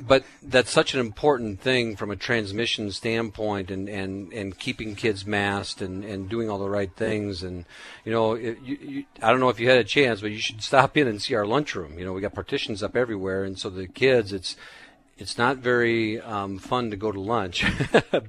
But that's such an important thing from a transmission standpoint, and, and, and keeping kids masked and, and doing all the right things. And, you know, it, you, you, I don't know if you had a chance, but you should stop in and see our lunchroom. You know, we got partitions up everywhere. And so the kids, it's it's not very um, fun to go to lunch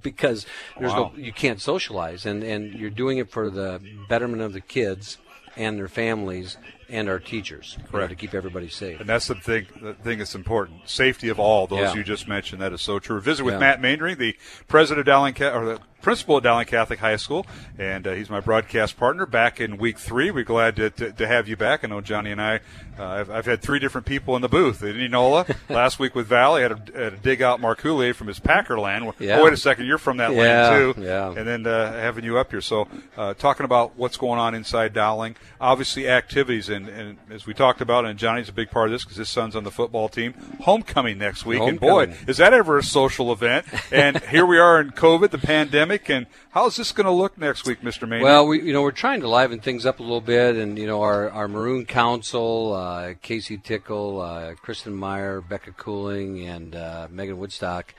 because there's wow. no, you can't socialize. And, and you're doing it for the betterment of the kids and their families and our teachers, correct, you know, to keep everybody safe. And that's the thing, the thing that's important, safety of all those yeah. you just mentioned. That is so true. Visit with yeah. Matt Maindring, the president of Dowling, or the principal of Dowling Catholic High School, and uh, he's my broadcast partner. Back in week three, we're glad to, to, to have you back. I know Johnny and I, uh, I've, I've had three different people in the booth. In Enola, last week with Valley, had a, had a dig out Mark Houllier from his Packer land. Yeah. Oh, wait a second, you're from that yeah. land too. Yeah. And then uh, having you up here. So uh, talking about what's going on inside Dowling, obviously activities. And, and as we talked about, and Johnny's a big part of this because his son's on the football team, homecoming next week. Homecoming. And, boy, is that ever a social event. And here we are in COVID, the pandemic, and how's this going to look next week, Mister Maynard? Well, we, you know, we're trying to liven things up a little bit. And, you know, our, our Maroon Council, uh, Casey Tickle, uh, Kristen Meyer, Becca Cooling, and uh, Megan Woodstock,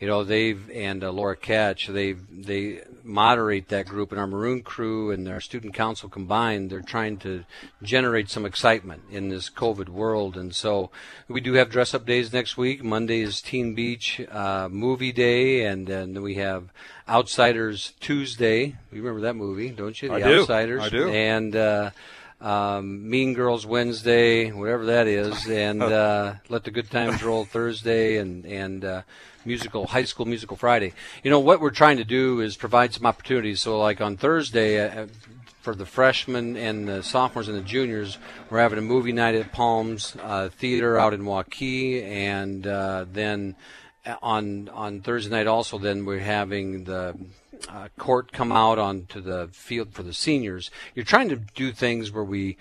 you know, they've and uh, Laura Catch, they they moderate that group, and our Maroon Crew and our Student Council combined, they're trying to generate some excitement in this COVID world. And so we do have dress-up days next week. Monday is Teen Beach uh, Movie Day, and then we have Outsiders Tuesday. You remember that movie, don't you? The I do. Outsiders. I do. And uh, um, Mean Girls Wednesday, whatever that is, and uh, Let the Good Times Roll Thursday, and and uh, musical high school musical Friday. You know what we're trying to do is provide some opportunities. So like on Thursday uh, for the freshmen and the sophomores and the juniors, we're having a movie night at Palms uh, Theater out in Waukee, and uh, then on on Thursday night also, then we're having the uh, court come out onto the field for the seniors. You're trying to do things where we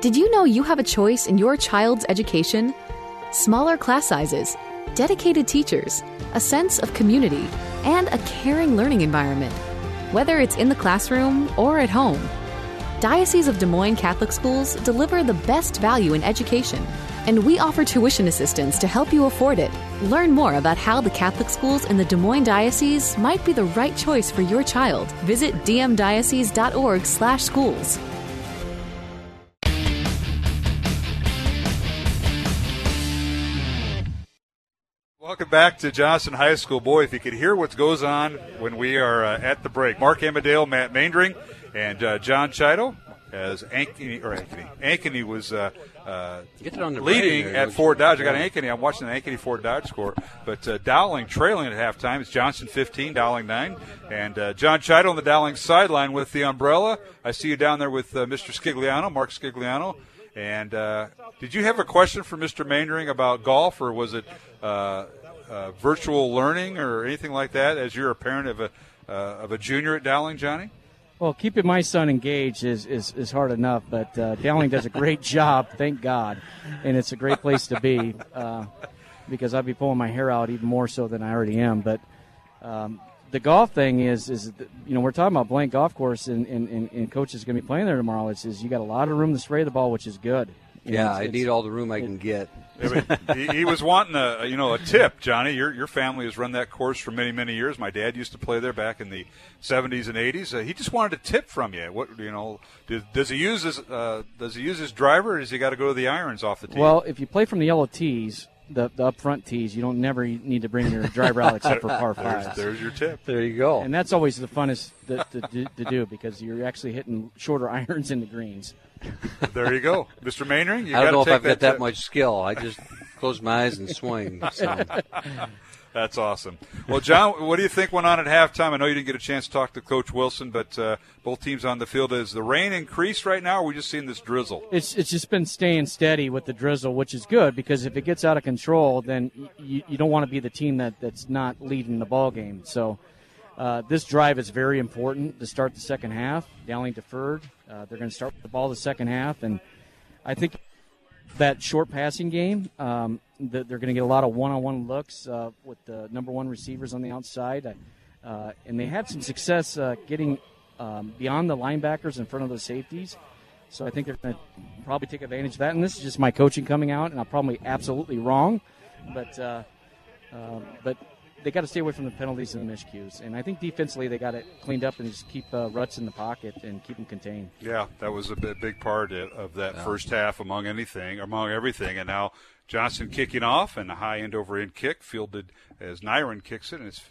Did you know you have a choice in your child's education? Smaller class sizes, dedicated teachers, a sense of community, and a caring learning environment, whether it's in the classroom or at home. Diocese of Des Moines Catholic Schools deliver the best value in education, and we offer tuition assistance to help you afford it. Learn more about how the Catholic schools in the Des Moines Diocese might be the right choice for your child. Visit d m diocese dot org slash schools. Welcome back to Johnston High School. Boy, if you could hear what goes on when we are uh, at the break. Mark Amadale, Matt Maindring, and uh, John Chido as Ankeny, or Ankeny. Ankeny was uh, uh, leading there, at Fort Dodge. I got Ankeny. I'm watching the Ankeny Fort Dodge score. But uh, Dowling trailing at halftime. It's Johnston fifteen, Dowling nine. And uh, John Chido on the Dowling sideline with the umbrella. I see you down there with uh, Mister Scigliano, Mark Scigliano. And uh, did you have a question for Mister Maindring about golf, or was it uh, uh, virtual learning or anything like that, as you're a parent of a uh, of a junior at Dowling, Johnny? Well, keeping my son engaged is, is, is hard enough, but uh, Dowling does a great job, thank God, and it's a great place to be uh, because I'd be pulling my hair out even more so than I already am. But um, the golf thing is, is you know, we're talking about Blank Golf Course, and, and, and, and Coach is going to be playing there tomorrow. It's is you got a lot of room to spray the ball, which is good. You yeah, know, I need all the room I it, can get. he, he was wanting a you know a tip, Johnny. Your your family has run that course for many many years. My dad used to play there back in the seventies and eighties. Uh, he just wanted a tip from you. What you know? Do, does he use his uh, does he use his driver, or does he got to go to the irons off the tee? Well, if you play from the yellow tees, the, the up front tees, you don't never need to bring your driver out except for par fives. There's, there's your tip. There you go. And that's always the funnest to, to, to do because you're actually hitting shorter irons in the greens. There you go. Mister Maindring, you I don't know if I've got that much skill. I just close my eyes and swing. So. That's awesome. Well, John, what do you think went on at halftime? I know you didn't get a chance to talk to Coach Wilson, but uh, both teams on the field. Is the rain increased right now, or are we just seeing this drizzle? It's it's just been staying steady with the drizzle, which is good because if it gets out of control, then you, you don't want to be the team that, that's not leading the ball game. So uh, this drive is very important to start the second half. Dowling deferred. Uh, they're going to start with the ball the second half, and I think that short passing game, um, the, they're going to get a lot of one-on-one looks uh, with the number one receivers on the outside, uh, and they had some success uh, getting um, beyond the linebackers in front of the safeties, so I think they're going to probably take advantage of that, and this is just my coaching coming out, and I'm probably absolutely wrong, but uh, uh, but they got to stay away from the penalties and the miscues. And I think defensively they got it cleaned up and just keep uh, Rutz in the pocket and keep them contained. Yeah, that was a big part of that yeah. first half among anything, among everything. And now Johnston kicking off and a high end over end kick fielded as Nyron kicks it. And it's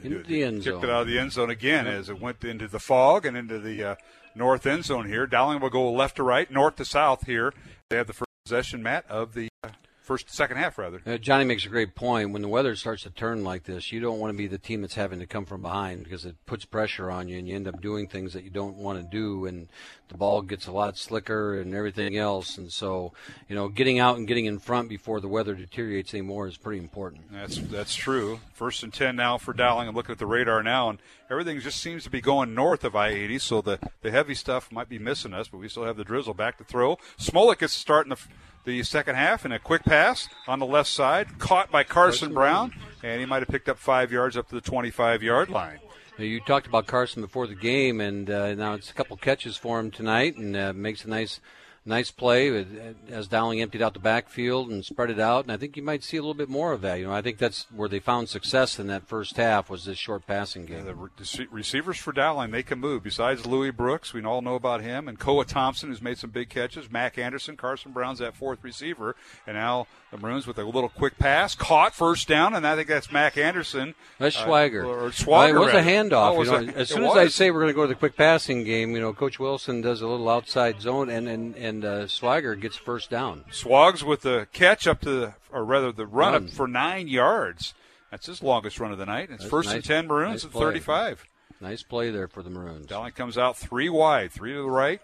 into the end zone. Kicked it out of the end zone again yeah. as it went into the fog and into the uh, north end zone here. Dowling will go left to right, north to south here. They have the first possession, Matt, of the uh, – First, second half, rather. Uh, Johnny makes a great point. When the weather starts to turn like this, you don't want to be the team that's having to come from behind because it puts pressure on you, and you end up doing things that you don't want to do, and the ball gets a lot slicker and everything else. And so, you know, getting out and getting in front before the weather deteriorates anymore is pretty important. That's that's true. First and ten now for Dowling. I'm looking at the radar now, and everything just seems to be going north of I eighty, so the, the heavy stuff might be missing us, but we still have the drizzle back to throw. Smolik gets to start in the – the second half, and a quick pass on the left side, caught by Carson Brown, and he might have picked up five yards up to the twenty-five-yard line. You talked about Carson before the game, and uh, now it's a couple catches for him tonight, and uh, makes a nice nice play as Dowling emptied out the backfield and spread it out, and I think you might see a little bit more of that. You know, I think that's where they found success in that first half was this short passing game. Yeah, the re- receivers for Dowling, they can move. Besides Louie Brooks, we all know about him, and Koa Thompson, who's made some big catches, Mac Anderson, Carson Brown's that fourth receiver, and now the Maroons with a little quick pass, caught first down, and I think that's Mac Anderson. That's uh, Swager. Or Swager. Well, it was a handoff. Oh, you know, a, as soon was. as I say we're going to go to the quick passing game, you know, Coach Wilson does a little outside zone, and, and, and And uh, Swager gets first down. Swags with the catch up to, the, or rather the run, run up for nine yards. That's his longest run of the night. It's That's first nice, and ten Maroons nice at play. thirty-five. Nice play there for the Maroons. Dowling comes out three wide, three to the right,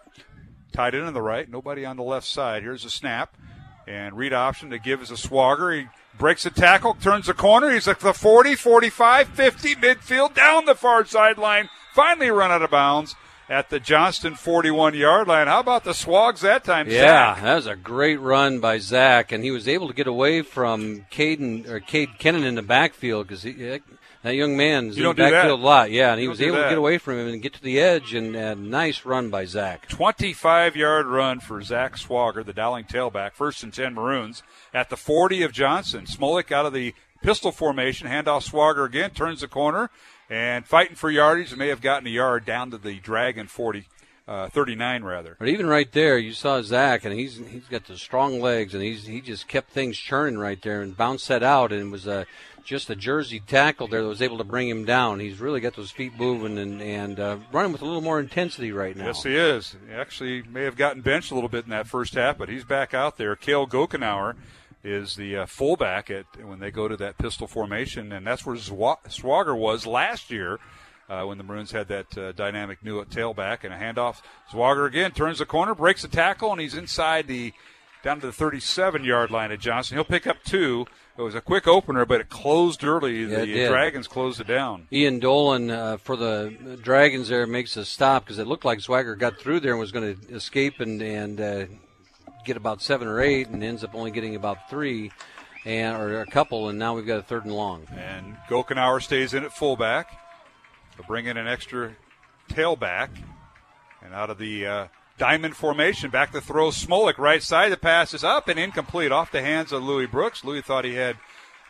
tied in on the right, nobody on the left side. Here's a snap, and read option to give is a Swager. He breaks a tackle, turns the corner. He's at the forty, forty-five, fifty, midfield, down the far sideline. Finally run out of bounds at the Johnston forty-one-yard line. How about the Swags that time, Yeah, Zach? That was a great run by Zach, and he was able to get away from Caden, or Cade Kennan in the backfield because that young man's you in the backfield a lot. Yeah, and he was able that. to get away from him and get to the edge, and a nice run by Zach. twenty-five-yard run for Zach Swager, the Dowling tailback, first and ten Maroons, at the forty of Johnston. Smolik out of the pistol formation, handoff Swager again, turns the corner, and fighting for yardage, may have gotten a yard down to the Dragon forty, uh, thirty-nine rather. But even right there, you saw Zach, and he's he's got the strong legs, and he's he just kept things churning right there and bounced that out, and it was a just a jersey tackle there that was able to bring him down. He's really got those feet moving and, and uh, running with a little more intensity right now. Yes, he is. He actually may have gotten benched a little bit in that first half, but he's back out there. Cale Gokenauer is the uh, fullback at when they go to that pistol formation, and that's where Zwa- Swager was last year uh, when the Maroons had that uh, dynamic new at tailback. And a handoff. Swager again turns the corner, breaks the tackle, and he's inside the down to the thirty-seven-yard line at Johnston. He'll pick up two. It was a quick opener, but it closed early. Yeah, the Dragons closed it down. Ian Dolan uh, for the Dragons there makes a stop because it looked like Swager got through there and was going to escape and, and uh, get about seven or eight and ends up only getting about three and or a couple, and now we've got a third and long. And Gokenauer stays in at fullback. They'll bring in an extra tailback. And out of the uh, diamond formation, back to throw Smolik right side. The pass is up and incomplete off the hands of Louie Brooks. Louie thought he had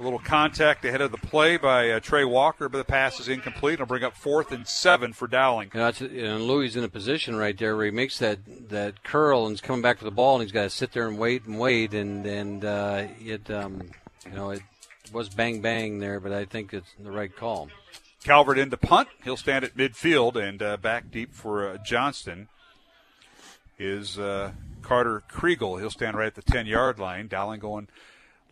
a little contact ahead of the play by uh, Trey Walker, but the pass is incomplete. It'll bring up fourth and seven for Dowling. You know, and Louie's in a position right there where he makes that, that curl and he's coming back for the ball, and he's got to sit there and wait and wait. And, and uh, it, um, you know, it was bang, bang there, but I think it's the right call. Calvert in to punt. He'll stand at midfield and uh, back deep for uh, Johnston is uh, Carter Kriegel. He'll stand right at the ten-yard line. Dowling going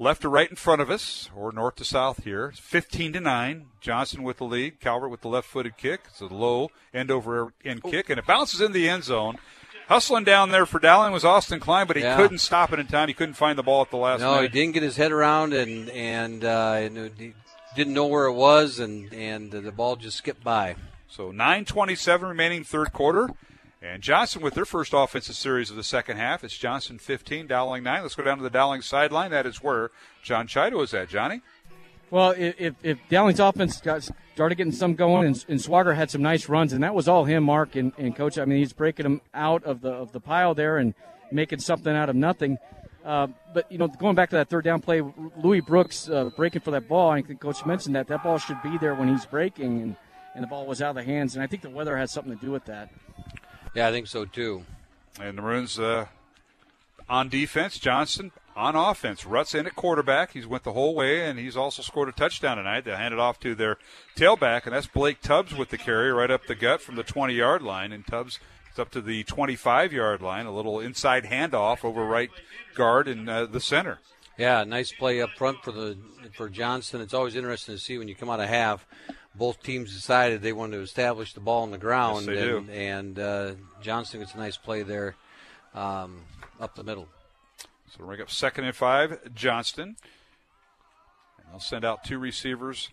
left to right in front of us, or north to south here. fifteen to nine. Johnston with the lead. Calvert with the left-footed kick. It's a low end-over-end kick, and it bounces in the end zone. Hustling down there for Dowling was Austin Klein, but he yeah. couldn't stop it in time. He couldn't find the ball at the last no, minute. No, he didn't get his head around, and and, uh, and he didn't know where it was, and, and the ball just skipped by. So nine twenty-seven remaining third quarter. And Johnston with their first offensive series of the second half. It's Johnston fifteen, Dowling nine. Let's go down to the Dowling sideline. That is where John Chido is at. Johnny? Well, if, if Dowling's offense got started getting some going, and, and Swager had some nice runs, and that was all him, Mark, and, and Coach. I mean, he's breaking them out of the of the pile there and making something out of nothing. Uh, but, you know, going back to that third down play, Louie Brooks uh, breaking for that ball. I think Coach mentioned that. That ball should be there when he's breaking, and, and the ball was out of the hands. And I think the weather has something to do with that. Yeah, I think so, too. And the Maroons uh, on defense, Johnston on offense. Rutz in at quarterback. He's went the whole way, and he's also scored a touchdown tonight. They'll hand it off to their tailback, and that's Blake Tubbs with the carry right up the gut from the twenty-yard line. And Tubbs is up to the twenty-five-yard line, a little inside handoff over right guard and uh, the center. Yeah, nice play up front for the for Johnston. It's always interesting to see when you come out of half. Both teams decided they wanted to establish the ball on the ground, yes, and, and uh, Johnston gets a nice play there um, up the middle. So we'll bring up second and five, Johnston. And they'll send out two receivers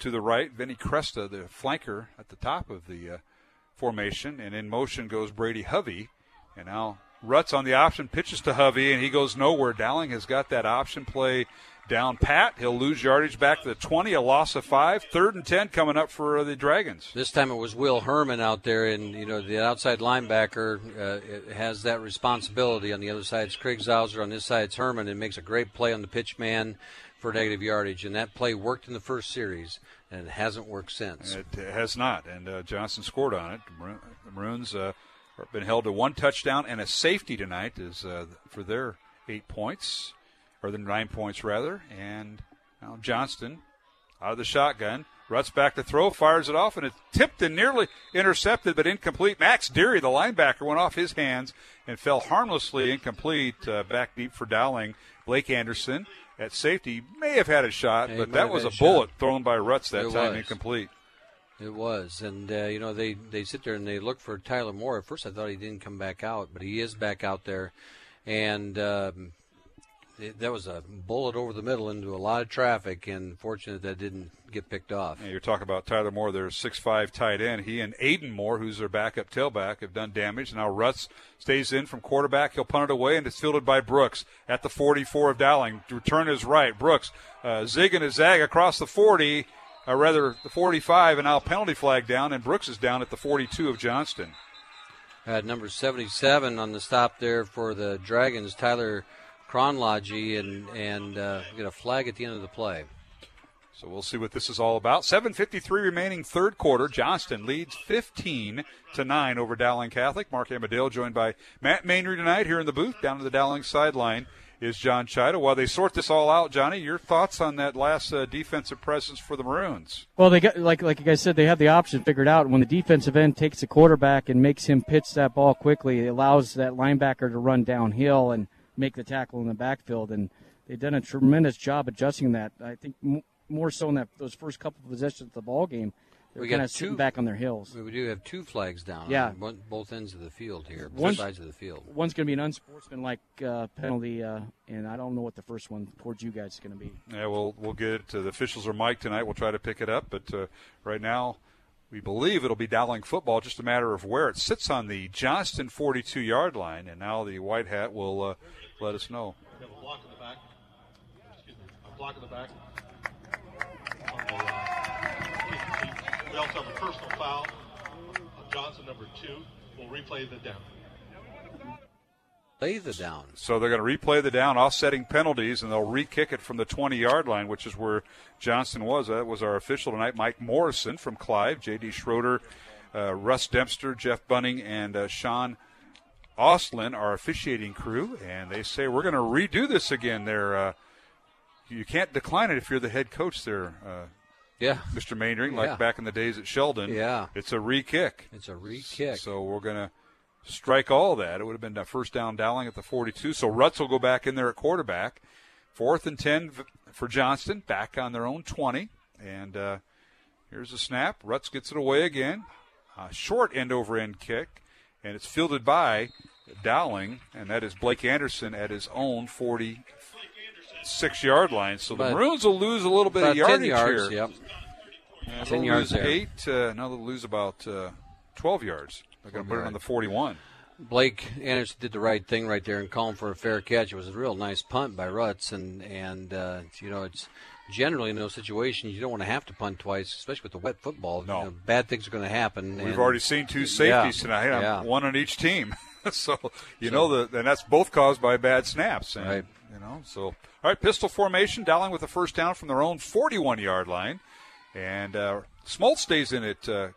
to the right. Vinny Cresta, the flanker at the top of the uh, formation, and in motion goes Brady Hovey. And now Rutz on the option pitches to Hovey, and he goes nowhere. Dowling has got that option play down pat. He'll lose yardage back to the twenty, a loss of five. Third and ten coming up for the Dragons. This time it was Will Herman out there, and, you know, the outside linebacker uh, has that responsibility. On the other side is Kriegshauser. On this side is Herman, and makes a great play on the pitch man for negative yardage. And that play worked in the first series, and it hasn't worked since. It has not, and uh, Johnston scored on it. The Maroons uh, have been held to one touchdown and a safety tonight is uh, for their eight points. Or than nine points, rather. And now Johnston out of the shotgun. Rutz back to throw, fires it off, and it's tipped and nearly intercepted, but incomplete. Max Deary, the linebacker, went off his hands and fell harmlessly incomplete uh, back deep for Dowling. Blake Anderson at safety may have had a shot, yeah, but that was a shot. Bullet thrown by Rutz that it time, was. Incomplete. It was, and, uh, you know, they, they sit there and they look for Tyler Moore. At first I thought he didn't come back out, but he is back out there, and um, It, that was a bullet over the middle into a lot of traffic, and fortunate that didn't get picked off. Yeah, you're talking about Tyler Moore, their six five tight end. He and Aiden Moore, who's their backup tailback, have done damage. Now Rutz stays in from quarterback. He'll punt it away, and it's fielded by Brooks at the forty-four of Dowling. Return is right. Brooks uh, zigging a zag across the forty, or rather the forty-five, and now penalty flag down, and Brooks is down at the forty-two of Johnston. At number seventy-seven on the stop there for the Dragons, Tyler Kronlagi, and, and uh, get a flag at the end of the play. So we'll see what this is all about. seven fifty-three remaining third quarter. Johnston leads fifteen to nine over Dowling Catholic. Mark Amadale joined by Matt Mainry tonight here in the booth. Down to the Dowling sideline is John Chida. While they sort this all out, Johnny, your thoughts on that last uh, defensive presence for the Maroons? Well, they got like like you guys said, they have the option figured out. When the defensive end takes the quarterback and makes him pitch that ball quickly, it allows that linebacker to run downhill and make the tackle in the backfield. And they've done a tremendous job adjusting that. I think m- more so in that those first couple of possessions of the ball game. They're kind of sitting back on their heels. We do have two flags down yeah. on both ends of the field here, both sides of the field. One's going to be an unsportsmanlike uh, penalty, uh, and I don't know what the first one towards you guys is going to be. Yeah, we'll, we'll get it. To the officials are mic'd tonight. We'll try to pick it up. But uh, right now we believe it'll be Dowling football, just a matter of where it sits on the Johnston forty-two-yard line. And now the white hat will uh, let us know. We have a block in the back. Excuse me, a block in the back. We also have a personal foul of Johnson, number two. We'll replay the down. Play the down. So they're going to replay the down, offsetting penalties, and they'll re-kick it from the twenty-yard line, which is where Johnston was. That was our official tonight, Mike Morrison from Clive, J D. Schroeder, uh, Russ Dempster, Jeff Bunning, and uh, Sean Ostlin, our officiating crew. And they say, we're going to redo this again there. Uh, you can't decline it if you're the head coach there, uh Yeah, Mister Maindring, like yeah. back in the days at Sheldon. Yeah, it's a re-kick. It's a re-kick. So we're going to strike all that. It would have been a first down Dowling at the forty-two. So Rutz will go back in there at quarterback. Fourth and ten for Johnston, back on their own twenty. And uh, here's a snap. Rutz gets it away again. A short end-over-end kick, and it's fielded by Dowling, and that is Blake Anderson at his own forty. Six-yard line, so about, the Maroons will lose a little bit of yardage yards, here. Yep. Yeah, ten yards there. Eight, uh, now they'll lose about uh, twelve yards. They're going to put right. it on the forty-one. Blake Anderson did the right thing right there and calling for a fair catch. It was a real nice punt by Rutz, and, and uh, you know, it's generally in those situations you don't want to have to punt twice, especially with the wet football. No. You know, bad things are going to happen. We've and, already seen two safeties yeah, tonight, yeah. one on each team. so, you so, know, the, and that's both caused by bad snaps. And, right. You know, so... All right, pistol formation. Dowling with the first down from their own forty-one-yard line. And uh, Smoltz stays in at uh,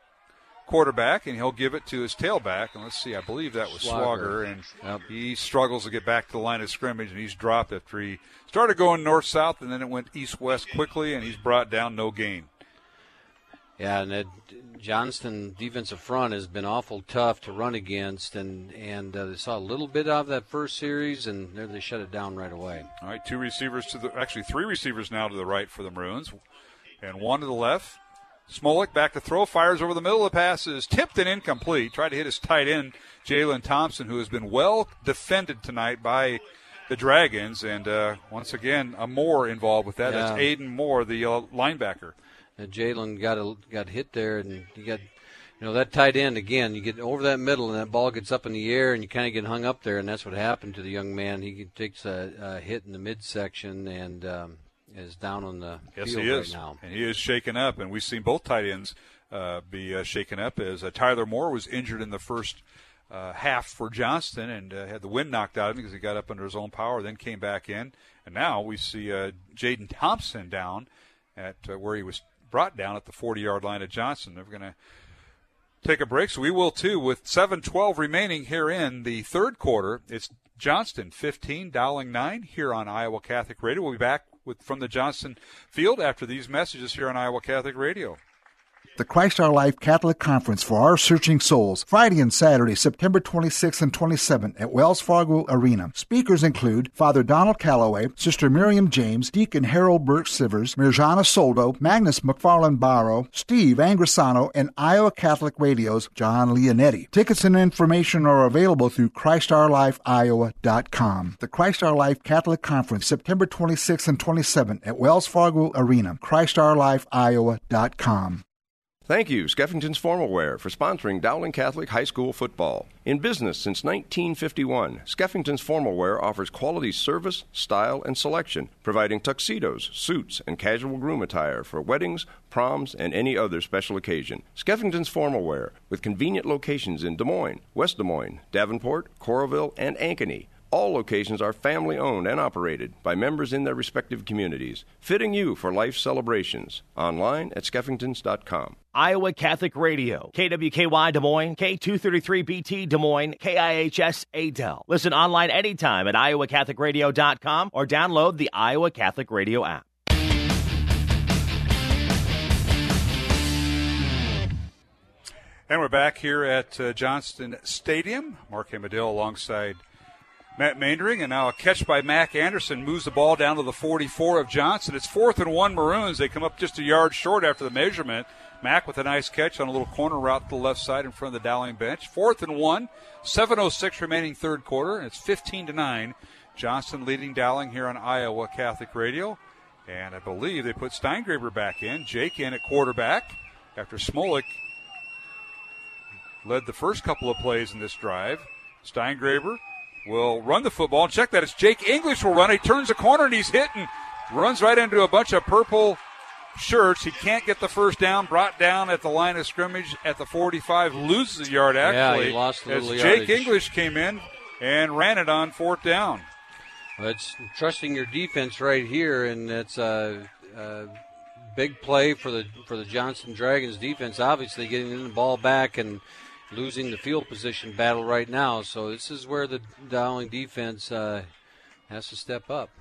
quarterback, and he'll give it to his tailback. And let's see, I believe that was Swager. Swager and yep. he struggles to get back to the line of scrimmage, and he's dropped after he started going north-south, and then it went east-west quickly, and he's brought down, no gain. Yeah, and that Johnston defensive front has been awful tough to run against, and, and uh, they saw a little bit of that first series, and there they shut it down right away. All right, two receivers to the – actually three receivers now to the right for the Maroons, and one to the left. Smolik back to throw, fires over the middle of the passes, tipped and incomplete. Tried to hit his tight end, Jaylen Thompson, who has been well defended tonight by – the Dragons, and uh, once again, a Moore involved with that. Yeah. That's Aiden Moore, the uh, linebacker. And Jaylen got a, got hit there, and you got, you know, that tight end again. You get over that middle, and that ball gets up in the air, and you kind of get hung up there, and that's what happened to the young man. He takes a, a hit in the midsection, and um, is down on the yes, field he is. Right now. And he is shaken up, and we've seen both tight ends uh, be uh, shaken up as uh, Tyler Moore was injured in the first. Uh, half for Johnston and uh, had the wind knocked out of him because he got up under his own power, then came back in. And now we see uh, Jaden Thompson down at uh, where he was brought down at the forty-yard line of Johnston. They're going to take a break, so we will too, with seven twelve remaining here in the third quarter. It's Johnston fifteen, Dowling nine here on Iowa Catholic Radio. We'll be back with from the Johnston field after these messages here on Iowa Catholic Radio. The Christ Our Life Catholic Conference for Our Searching Souls, Friday and Saturday, September twenty-sixth and twenty-seventh at Wells Fargo Arena. Speakers include Father Donald Calloway, Sister Miriam James, Deacon Harold Burke-Sivers, Mirjana Soldo, Magnus McFarland-Barrow, Steve Angrisano, and Iowa Catholic Radio's John Leonetti. Tickets and information are available through Christ Our Life Iowa dot com. The Christ Our Life Catholic Conference, September twenty-sixth and twenty-seventh at Wells Fargo Arena, Christ Our Life Iowa dot com. Thank you, Skeffington's Formal Wear, for sponsoring Dowling Catholic High School football. In business since nineteen fifty-one, Skeffington's Formal Wear offers quality service, style, and selection, providing tuxedos, suits, and casual groom attire for weddings, proms, and any other special occasion. Skeffington's Formal Wear, with convenient locations in Des Moines, West Des Moines, Davenport, Coralville, and Ankeny. All locations are family-owned and operated by members in their respective communities, fitting you for life celebrations. Online at skeffingtons dot com. Iowa Catholic Radio, K W K Y Des Moines, K two thirty-three B T Des Moines, K I H S Adel. Listen online anytime at iowa catholic radio dot com or download the Iowa Catholic Radio app. And we're back here at uh, Johnston Stadium. Mark Hamadill alongside Matt Maindring. And now a catch by Mac Anderson moves the ball down to the forty-four of Johnston. It's fourth and one Maroons. They come up just a yard short after the measurement. Mac with a nice catch on a little corner route to the left side in front of the Dowling bench. Fourth and one, seven oh six remaining third quarter. And it's fifteen to nine. Johnston leading Dowling here on Iowa Catholic Radio. And I believe they put Steingraber back in. Jake in at quarterback after Smolik led the first couple of plays in this drive. Steingraber will run the football. Check that. It's Jake English will run. He turns a corner, and he's hit and runs right into a bunch of purple shirts. He can't get the first down. Brought down at the line of scrimmage at the forty-five. Loses the yard, actually. Yeah, he lost a little as yardage. Jake English came in and ran it on fourth down. Well, it's trusting your defense right here, and it's a uh, uh, big play for the for the Johnston Dragons defense, obviously getting the ball back and losing the field position battle right now. So this is where the Dowling defense uh, has to step up.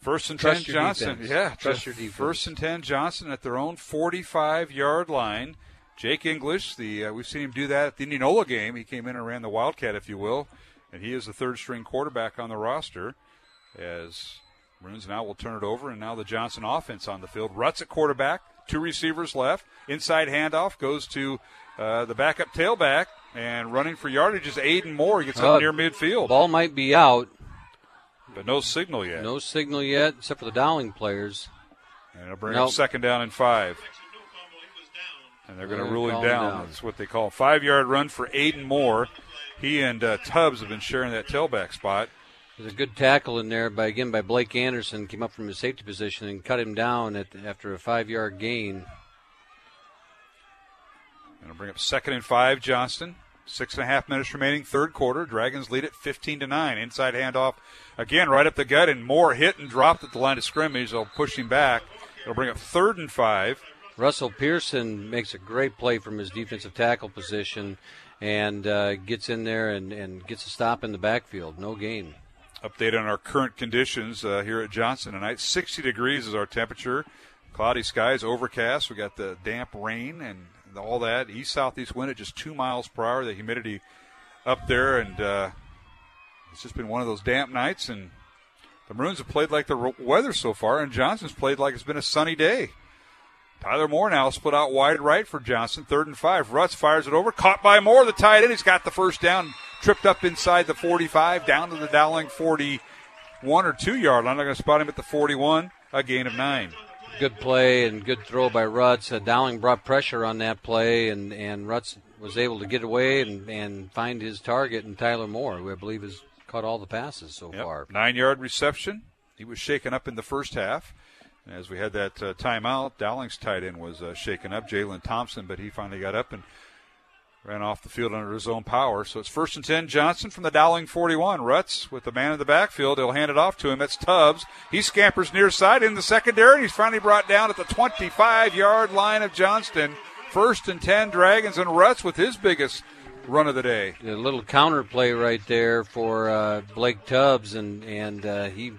First and trust ten, Johnston. Defense. Yeah, trust your defense. First and ten, Johnston at their own forty-five-yard line. Jake English, the uh, we've seen him do that at the Indianola game. He came in and ran the Wildcat, if you will, and he is the third-string quarterback on the roster. As Maroons now will turn it over, and now the Johnston offense on the field. Rutz at quarterback, two receivers left. Inside handoff goes to Uh, the backup tailback, and running for yardage is Aiden Moore. He gets up uh, near midfield. Ball might be out. But no signal yet. No signal yet, except for the Dowling players. And it'll bring nope. up second down and five. And they're going to rule him down. down. That's what they call a five-yard run for Aiden Moore. He and uh, Tubbs have been sharing that tailback spot. There's a good tackle in there, by again, by Blake Anderson. Came up from his safety position and cut him down at after a five-yard gain. And it'll bring up second and five, Johnston. Six and a half minutes remaining, third quarter. Dragons lead at fifteen to nine. Inside handoff again, right up the gut, and Moore hit and dropped at the line of scrimmage. They'll push him back. It'll bring up third and five. Russell Pearson makes a great play from his defensive tackle position and uh, gets in there and, and gets a stop in the backfield. No gain. Update on our current conditions uh, here at Johnston tonight. sixty degrees is our temperature. Cloudy skies, overcast. We got the damp rain and all that. East southeast wind at just two miles per hour. The humidity up there, and uh, it's just been one of those damp nights. And the Maroons have played like the weather so far, and Johnston's played like it's been a sunny day. Tyler Moore now split out wide right for Johnston. Third and five. Rutz fires it over. Caught by Moore, the tight end. He's got the first down. Tripped up inside the forty-five, down to the Dowling forty-one or two yard line. I'm not going to spot him at the forty-one. A gain of nine. Good play and good throw by Rutz. Uh, Dowling brought pressure on that play, and, and Rutz was able to get away and, and find his target in Tyler Moore, who I believe has caught all the passes so yep. far. Nine-yard reception. He was shaken up in the first half. As we had that uh, timeout, Dowling's tight end was uh, shaken up, Jaylen Thompson, but he finally got up and ran off the field under his own power. So it's first and ten, Johnston from the Dowling forty-one. Rutz with the man in the backfield. He'll hand it off to him. That's Tubbs. He scampers near side in the secondary, and he's finally brought down at the twenty-five-yard line of Johnston. First and ten, Dragons, and Rutz with his biggest run of the day. A little counter play right there for uh, Blake Tubbs, and, and uh, he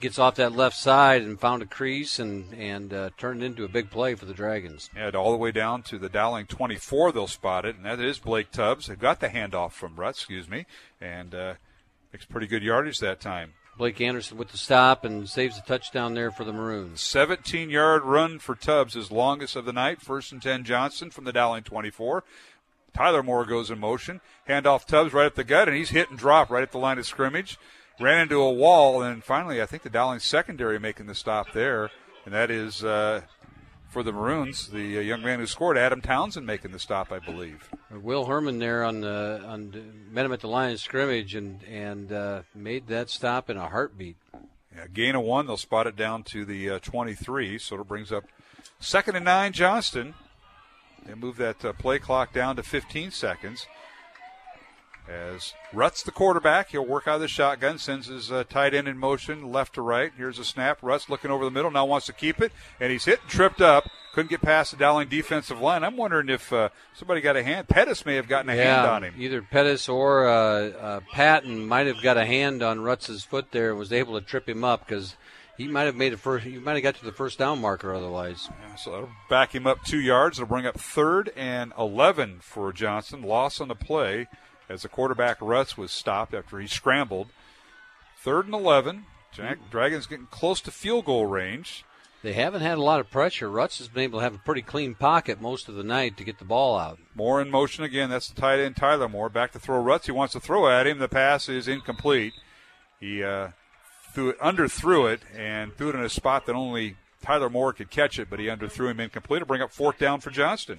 gets off that left side and found a crease and, and uh, turned into a big play for the Dragons. Yeah, all the way down to the Dowling twenty-four, they'll spot it, and that is Blake Tubbs. They've got the handoff from Rutz, excuse me, and uh, makes pretty good yardage that time. Blake Anderson with the stop and saves a touchdown there for the Maroons. seventeen-yard run for Tubbs, his longest of the night. First and ten, Johnston from the Dowling twenty-four. Tyler Moore goes in motion. Handoff Tubbs right up the gut, and he's hit and dropped right at the line of scrimmage. Ran into a wall, and finally I think the Dowling secondary making the stop there, and that is uh, for the Maroons, the uh, young man who scored, Adam Townsend, making the stop, I believe. Will Herman there on the on met him at the line of scrimmage and and uh, made that stop in a heartbeat. Yeah, gain of one. They'll spot it down to the uh, twenty-three, so it brings up second and nine, Johnston. They move that uh, play clock down to fifteen seconds. As Rutz, the quarterback, he'll work out of the shotgun, sends his uh, tight end in motion left to right. Here's a snap. Rutz looking over the middle, now wants to keep it, and he's hit and tripped up. Couldn't get past the Dowling defensive line. I'm wondering if uh, somebody got a hand. Pettis may have gotten a yeah, hand on him. Either Pettis or uh, uh, Patton might have got a hand on Rutz's foot there and was able to trip him up because he might have made a first. He might have got to the first down marker otherwise. Yeah, so that'll back him up two yards. It'll bring up third and eleven for Johnston. Loss on the play. As the quarterback, Rutz, was stopped after he scrambled. Third and eleven. Jack mm-hmm. Dragons getting close to field goal range. They haven't had a lot of pressure. Rutz has been able to have a pretty clean pocket most of the night to get the ball out. Moore in motion again. That's the tight end, Tyler Moore. Back to throw Rutz. He wants to throw at him. The pass is incomplete. He uh, threw it, underthrew it and threw it in a spot that only Tyler Moore could catch it, but he underthrew him incomplete. It'll bring up fourth down for Johnston.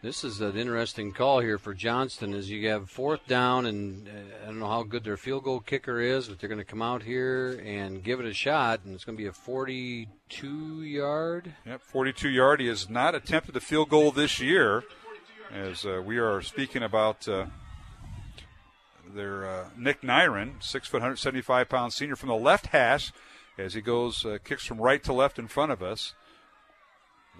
This is an interesting call here for Johnston as you have fourth down, and I don't know how good their field goal kicker is, but they're going to come out here and give it a shot, and it's going to be a forty-two-yard. Yep, forty-two-yard. He has not attempted a field goal this year as uh, we are speaking about uh, their uh, Nick Niren, six foot, one seventy-five pound senior from the left hash as he goes, uh, kicks from right to left in front of us.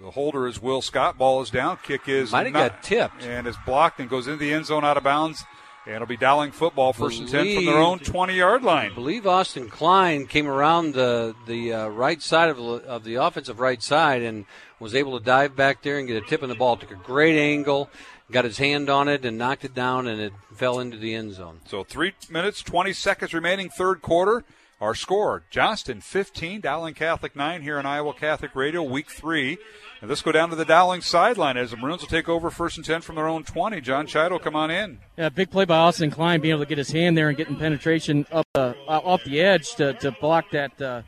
The holder is Will Scott. Ball is down. Kick is Might have not, got tipped. And it's blocked and goes into the end zone out of bounds. And it'll be Dowling football, first believe, and ten from their own twenty-yard line. I believe Austin Klein came around the the uh, right side of the, of the offensive right side and was able to dive back there and get a tip on the ball. Took a great angle, got his hand on it, and knocked it down, and it fell into the end zone. So three minutes, twenty seconds remaining, third quarter. Our score, Johnston fifteen, Dowling Catholic nine here on Iowa Catholic Radio, week three. And let's go down to the Dowling sideline as the Maroons will take over first and ten from their own twenty. John Chido, come on in. Yeah, big play by Austin Klein, being able to get his hand there and getting penetration up uh, off the edge to, to block that uh,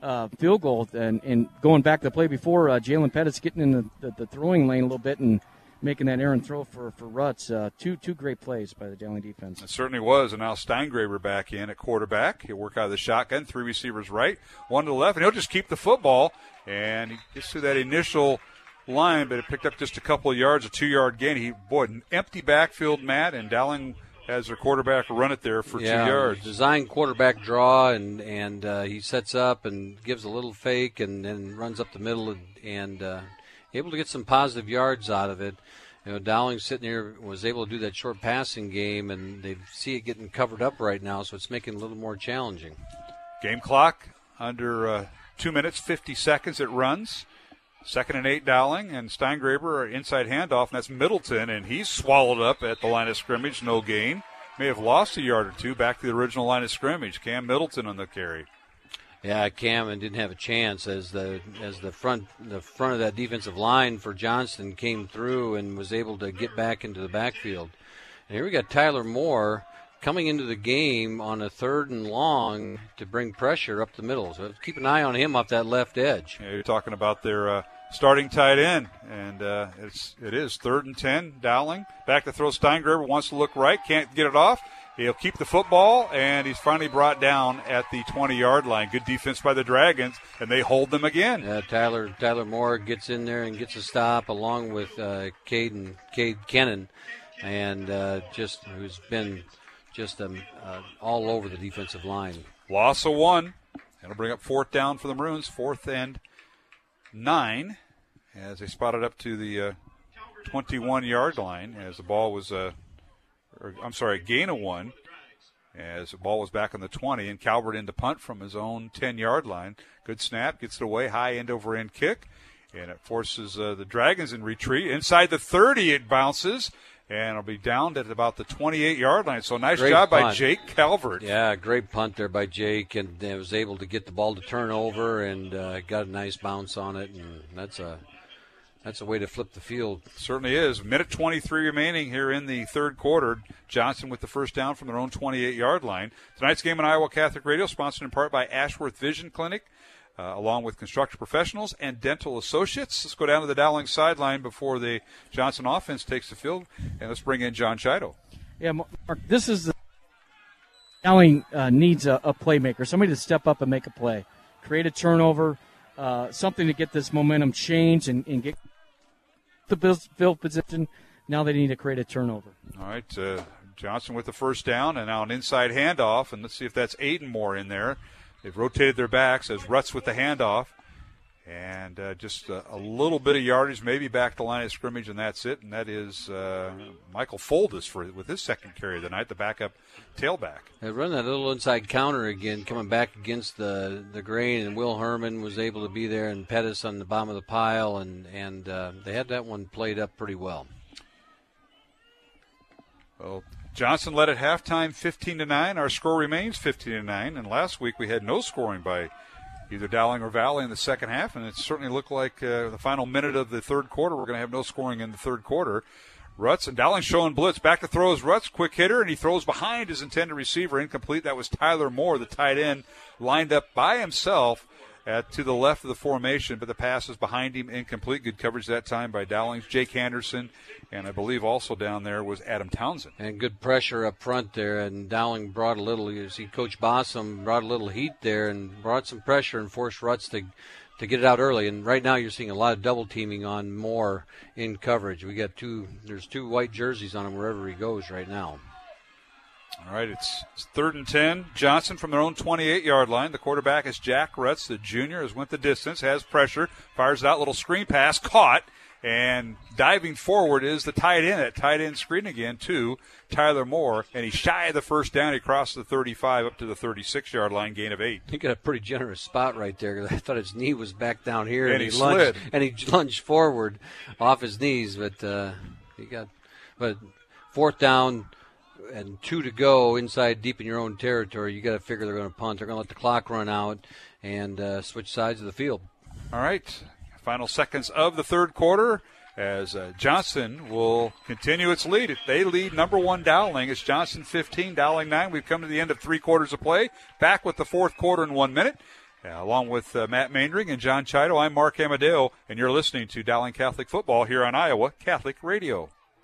uh, field goal. And, and going back to the play before, uh, Jaylen Pettis getting in the, the, the throwing lane a little bit and making that errant throw for, for Rutz. Uh, two two great plays by the Dowling defense. It certainly was, and now Steingraber back in at quarterback. He'll work out of the shotgun, three receivers right, one to the left, and he'll just keep the football. And he gets through that initial line, but it picked up just a couple of yards, a two-yard gain. He, boy, an empty backfield, Matt, and Dowling has their quarterback run it there for yeah, two yards. Design quarterback draw, and, and uh, he sets up and gives a little fake and then runs up the middle and, and – uh, able to get some positive yards out of it. You know, Dowling sitting here was able to do that short passing game, and they see it getting covered up right now, so it's making it a little more challenging. Game clock under uh, two minutes, fifty seconds. It runs. Second and eight, Dowling, and Steingraber, inside handoff, and that's Middleton, and he's swallowed up at the line of scrimmage, no gain. May have lost a yard or two back to the original line of scrimmage. Cam Middleton on the carry. Yeah, Cam didn't have a chance as the as the front the front of that defensive line for Johnston came through and was able to get back into the backfield. And here we got Tyler Moore coming into the game on a third and long to bring pressure up the middle. So keep an eye on him off that left edge. Yeah, you're talking about their uh, starting tight end, and uh, it's it is third and ten. Dowling back to throw. Steingraber wants to look right, can't get it off. He'll keep the football, and he's finally brought down at the twenty-yard line. Good defense by the Dragons, and they hold them again. Uh, Tyler Tyler Moore gets in there and gets a stop along with uh, Cade, Cade Kennan, and uh, just who's been just um, uh, all over the defensive line. Loss of one. That'll bring up fourth down for the Maroons, fourth and nine, as they spotted up to the twenty-one-yard uh, line as the ball was uh, – Or, I'm sorry, gain of one as the ball was back on the twenty, and Calvert in to punt from his own ten-yard line. Good snap, gets it away, high end-over-end kick, and it forces uh, the Dragons in retreat. Inside the thirty, it bounces, and it'll be downed at about the twenty-eight-yard line. So nice great job punt by Jake Calvert. Yeah, great punt there by Jake, and uh, was able to get the ball to turn over and uh, got a nice bounce on it, and that's a – That's a way to flip the field. Certainly is. Minute twenty-three remaining here in the third quarter. Johnston with the first down from their own twenty-eight-yard line. Tonight's game on Iowa Catholic Radio sponsored in part by Ashworth Vision Clinic, uh, along with construction professionals and dental associates. Let's go down to the Dowling sideline before the Johnston offense takes the field, and let's bring in John Chido. Yeah, Mark, this is the Dowling uh, needs a, a playmaker, somebody to step up and make a play, create a turnover, uh, something to get this momentum changed and, and get the field position. Now they need to create a turnover. All right, uh, Johnston with the first down, and now an inside handoff, and let's see if that's Aiden Moore in there. They've rotated their backs as Rutz with the handoff, and uh, just a, a little bit of yardage, maybe back to line of scrimmage, and that's it. And that is uh, Michael Foldis for with his second carry of the night, the backup tailback. They run that little inside counter again, coming back against the, the grain, and Will Herman was able to be there, and Pettis on the bottom of the pile, and, and uh, they had that one played up pretty well. Well, Johnston led at halftime fifteen to nine. Our score remains fifteen to nine, and last week we had no scoring by either Dowling or Valley in the second half, and it certainly looked like uh, the final minute of the third quarter we're going to have no scoring in the third quarter. Rutz, and Dowling showing blitz. Back to throws Rutz, quick hitter, and he throws behind his intended receiver. Incomplete. That was Tyler Moore, the tight end, lined up by himself at, to the left of the formation, but the pass is behind him, incomplete. Good coverage that time by Dowling's Jake Anderson, and I believe also down there was Adam Townsend. And good pressure up front there, and Dowling brought a little, you see Coach Bossum brought a little heat there and brought some pressure and forced Rutz to to get it out early. And right now you're seeing a lot of double teaming on Moore in coverage. We got two, there's two white jerseys on him wherever he goes right now. All right, it's third and ten. Johnston from their own twenty-eight-yard line. The quarterback is Jack Rutz, the junior, has went the distance, has pressure, fires it out, little screen pass, caught, and diving forward is the tight end. That tight end screen again to Tyler Moore, and he's shy of the first down. He crossed the thirty-five up to the thirty-six-yard line, gain of eight. He got a pretty generous spot right there because I thought his knee was back down here, and, and he, he slid. Lunged, and he lunged forward off his knees, but uh, he got but fourth down and two to go inside deep in your own territory. You got to figure they're going to punt. They're going to let the clock run out and uh, switch sides of the field. All right, final seconds of the third quarter as uh, Johnston will continue its lead. They lead number one Dowling. It's Johnston fifteen, Dowling nine. We've come to the end of three quarters of play. Back with the fourth quarter in one minute. Uh, along with uh, Matt Maindring and John Chido, I'm Mark Amadeo, and you're listening to Dowling Catholic Football here on Iowa Catholic Radio.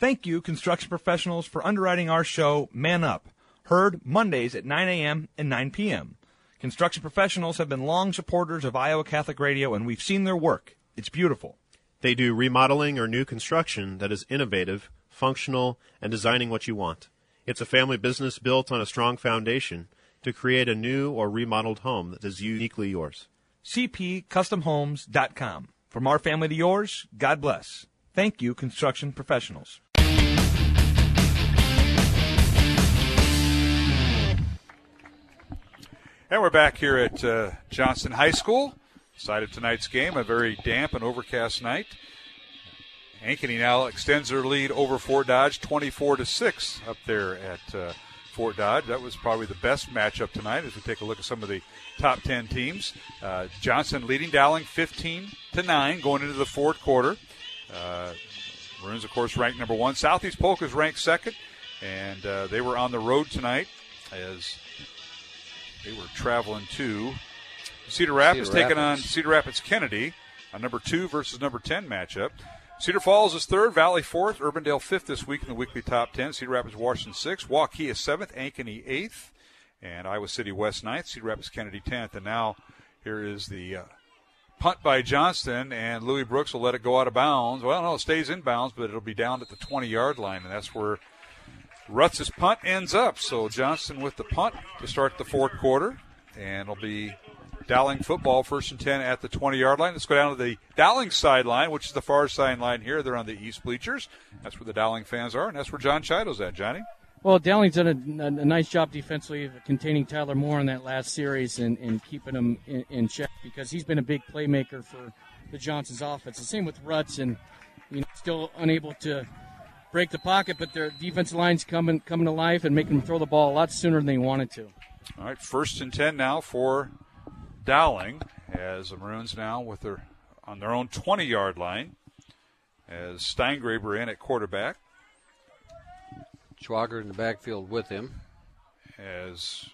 Thank you, construction professionals, for underwriting our show, Man Up, heard Mondays at nine a.m. and nine p.m. Construction professionals have been long supporters of Iowa Catholic Radio, and we've seen their work. It's beautiful. They do remodeling or new construction that is innovative, functional, and designing what you want. It's a family business built on a strong foundation to create a new or remodeled home that is uniquely yours. c p custom homes dot com. From our family to yours, God bless. Thank you, construction professionals. And we're back here at uh, Johnston High School. Side of tonight's game, a very damp and overcast night. Ankeny now extends their lead over Fort Dodge, twenty-four to six up there at uh, Fort Dodge. That was probably the best matchup tonight as we take a look at some of the top ten teams. Uh, Johnston leading Dowling fifteen to nine going into the fourth quarter. Uh, Maroons, of course, ranked number one. Southeast Polk is ranked second, and uh, they were on the road tonight as they were traveling to Cedar Rapids, Cedar taking Rapids. on Cedar Rapids Kennedy, a number two versus number ten matchup. Cedar Falls is third, Valley fourth, Urbandale fifth this week in the weekly top ten. Cedar Rapids, Washington sixth, Waukee is seventh, Ankeny eighth, and Iowa City West ninth, Cedar Rapids Kennedy tenth. And now here is the uh, punt by Johnston, and Louie Brooks will let it go out of bounds. Well, no, it stays in bounds, but it'll be down at the twenty-yard line, and that's where Rutz's punt ends up. So Johnston with the punt to start the fourth quarter, and it'll be Dowling football, first and ten at the twenty-yard line. Let's go down to the Dowling sideline, which is the far sideline here. They're on the east bleachers. That's where the Dowling fans are, and that's where John Chido's at. Johnny? Well, Dowling's done a, a nice job defensively containing Tyler Moore in that last series and, and keeping him in, in check because he's been a big playmaker for the Johnson's offense. The same with Rutz, and you know, still unable to break the pocket, but their defensive line's coming coming to life and making them throw the ball a lot sooner than they wanted to. All right, first and ten now for Dowling as the Maroons now with their on their own twenty-yard line as Steingraber in at quarterback. Swager in the backfield with him. As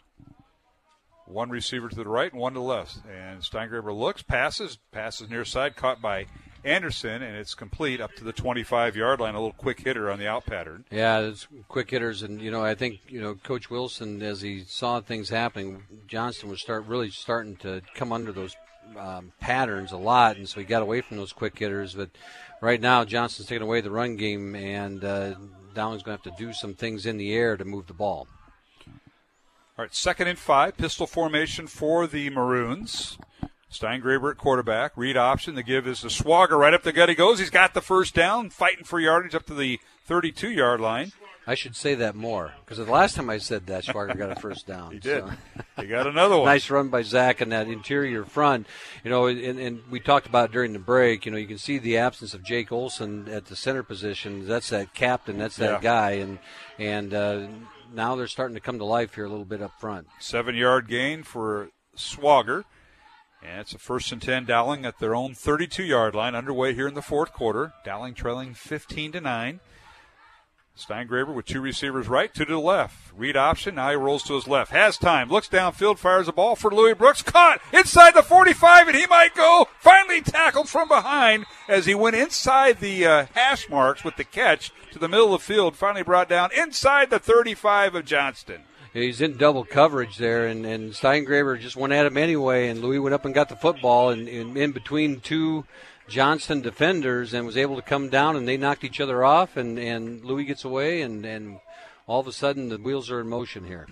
one receiver to the right and one to the left. And Steingraber looks, passes, passes near side, caught by Anderson, and it's complete up to the twenty-five-yard line, a little quick hitter on the out pattern. Yeah, it's quick hitters, and, you know, I think, you know, Coach Wilson, as he saw things happening, Johnston was start really starting to come under those um, patterns a lot, and so he got away from those quick hitters. But right now, Johnston's taking away the run game, and uh, Dowling's going to have to do some things in the air to move the ball. All right, second and five, pistol formation for the Maroons. Steingraber at quarterback. Read option. The give is to Swager. Right up the gut he goes. He's got the first down, fighting for yardage up to the thirty-two-yard line. I should say that more, because the last time I said that, Swager got a first down. He did. So. He got another one. Nice run by Zach in that interior front. You know, and, and we talked about it during the break. You know, you can see the absence of Jake Olson at the center position. That's that captain. That's that yeah. guy. And, and uh, now they're starting to come to life here a little bit up front. Seven-yard gain for Swager. And it's a first and ten, Dowling at their own thirty-two-yard line, underway here in the fourth quarter. Dowling trailing fifteen to nine. Steingraber with two receivers right, two to the left. Read option, now he rolls to his left. Has time, looks downfield, fires a ball for Louie Brooks. Caught inside the forty-five, and he might go. Finally tackled from behind as he went inside the uh, hash marks with the catch to the middle of the field. Finally brought down inside the thirty-five of Johnston. He's in double coverage there, and, and Steingraber just went at him anyway, and Louis went up and got the football and, and in between two Johnston defenders and was able to come down, and they knocked each other off, and, and Louis gets away, and, and all of a sudden the wheels are in motion here.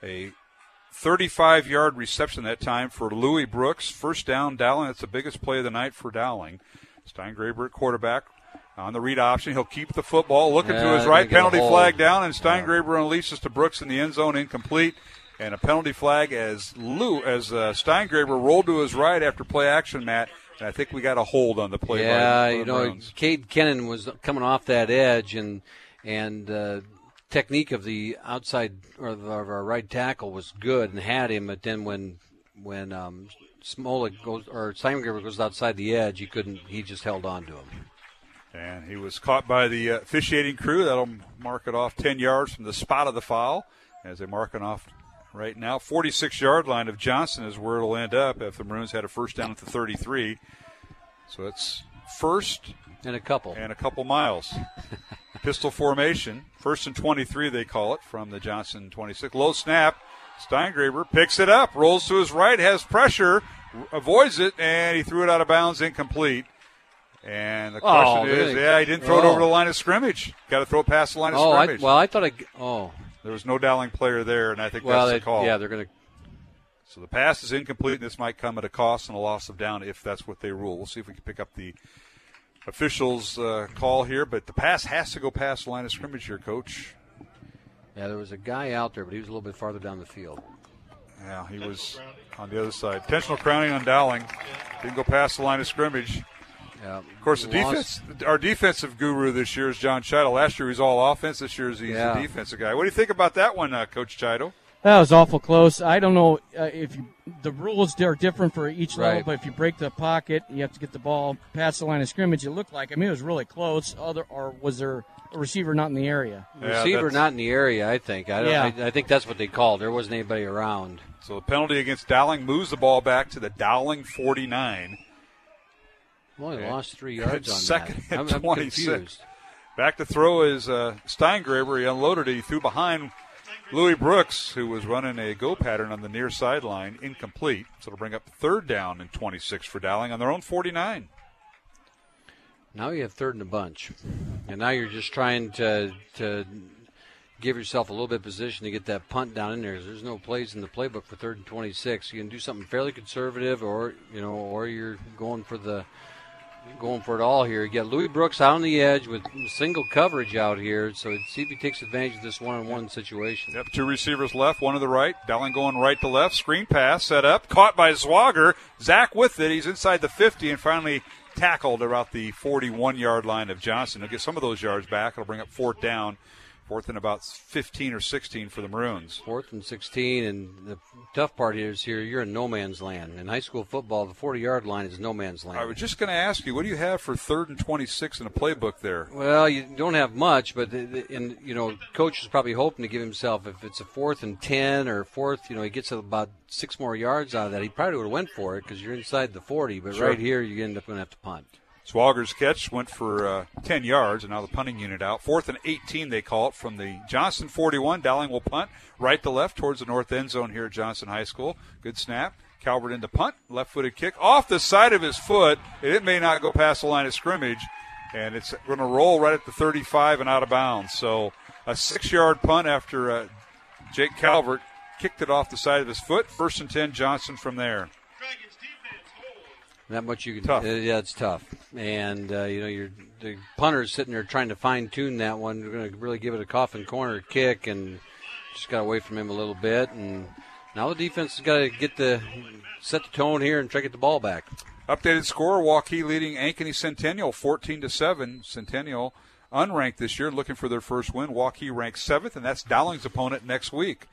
A thirty-five-yard reception that time for Louie Brooks. First down, Dowling. That's the biggest play of the night for Dowling. Steingraber at quarterback. On the read option, he'll keep the football, looking yeah, to his right, penalty flag down, and Steingraber yeah. unleashes to Brooks in the end zone, incomplete, and a penalty flag as Lou as uh, Steingraber rolled to his right after play action, Matt, and I think we got a hold on the play. Yeah, right, you know, rounds. Cade Kennan was coming off that edge, and and uh, technique of the outside or of our right tackle was good and had him, but then when when um, Smolik goes or Steingraber goes outside the edge, he couldn't. He just held on to him. And he was caught by the uh, officiating crew. That'll mark it off ten yards from the spot of the foul as they're marking off right now. forty-six-yard line of Johnston is where it'll end up if the Maroons had a first down at the thirty-three. So it's first and a couple. And a couple miles. Pistol formation. First and twenty-three, they call it, from the Johnston twenty-six. Low snap. Steingraber picks it up, rolls to his right, has pressure, avoids it, and he threw it out of bounds, incomplete. And the question oh, is, really? yeah, he didn't throw oh. it over the line of scrimmage. Got to throw it past the line of oh, scrimmage. I, well, I thought I – oh. There was no Dowling player there, and I think well, that's they, the call. Yeah, they're going to – So the pass is incomplete, and this might come at a cost and a loss of down if that's what they rule. We'll see if we can pick up the officials' uh, call here. But the pass has to go past the line of scrimmage here, Coach. Yeah, there was a guy out there, but he was a little bit farther down the field. Yeah, he was crowning. on the other side. Intentional crowning on Dowling. Yeah. Didn't go past the line of scrimmage. Yeah, of course, the defense, our defensive guru this year is John Chido. Last year he was all offense. This year he's yeah. the defensive guy. What do you think about that one, uh, Coach Chido? That was awful close. I don't know uh, if you, the rules are different for each right. level, but if you break the pocket, you have to get the ball past the line of scrimmage. It looked like, I mean, it was really close. Other or was there a receiver not in the area? Yeah, receiver not in the area, I think. I, don't, yeah. I, I think that's what they called. There wasn't anybody around. So the penalty against Dowling moves the ball back to the Dowling forty-nine. Well, he lost three yards on second that. Second and twenty-six. Confused. Back to throw is uh, Steingraber. He unloaded it. He threw behind Louie Brooks, who was running a go pattern on the near sideline, incomplete. So it'll bring up third down and twenty-six for Dowling on their own forty-nine. Now you have third and a bunch. And now you're just trying to to give yourself a little bit of position to get that punt down in there. There's no plays in the playbook for third and twenty-six. You can do something fairly conservative, or you know, or you're going for the... Going for it all here. You got Louie Brooks out on the edge with single coverage out here, so see if he takes advantage of this one-on-one situation. Yep, two receivers left, one to the right. Dowling going right to left. Screen pass set up, caught by Swager. Zach with it. He's inside the fifty and finally tackled about the forty-one-yard line of Johnston. He'll get some of those yards back. It'll bring up fourth down Fourth and about fifteen or sixteen for the Maroons. Fourth and sixteen, and the tough part here is here you're in no man's land. In high school football, the forty-yard line is no man's land. I was just going to ask you, what do you have for third and twenty-six in the playbook there? Well, you don't have much, but and you know, coach is probably hoping to give himself, if it's a fourth and ten or fourth, you know, he gets about six more yards out of that. He probably would have went for it because you're inside the forty, but sure. Right here you end up going to have to punt. Swager's catch went for uh, ten yards, and now the punting unit out. Fourth and eighteen, they call it, from the Johnston forty-one. Dowling will punt right to left towards the north end zone here at Johnston High School. Good snap. Calvert into punt. Left-footed kick off the side of his foot, and it may not go past the line of scrimmage. And it's going to roll right at the thirty-five and out of bounds. So a six-yard punt after uh, Jake Calvert kicked it off the side of his foot. First and ten, Johnston from there. That much you can. Tough. Uh, yeah, it's tough. And, uh, you know, you're, the punter's sitting there trying to fine-tune that one. You're going to really give it a coffin corner kick, and just got away from him a little bit. And now the defense has got to get the set the tone here and try to get the ball back. Updated score, Waukee leading Ankeny Centennial fourteen to seven. Centennial unranked this year, looking for their first win. Waukee ranked seventh, and that's Dowling's opponent next week.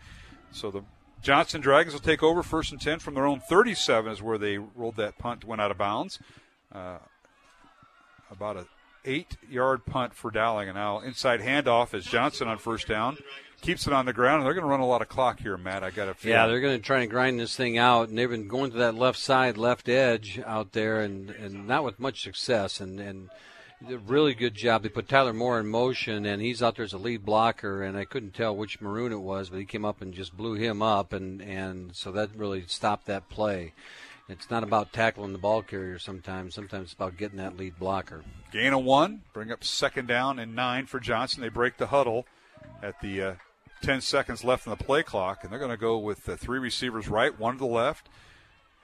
So the Johnston Dragons will take over first and ten from their own thirty-seven is where they rolled that punt, went out of bounds. Uh, about an eight-yard punt for Dowling. And now inside handoff is Johnston on first down. Keeps it on the ground, and they're going to run a lot of clock here, Matt. I got a feeling. Yeah, they're going to try and grind this thing out, and they've been going to that left side, left edge out there, and, and not with much success. And, and really good job. They put Tyler Moore in motion, and he's out there as a lead blocker, and I couldn't tell which Maroon it was, but he came up and just blew him up, and, and so that really stopped that play. It's not about tackling the ball carrier sometimes. Sometimes it's about getting that lead blocker. Gain of one, bring up second down and nine for Johnston. They break the huddle at the uh, ten seconds left in the play clock, and they're going to go with the three receivers right, one to the left.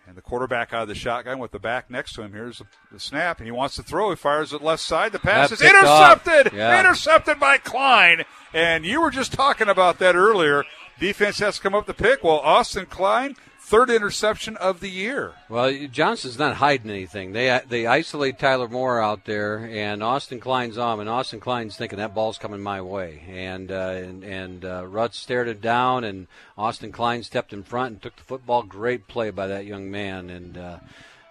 And the quarterback out of the shotgun with the back next to him. Here's the snap, and he wants to throw. He fires it left side. The pass is intercepted. Yeah. Intercepted by Klein. And you were just talking about that earlier. Defense has to come up the pick. Well, Austin Klein, third interception of the year. Well, Johnston's not hiding anything. They they isolate Tyler Moore out there, and Austin Klein's on, and Austin Klein's thinking that ball's coming my way. And uh, and, and uh, Rutz stared it down, and Austin Klein stepped in front and took the football. Great play by that young man, and uh,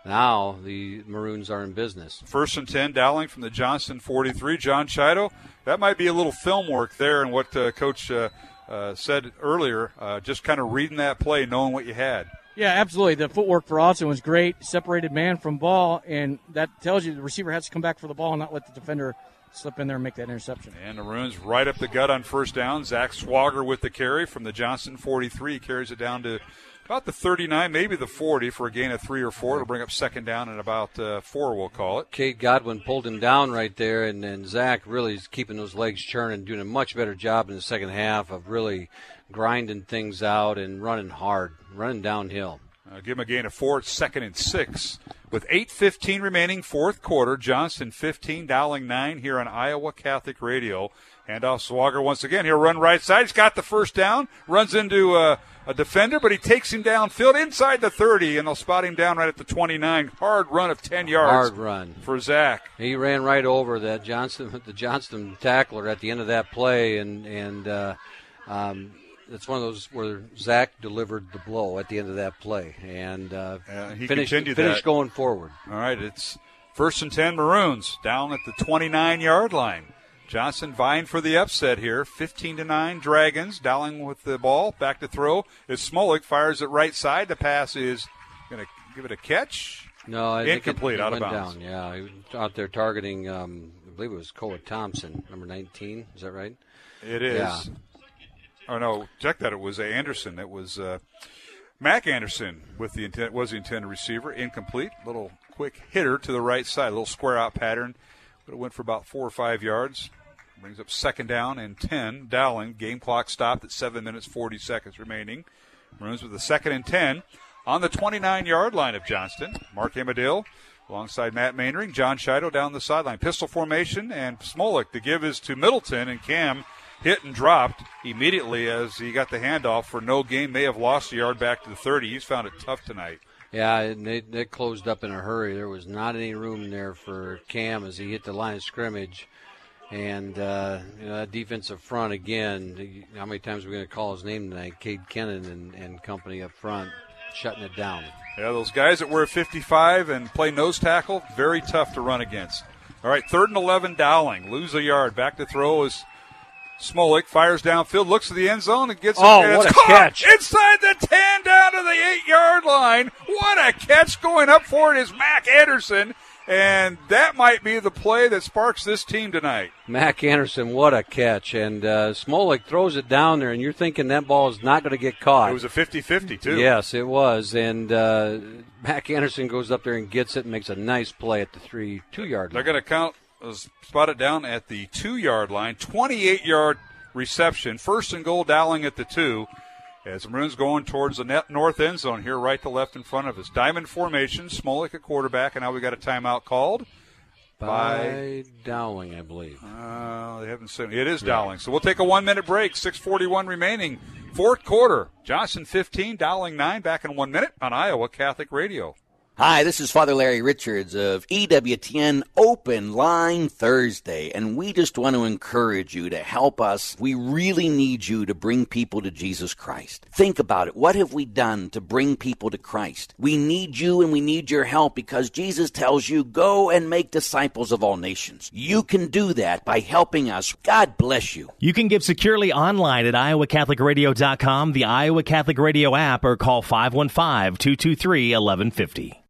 now the Maroons are in business. First and ten, Dowling from the Johnston forty-three. John Chido, that might be a little film work there, and what uh, Coach uh, Uh, said earlier, uh, just kind of reading that play, knowing what you had. Yeah, absolutely. The footwork for Austin was great. Separated man from ball, and that tells you the receiver has to come back for the ball and not let the defender slip in there and make that interception. And the Maroons right up the gut on first down. Zach Swager with the carry from the Johnston forty-three. He carries it down to about the thirty-nine, maybe the forty for a gain of three or four. It'll bring up second down and about uh, four, we'll call it. Cade Godwin pulled him down right there, and, and Zach really is keeping those legs churning, doing a much better job in the second half of really grinding things out and running hard, running downhill. Uh, give him a gain of four, second and six. With eight fifteen remaining fourth quarter, Johnston fifteen, Dowling nine here on Iowa Catholic Radio. Handoff Swager once again. He'll run right side. He's got the first down. Runs into uh, a defender, but he takes him downfield inside the thirty, and they'll spot him down right at the twenty-nine. Hard run of ten yards. Hard run for Zach. He ran right over that Johnston, the Johnston tackler at the end of that play, and and uh, um, it's one of those where Zach delivered the blow at the end of that play, and uh, uh, he finished, finished going forward. All right, it's first and ten Maroons down at the twenty-nine-yard line. Johnston vying for the upset here. fifteen to nine, Dragons. Dowling with the ball. Back to throw. It's Smolik. Fires it right side. The pass is going to give it a catch. No, I Incomplete, think it, it out went of bounds. Down. Yeah, he was out there targeting, um, I believe it was Koa Thompson, number nineteen. Is that right? It is. Yeah. Oh, no, check that. It was Anderson. It was uh, Mac Anderson with the intent, was the intended receiver. Incomplete. Little quick hitter to the right side. A little square out pattern. But it went for about four or five yards. Brings up second down and ten. Dowling, game clock stopped at seven minutes, forty seconds remaining. Maroons with the second and ten on the twenty-nine-yard line of Johnston. Mark Amadil alongside Matt Mainring. John Chido down the sideline. Pistol formation, and Smolik, the give is to Middleton, and Cam hit and dropped immediately as he got the handoff for no gain. May have lost a yard back to the thirty. He's found it tough tonight. Yeah, and they, they closed up in a hurry. There was not any room there for Cam as he hit the line of scrimmage. And, uh, you know, that defensive front, again, how many times are we going to call his name tonight? Cade Kennan and, and company up front shutting it down. Yeah, those guys that wear fifty-five and play nose tackle, very tough to run against. All right, third and eleven, Dowling. Lose a yard. Back to throw is Smolik. Fires downfield, looks to the end zone, and gets oh, it. What a caught. Catch. Inside the ten, down to the eight-yard line. What a catch. Going up for it is Mac Anderson. And that might be the play that sparks this team tonight. Mac Anderson, what a catch. And uh, Smolik throws it down there, and you're thinking that ball is not going to get caught. It was a fifty-fifty, too. Yes, it was. And uh, Mac Anderson goes up there and gets it and makes a nice play at the three, two-yard line. They're going to count, uh, spot it down at the two-yard line, twenty-eight-yard reception. First and goal, Dowling at the two. As the Maroons going towards the net north end zone here, right to left in front of us. Diamond formation, Smolik a quarterback, and now we got a timeout called by, by Dowling, I believe. Uh, they haven't seen it. It is yeah. Dowling. So we'll take a one-minute break, six forty-one remaining, fourth quarter. Johnston fifteen, Dowling nine, back in one minute on Iowa Catholic Radio. Hi, this is Father Larry Richards of E W T N Open Line Thursday, and we just want to encourage you to help us. We really need you to bring people to Jesus Christ. Think about it. What have we done to bring people to Christ? We need you and we need your help because Jesus tells you, go and make disciples of all nations. You can do that by helping us. God bless you. You can give securely online at iowa catholic radio dot com, the Iowa Catholic Radio app, or call five one five, two two three, one one five zero.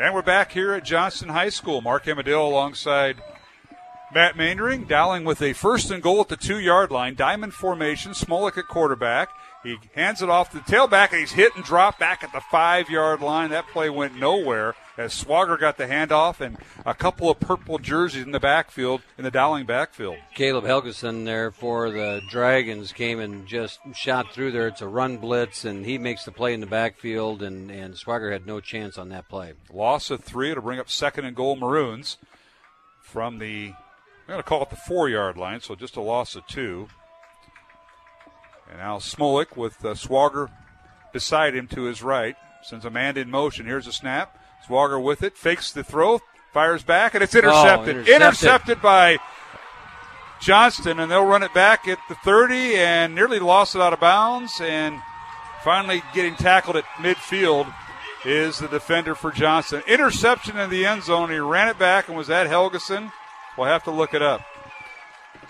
And we're back here at Johnston High School. Mark Emmadill alongside Matt Maindering. Dowling with a first and goal at the two-yard line. Diamond formation. Smolik at quarterback. He hands it off to the tailback, and he's hit and dropped back at the five-yard line. That play went nowhere as Swager got the handoff and a couple of purple jerseys in the backfield, in the Dowling backfield. Caleb Helgeson there for the Dragons came and just shot through there. It's a run blitz, and he makes the play in the backfield, and, and Swager had no chance on that play. Loss of three. It'll bring up second and goal Maroons from the, I'm going to call it the four-yard line, so just a loss of two. And now Smolik with uh, Swager beside him to his right. Sends a man in motion. Here's a snap. Swager with it. Fakes the throw. Fires back, and it's intercepted. Oh, intercepted. Intercepted by Johnston, and they'll run it back at the thirty and nearly lost it out of bounds. And finally getting tackled at midfield is the defender for Johnston. Interception in the end zone. He ran it back, and was that Helgeson? We'll have to look it up.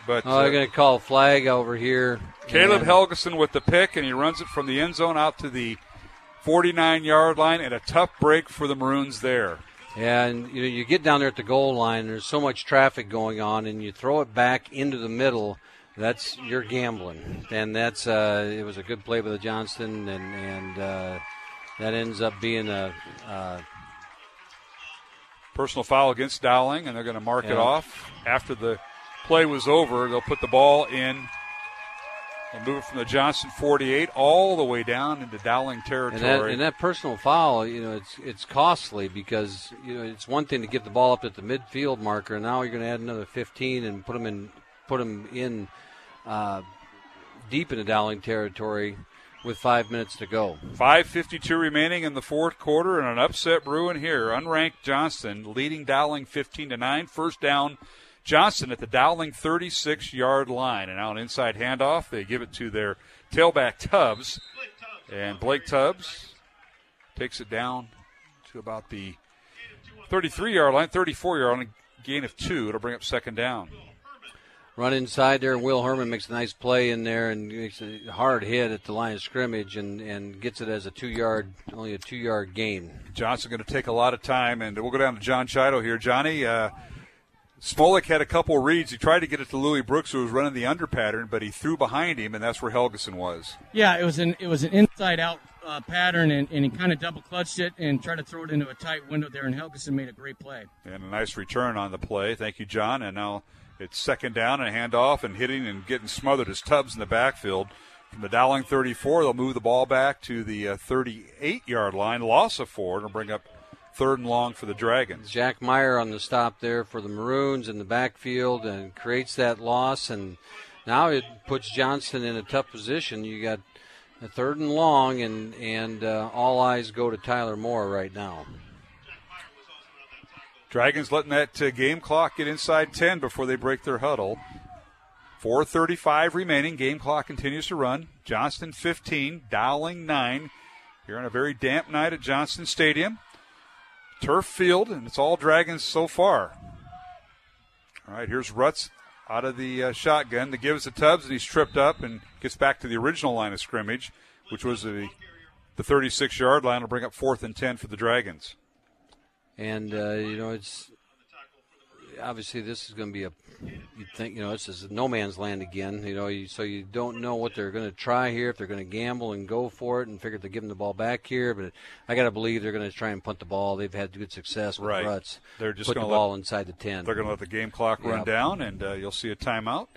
But oh, they're uh, going to call flag over here. Caleb Helgeson with the pick, and he runs it from the end zone out to the forty-nine-yard line, and a tough break for the Maroons there. Yeah, and you know, you get down there at the goal line, there's so much traffic going on, and you throw it back into the middle. That's you're gambling, and that's uh, it was a good play by the Johnston, and and uh, that ends up being a uh, personal foul against Dowling, and they're going to mark yeah. it off after the. Play was over. They'll put the ball in and move it from the Johnston forty-eight all the way down into Dowling territory. And that, and that personal foul, you know, it's it's costly because you know it's one thing to get the ball up at the midfield marker, and now you're going to add another fifteen and put them in put them in uh, deep into Dowling territory with five minutes to go. five fifty-two remaining in the fourth quarter, and an upset brewing here. Unranked Johnston leading Dowling fifteen to nine. First down. Johnston at the Dowling thirty-six-yard line. And now an inside handoff. They give it to their tailback, Tubbs. And Blake Tubbs takes it down to about the thirty-three-yard line, thirty-four-yard line, gain of two. It'll bring up second down. Run inside there, and Will Herman makes a nice play in there and makes a hard hit at the line of scrimmage and, and gets it as a two-yard, only a two-yard gain. Johnston going to take a lot of time, and we'll go down to John Chido here. Johnny, uh, Smolik had a couple reads. He tried to get it to Louie Brooks, who was running the under pattern, but he threw behind him, and that's where Helgeson was. Yeah, it was an it was an inside out uh, pattern, and, and he kind of double-clutched it and tried to throw it into a tight window there, and Helgeson made a great play. And a nice return on the play. Thank you, John. And now it's second down and handoff, and hitting and getting smothered as Tubbs in the backfield. From the Dowling thirty-four, they'll move the ball back to the uh, thirty-eight-yard line. Loss of four, and bring up third and long for the Dragons. Jack Meyer on the stop there for the Maroons in the backfield, and creates that loss, and now it puts Johnston in a tough position. You got a third and long, and, and uh, all eyes go to Tyler Moore right now. Dragons letting that uh, game clock get inside ten before they break their huddle. four thirty-five remaining. Game clock continues to run. Johnston fifteen, Dowling nine. Here on a very damp night at Johnston Stadium. Turf field, and it's all Dragons so far. All right, here's Rutz out of the uh, shotgun. The gives to Tubbs, and he's tripped up and gets back to the original line of scrimmage, which was the the thirty-six-yard line. Will bring up fourth and ten for the Dragons. And, uh, you know, it's obviously this is going to be a, you think, you know, this is no man's land again, you know, you, so you don't know what they're going to try here, if they're going to gamble and go for it and figure to give them the ball back here. But I got to believe they're going to try and punt the ball. They've had good success with right. Rutz. They're just going to put the ball let, inside the ten. They're going to let the game clock yep. run down, and uh, you'll see a timeout.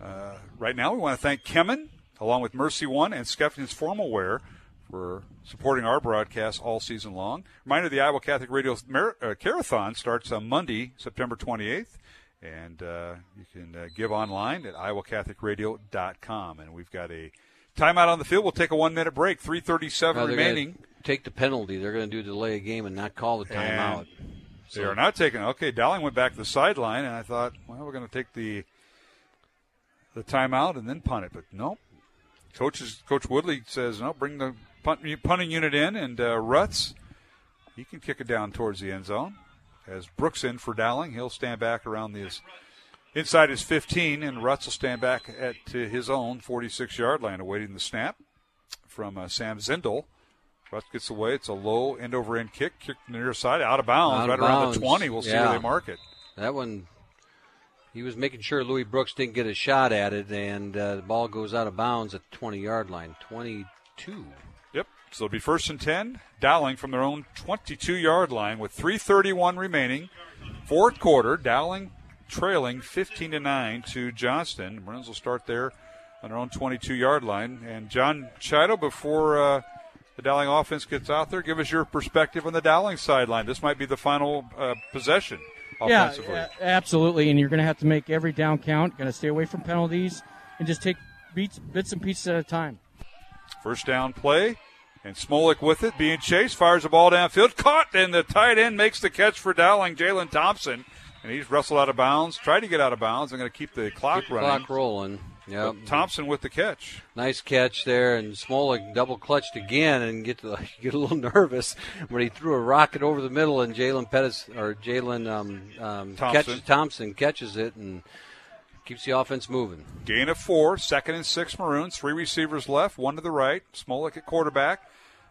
Uh, right now we want to thank Kemen, along with Mercy One and Skeffington's Formal Wear, for supporting our broadcast all season long. Reminder, the Iowa Catholic Radio Mar- uh, Carathon starts on Monday, September twenty-eighth, and uh, you can uh, give online at iowa catholic radio dot com. And we've got a timeout on the field. We'll take a one-minute break, three thirty-seven no, remaining. Take the penalty. They're going to do delay a game and not call the timeout. So. They are not taking it. Okay, Dowling went back to the sideline, and I thought, well, we're going to take the the timeout and then punt it. But no. Coaches, Coach Woodley says, no, bring the – punting unit in, and uh, Rutz, he can kick it down towards the end zone. As Brooks in for Dowling, he'll stand back around his inside his fifteen, and Rutz will stand back at uh, his own forty-six-yard line, awaiting the snap from uh, Sam Zindel. Rutz gets away. It's a low end-over-end kick, kicked to the near side, out of bounds, out of right bounds. Around the twenty. We'll see yeah. where they mark it. That one, he was making sure Louie Brooks didn't get a shot at it, and uh, the ball goes out of bounds at the twenty-yard line, twenty-two. So it'll be first and ten, Dowling from their own twenty-two-yard line with three thirty-one remaining. Fourth quarter, Dowling trailing fifteen to nine to Johnston. Maroons will start there on their own twenty-two-yard line. And John Chido, before uh, the Dowling offense gets out there, give us your perspective on the Dowling sideline. This might be the final uh, possession offensively. Yeah, absolutely, and you're going to have to make every down count, going to stay away from penalties, and just take beats, bits and pieces at a time. First down play. And Smolik with it, being chased, fires the ball downfield, caught, and the tight end makes the catch for Dowling, Jaylen Thompson. And he's wrestled out of bounds, tried to get out of bounds. I'm going to keep the clock keep the running. Clock rolling. Yep. But Thompson with the catch. Nice catch there, and Smolik double-clutched again and get to the, get a little nervous when he threw a rocket over the middle, and Jaylen Pettis or Jaylen um, um, Thompson. Catch, Thompson catches it and keeps the offense moving. Gain of four, second and six Maroons, three receivers left, one to the right. Smolik at quarterback.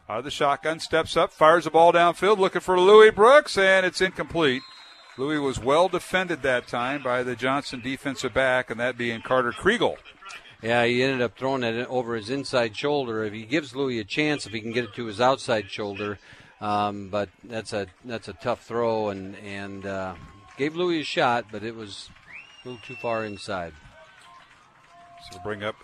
Out of the shotgun, steps up, fires the ball downfield, looking for Louie Brooks, and it's incomplete. Louie was well defended that time by the Johnston defensive back, and that being Carter Kriegel. Yeah, he ended up throwing it over his inside shoulder. If he gives Louie a chance, if he can get it to his outside shoulder, um, but that's a that's a tough throw, and and uh, gave Louie a shot, but it was a little too far inside. So bring up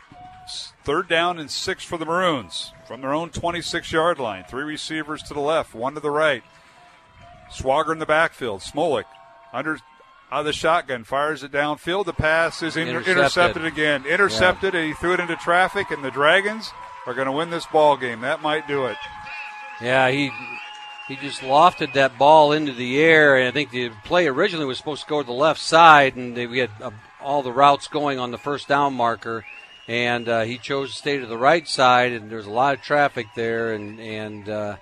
third down and six for the Maroons from their own twenty-six-yard line. Three receivers to the left, one to the right. Swager in the backfield. Smolik under out of the shotgun, fires it downfield. The pass is inter- intercepted. intercepted again. Intercepted, yeah. And he threw it into traffic, and the Dragons are going to win this ball game. That might do it. Yeah, he he just lofted that ball into the air, and I think the play originally was supposed to go to the left side, and they, we had uh, all the routes going on the first down marker. And uh, he chose to stay to the right side, and there's a lot of traffic there, and and uh,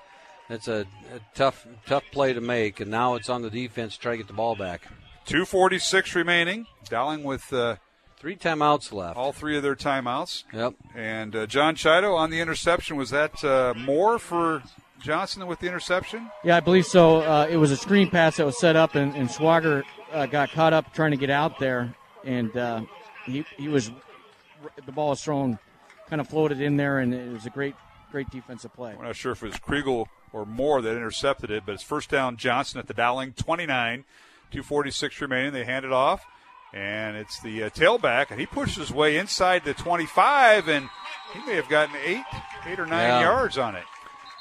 that's a, a tough tough play to make. And now it's on the defense to try to get the ball back. two forty-six remaining. Dowling with uh, three timeouts left. All three of their timeouts. Yep. And uh, John Chido on the interception. Was that uh, Moore for Johnston with the interception? Yeah, I believe so. Uh, it was a screen pass that was set up, and, and Swager uh, got caught up trying to get out there, and uh, he he was. The ball is thrown, kind of floated in there, and it was a great great defensive play. We're not sure if it was Kriegel or Moore that intercepted it, but it's first down Johnston at the Dowling twenty-nine, two forty-six remaining. They hand it off, and it's the uh, tailback, and he pushed his way inside the twenty-five, and he may have gotten eight, eight or nine yeah. yards on it.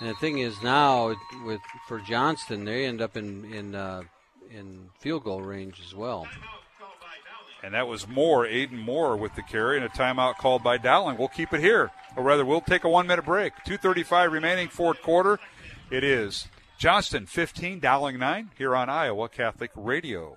And the thing is now, with for Johnston, they end up in in uh, in field goal range as well. And that was Moore, Aiden Moore with the carry, and a timeout called by Dowling. We'll keep it here, or rather we'll take a one-minute break. two thirty-five remaining, fourth quarter. It is Johnston fifteen, Dowling nine, here on Iowa Catholic Radio.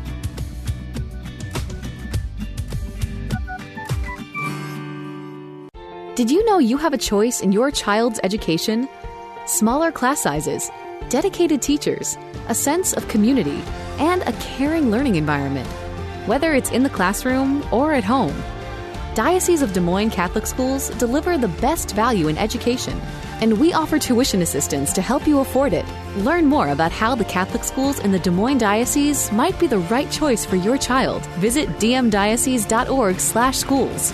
Did you know you have a choice in your child's education? Smaller class sizes, dedicated teachers, a sense of community, and a caring learning environment, whether it's in the classroom or at home. Diocese of Des Moines Catholic Schools deliver the best value in education, and we offer tuition assistance to help you afford it. Learn more about how the Catholic schools in the Des Moines Diocese might be the right choice for your child. Visit d m diocese dot org slash schools.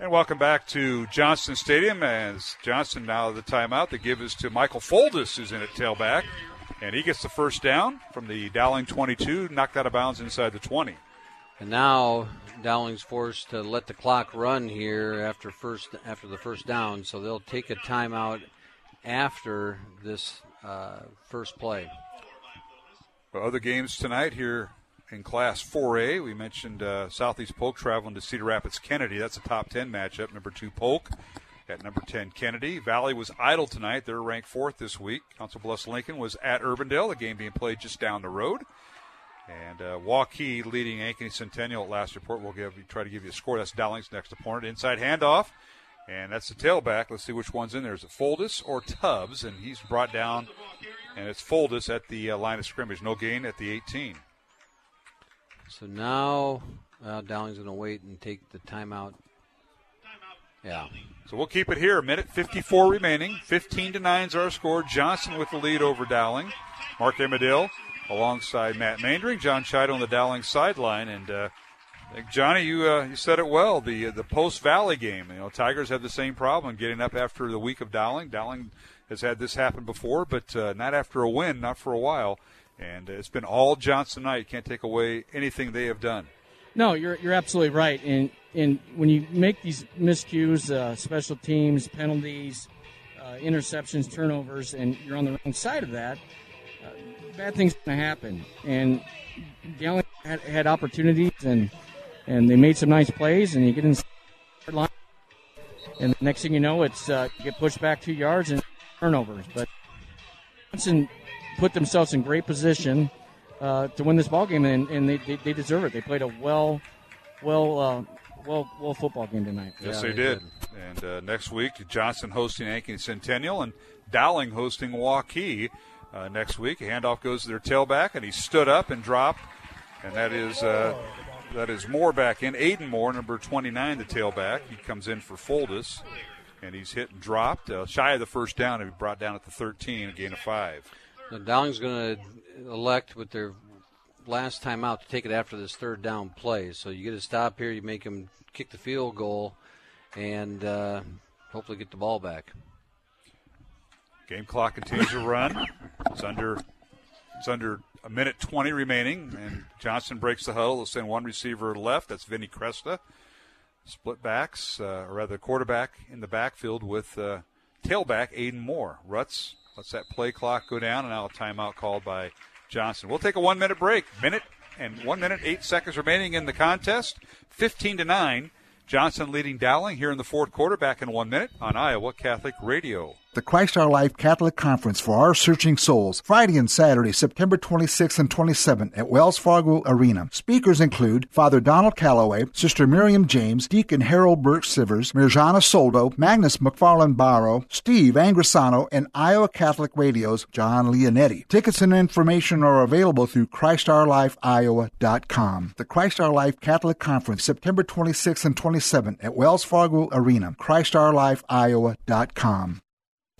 Welcome back to Johnston Stadium, as Johnston now the timeout. The give is to Michael Foldis, who's in at tailback, and he gets the first down from the Dowling twenty-two, knocked out of bounds inside the twenty. And now Dowling's forced to let the clock run here after first after the first down, so they'll take a timeout after this uh, first play. Well, other games tonight here. In Class four A, we mentioned uh, Southeast Polk traveling to Cedar Rapids-Kennedy. That's a top ten matchup. Number two, Polk, at number ten, Kennedy. Valley was idle tonight. They're ranked fourth this week. Council Bluffs-Lincoln was at Urbandale, the game being played just down the road. And uh, Waukee leading Ankeny Centennial at last report. We'll give, try to give you a score. That's Dowling's next opponent. Inside handoff, and that's the tailback. Let's see which one's in there. Is it Foldis or Tubbs? And he's brought down, and it's Foldis at the uh, line of scrimmage. No gain at the eighteen. So now uh, Dowling's going to wait and take the timeout. Timeout. Yeah. So we'll keep it here. Minute fifty-four remaining. fifteen to nine is our score. Johnston with the lead over Dowling. Mark Emmedill alongside Matt Mandring. John Chido on the Dowling sideline. And uh, Johnny, you uh, you said it well. The uh, the post Valley game. You know, Tigers have the same problem getting up after the week of Dowling. Dowling has had this happen before, but uh, not after a win, not for a while. And it's been all Johnston night. You can't take away anything they have done. No, you're you're absolutely right. And and when you make these miscues, uh, special teams, penalties, uh, interceptions, turnovers, and you're on the wrong side of that, uh, bad things going to happen. And Dowling had, had opportunities, and and they made some nice plays, and you get in the line, and the next thing you know, it's uh, you get pushed back two yards and turnovers. But Johnston put themselves in great position uh, to win this ball game, and, and they, they they deserve it. They played a well, well, uh, well, well football game tonight. Yes, yeah, they, they did. did. And uh, next week, Johnston hosting Ankeny Centennial and Dowling hosting Waukee uh, next week. A handoff goes to their tailback, and he stood up and dropped, and that is uh, that is Moore back in. Aiden Moore, number twenty-nine, the tailback. He comes in for Foldis, and he's hit and dropped uh, shy of the first down, and he brought down at the thirteen, a gain of five. Now Dowling's going to elect with their last time out to take it after this third down play. So you get a stop here, you make them kick the field goal, and uh, hopefully get the ball back. Game clock continues to run. It's under it's under a minute twenty remaining, and Johnston breaks the huddle. They'll send one receiver left. That's Vinny Cresta. Split backs, uh, or rather quarterback in the backfield with uh, tailback Aiden Moore. Rutz lets that play clock go down, and now a timeout called by Johnston. We'll take a one-minute break. Minute and one minute, eight seconds remaining in the contest. fifteen to nine, Johnston leading Dowling here in the fourth quarter. Back in one minute on Iowa Catholic Radio. the Christ Our Life Catholic Conference for Our Searching Souls, Friday and Saturday, September twenty-sixth and twenty-seventh at Wells Fargo Arena. Speakers include Father Donald Calloway, Sister Miriam James, Deacon Harold Burke-Sivers, Mirjana Soldo, Magnus McFarland Barrow, Steve Angrisano, and Iowa Catholic Radio's John Leonetti. Tickets and information are available through Christ Our Life Iowa dot com. The Christ Our Life Catholic Conference, September twenty-sixth and twenty-seventh at Wells Fargo Arena, Christ Our Life Iowa dot com.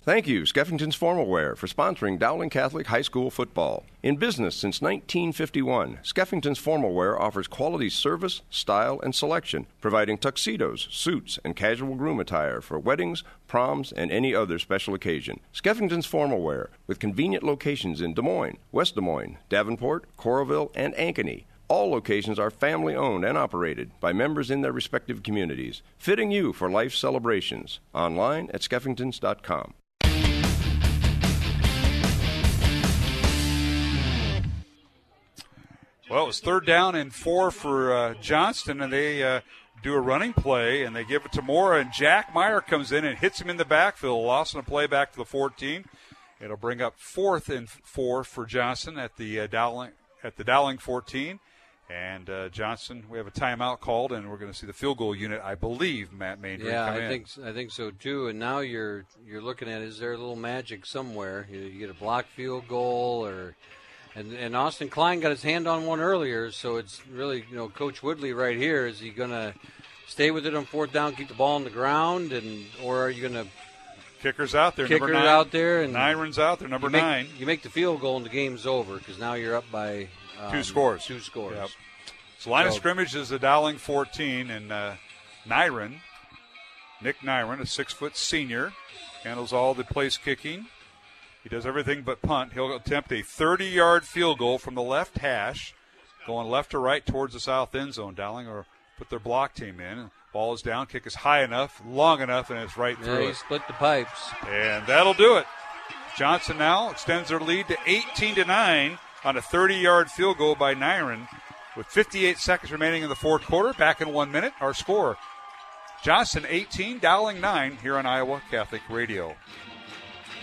Thank you, Skeffington's Formal Wear, for sponsoring Dowling Catholic High School football. In business since nineteen fifty-one, Skeffington's Formal Wear offers quality service, style, and selection, providing tuxedos, suits, and casual groom attire for weddings, proms, and any other special occasion. Skeffington's Formal Wear, with convenient locations in Des Moines, West Des Moines, Davenport, Coralville, and Ankeny. All locations are family-owned and operated by members in their respective communities, fitting you for life celebrations. Online at skeffingtons dot com. Well, it was third down and four for uh, Johnston, and they uh, do a running play, and they give it to Moore, and Jack Meyer comes in and hits him in the backfield. Lost on a play back to the fourteen. It'll bring up fourth and four for Johnston at the uh, Dowling at the Dowling fourteen. And uh, Johnston, we have a timeout called, and we're going to see the field goal unit, I believe, Matt Maindry. Yeah, come I in. think I think so too. And now you're you're looking at, is there a little magic somewhere? You, you get a block field goal, or and and Austin Klein got his hand on one earlier, so it's really, you know, Coach Woodley right here. Is he going to stay with it on fourth down, keep the ball on the ground, and or are you going to Kicker's out there, Kicker's number nine. out there, and Nyron's out there, number you make, nine. You make the field goal, and the game's over because now you're up by. Um, two scores. Two scores. Yep. So line so, of scrimmage is the Dowling fourteen, and uh, Nyron, Nick Nyron, a six-foot senior, handles all the place kicking. He does everything but punt. He'll attempt a thirty-yard field goal from the left hash, going left to right towards the south end zone. Dowling or put their block team in. Ball is down, kick is high enough, long enough, and it's right yeah, through. He split the pipes. And that'll do it. Johnston now extends their lead to eighteen to nine. On a thirty-yard field goal by Nyron with fifty-eight seconds remaining in the fourth quarter. Back in one minute, our score, Johnston eighteen, Dowling nine, here on Iowa Catholic Radio.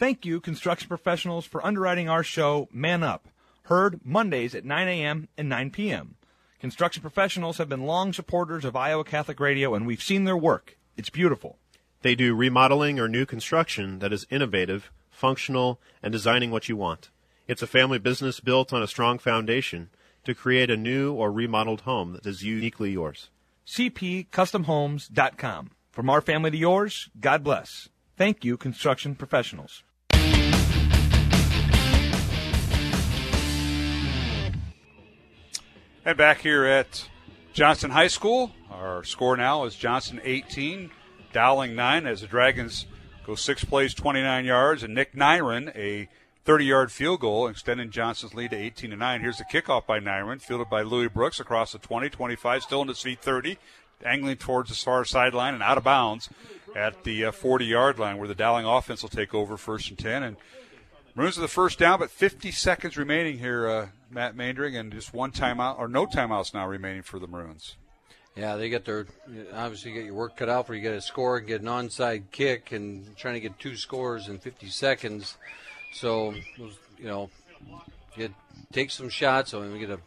Thank you, construction professionals, for underwriting our show, Man Up, heard Mondays at nine a.m. and nine p.m. Construction professionals have been long supporters of Iowa Catholic Radio, and we've seen their work. It's beautiful. They do remodeling or new construction that is innovative, functional, and designing what you want. It's a family business built on a strong foundation to create a new or remodeled home that is uniquely yours. c p custom homes dot com. From our family to yours, God bless. Thank you, construction professionals. And back here at Johnston High School, our score now is Johnston eighteen, Dowling nine, as the Dragons go six plays, twenty-nine yards, and Nick Nyron, a thirty-yard field goal, extending Johnston's lead to eighteen to nine. Here's the kickoff by Nyron, fielded by Louie Brooks across the twenty, twenty-five, still in his feet, thirty, angling towards the far sideline and out of bounds at the uh, forty-yard line, where the Dowling offense will take over first and ten. And Maroons with the first down, but fifty seconds remaining here, uh, Matt Maindring, and just one timeout, or no timeouts now remaining for the Maroons. Yeah, they got their, obviously you get your work cut out for you, get a score, get an onside kick, and trying to get two scores in fifty seconds. So, you know, get, take some shots, so we get a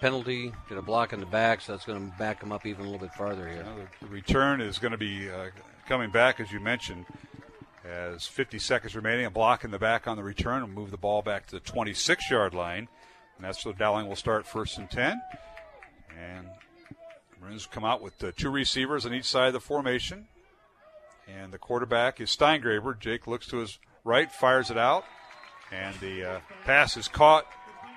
penalty, get a block in the back, so that's going to back them up even a little bit farther here. Yeah, the return is going to be uh, coming back, as you mentioned, as fifty seconds remaining, a block in the back on the return, and move the ball back to the twenty-six-yard line, and that's where Dowling will start first and ten. And Maroons come out with uh, two receivers on each side of the formation, and the quarterback is Steingraber. Jake looks to his right, fires it out, and the uh, pass is caught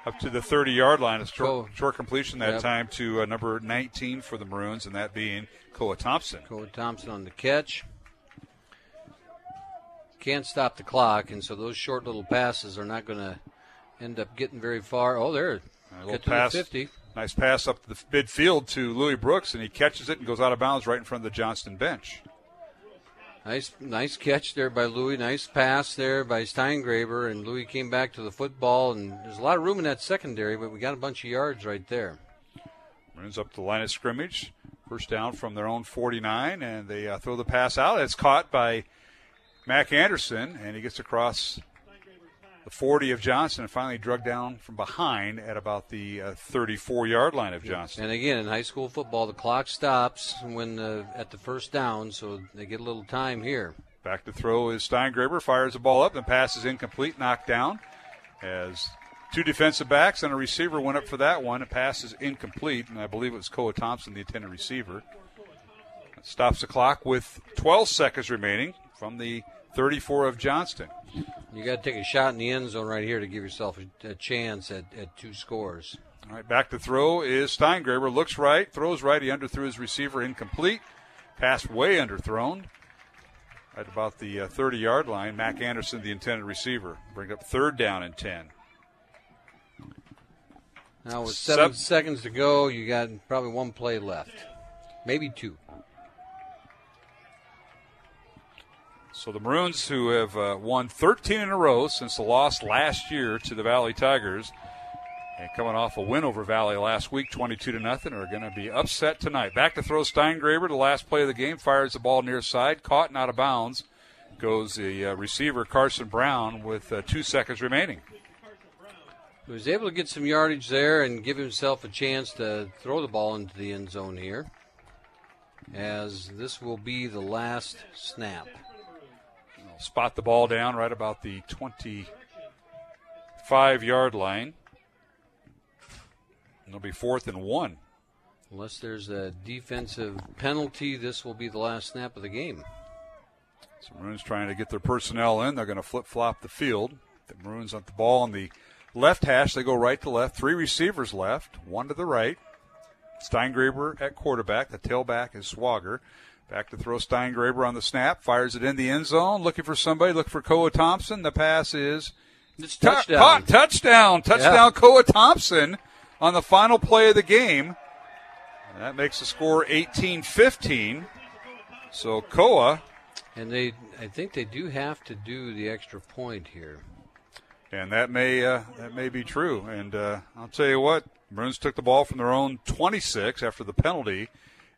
up to the thirty-yard line. A short, short completion that yep. time to uh, number nineteen for the Maroons, and that being Koa Thompson. Koa Thompson on the catch. Can't stop the clock, and so those short little passes are not going to end up getting very far. Oh, there. A little pass. fifty. Nice pass up the midfield to Louie Brooks, and he catches it and goes out of bounds right in front of the Johnston bench. Nice nice catch there by Louie. Nice pass there by Steingraber, and Louie came back to the football, and there's a lot of room in that secondary, but we got a bunch of yards right there. Runs up the line of scrimmage. First down from their own forty-nine, and they uh, throw the pass out. It's caught by Mac Anderson, and he gets across the forty of Johnston and finally drug down from behind at about the uh, thirty-four-yard line of Johnston. And again, in high school football, the clock stops when uh, at the first down, so they get a little time here. Back to throw is Steingraber, fires the ball up, and passes incomplete, knocked down. As two defensive backs and a receiver went up for that one, a pass is incomplete, and I believe it was Koa Thompson, the intended receiver. That stops the clock with twelve seconds remaining from the thirty-four of Johnston. You got to take a shot in the end zone right here to give yourself a, a chance at, at two scores. All right, back to throw is Steingraber. Looks right, throws right. He underthrew his receiver, incomplete. Pass way underthrown at about the uh, thirty-yard line. Mac Anderson, the intended receiver, bring up third down and ten. Now with seven Sep- seconds to go, you got probably one play left, maybe two. So the Maroons, who have uh, won thirteen in a row since the loss last year to the Valley Tigers, and coming off a win over Valley last week, twenty-two to nothing, are going to be upset tonight. Back to throw Steingraber, the last play of the game, fires the ball near side, caught and out of bounds. Goes the uh, receiver, Carson Brown, with uh, two seconds remaining. He was able to get some yardage there and give himself a chance to throw the ball into the end zone here, as this will be the last snap. Spot the ball down right about the twenty-five-yard line. It'll be fourth and one. Unless there's a defensive penalty, this will be the last snap of the game. So Maroons trying to get their personnel in. They're going to flip-flop the field. The Maroons on the ball on the left hash. They go right to left. Three receivers left, one to the right. Steingraber at quarterback. The tailback is Swager. Back to throw Steingraber on the snap. Fires it in the end zone. Looking for somebody. Looking for Koa Thompson. The pass is it's t- touchdown. Caught. Touchdown. Touchdown. Yeah. Koa Thompson on the final play of the game. And that makes the score eighteen fifteen. So Koa. And they, I think they do have to do the extra point here. And that may uh, that may be true. And uh, I'll tell you what, Maroons took the ball from their own twenty-six after the penalty.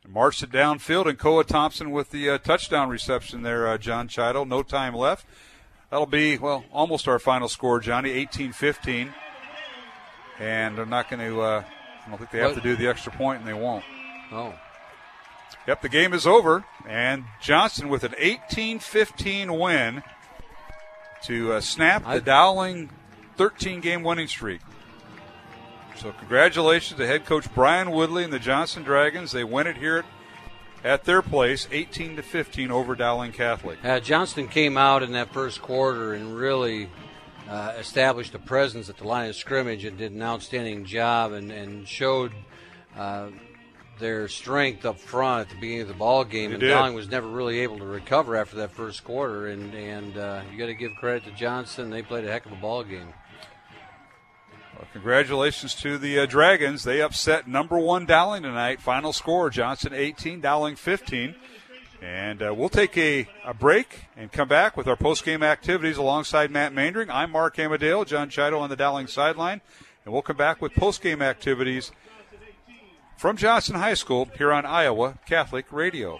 Marched it downfield, and Koa Thompson with the uh, touchdown reception there, uh, John Chido. No time left. That'll be, well, almost our final score, Johnny, eighteen fifteen. And they're not going to, uh, I don't think they have what? to do the extra point, and they won't. Oh. Yep, the game is over. And Johnston with an eighteen fifteen win to uh, snap the I... Dowling thirteen-game winning streak. So congratulations to head coach Brian Woodley and the Johnston Dragons. They win it here at their place, eighteen to fifteen over Dowling Catholic. Uh, Johnston came out in that first quarter and really uh, established a presence at the line of scrimmage and did an outstanding job and, and showed uh, their strength up front at the beginning of the ball game. They and did. Dowling was never really able to recover after that first quarter. And, and uh, you got to give credit to Johnston. They played a heck of a ball game. Well, congratulations to the uh, Dragons. They upset number one Dowling tonight. Final score, Johnston eighteen, Dowling fifteen. And uh, we'll take a, a break and come back with our post-game activities alongside Matt Maindring. I'm Mark Amadale, John Chido on the Dowling sideline. And we'll come back with post-game activities from Johnston High School here on Iowa Catholic Radio.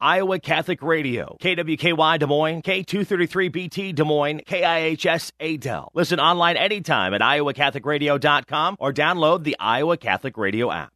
Iowa Catholic Radio, K W K Y Des Moines, K two thirty-three B T Des Moines, K I H S Adel. Listen online anytime at iowa catholic radio dot com or download the Iowa Catholic Radio app.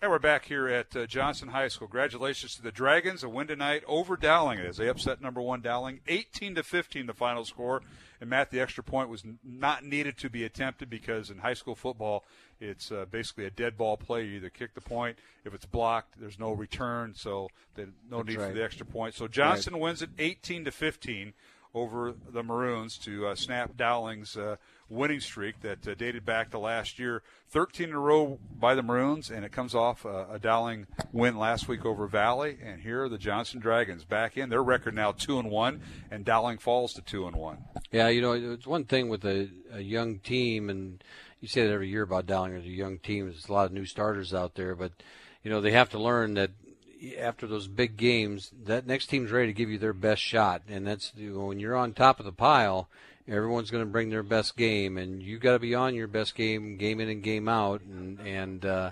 And we're back here at uh, Johnston High School. Congratulations to the Dragons. A win tonight over Dowling as they upset number one Dowling. eighteen to fifteen the final score. And, Matt, the extra point was not needed to be attempted because in high school football, it's uh, basically a dead ball play. You either kick the point. If it's blocked, there's no return, so they, no That's need right. for the extra point. So Johnston right. wins it eighteen to fifteen over the Maroons to uh, snap Dowling's uh, winning streak that uh, dated back to last year. thirteen in a row by the Maroons, and it comes off uh, a Dowling win last week over Valley. And here are the Johnston Dragons back in. Their record now two and one, and Dowling falls to two and one. Yeah, you know, it's one thing with a, a young team, and you say that every year about Dowling as a young team. There's a lot of new starters out there, but, you know, they have to learn that after those big games, that next team's ready to give you their best shot. And that's, you know, when you're on top of the pile, everyone's going to bring their best game, and you got to be on your best game, game in and game out. And, and uh,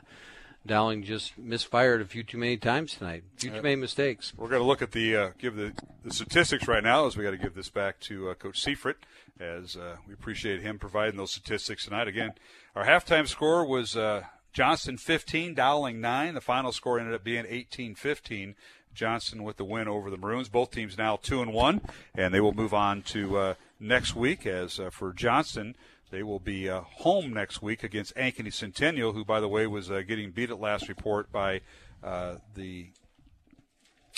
Dowling just misfired a few too many times tonight, a few too many mistakes. We're going to look at the uh, give the, the statistics right now, as we got to give this back to uh, Coach Seifert, as uh, we appreciate him providing those statistics tonight. Again, our halftime score was uh, – Johnston fifteen, Dowling nine. The final score ended up being eighteen fifteen. Johnston with the win over the Maroons. Both teams now two and one, and they will move on to uh, next week. As uh, for Johnston, they will be uh, home next week against Ankeny Centennial, who, by the way, was uh, getting beat at last report by uh, the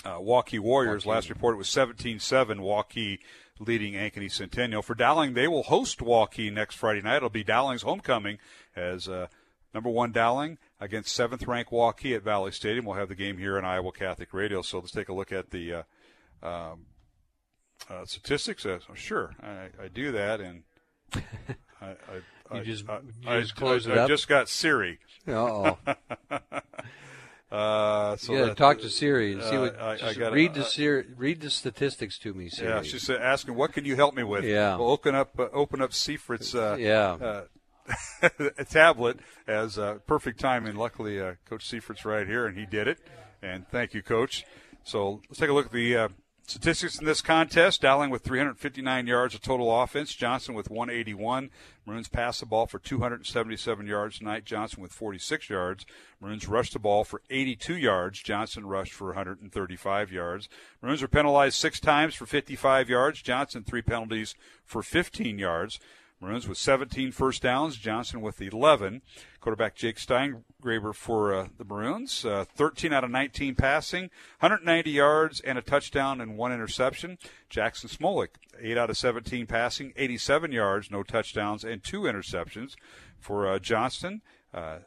uh, Waukee Warriors. Waukee. Last report it was seventeen seven, Waukee leading Ankeny Centennial. For Dowling, they will host Waukee next Friday night. It'll be Dowling's homecoming as uh, – number one Dowling against seventh-ranked Waukee at Valley Stadium. We'll have the game here on Iowa Catholic Radio. So let's take a look at the uh, um, uh, statistics. Uh, sure, I, I do that, and I, I, I, just, I, I, just close I, it I, up? I just got Siri. Uh-oh. uh, so yeah, that, talk to Siri and see what. Uh, I, I gotta, read the uh, Siri, read the statistics to me, Siri. Yeah, she's uh, asking, "What can you help me with?" Yeah, we'll open up, uh, open up Seifert's. Uh, yeah. Uh, a tablet as uh, perfect time, and luckily uh, Coach Seifert's right here, and he did it. And thank you, Coach. So let's take a look at the uh, statistics in this contest. Dowling with three hundred fifty-nine yards of total offense. Johnston with one eighty-one. Maroons passed the ball for two hundred seventy-seven yards tonight. Johnston with forty-six yards. Maroons rushed the ball for eighty-two yards. Johnston rushed for one hundred thirty-five yards. Maroons were penalized six times for fifty-five yards. Johnston three penalties for fifteen yards. Maroons with seventeen first downs, Johnston with eleven. Quarterback Jake Steingraber for uh, the Maroons, uh, thirteen out of nineteen passing, one hundred ninety yards and a touchdown and one interception. Jackson Smolik, eight out of seventeen passing, eighty-seven yards, no touchdowns, and two interceptions. For uh, Johnston, uh,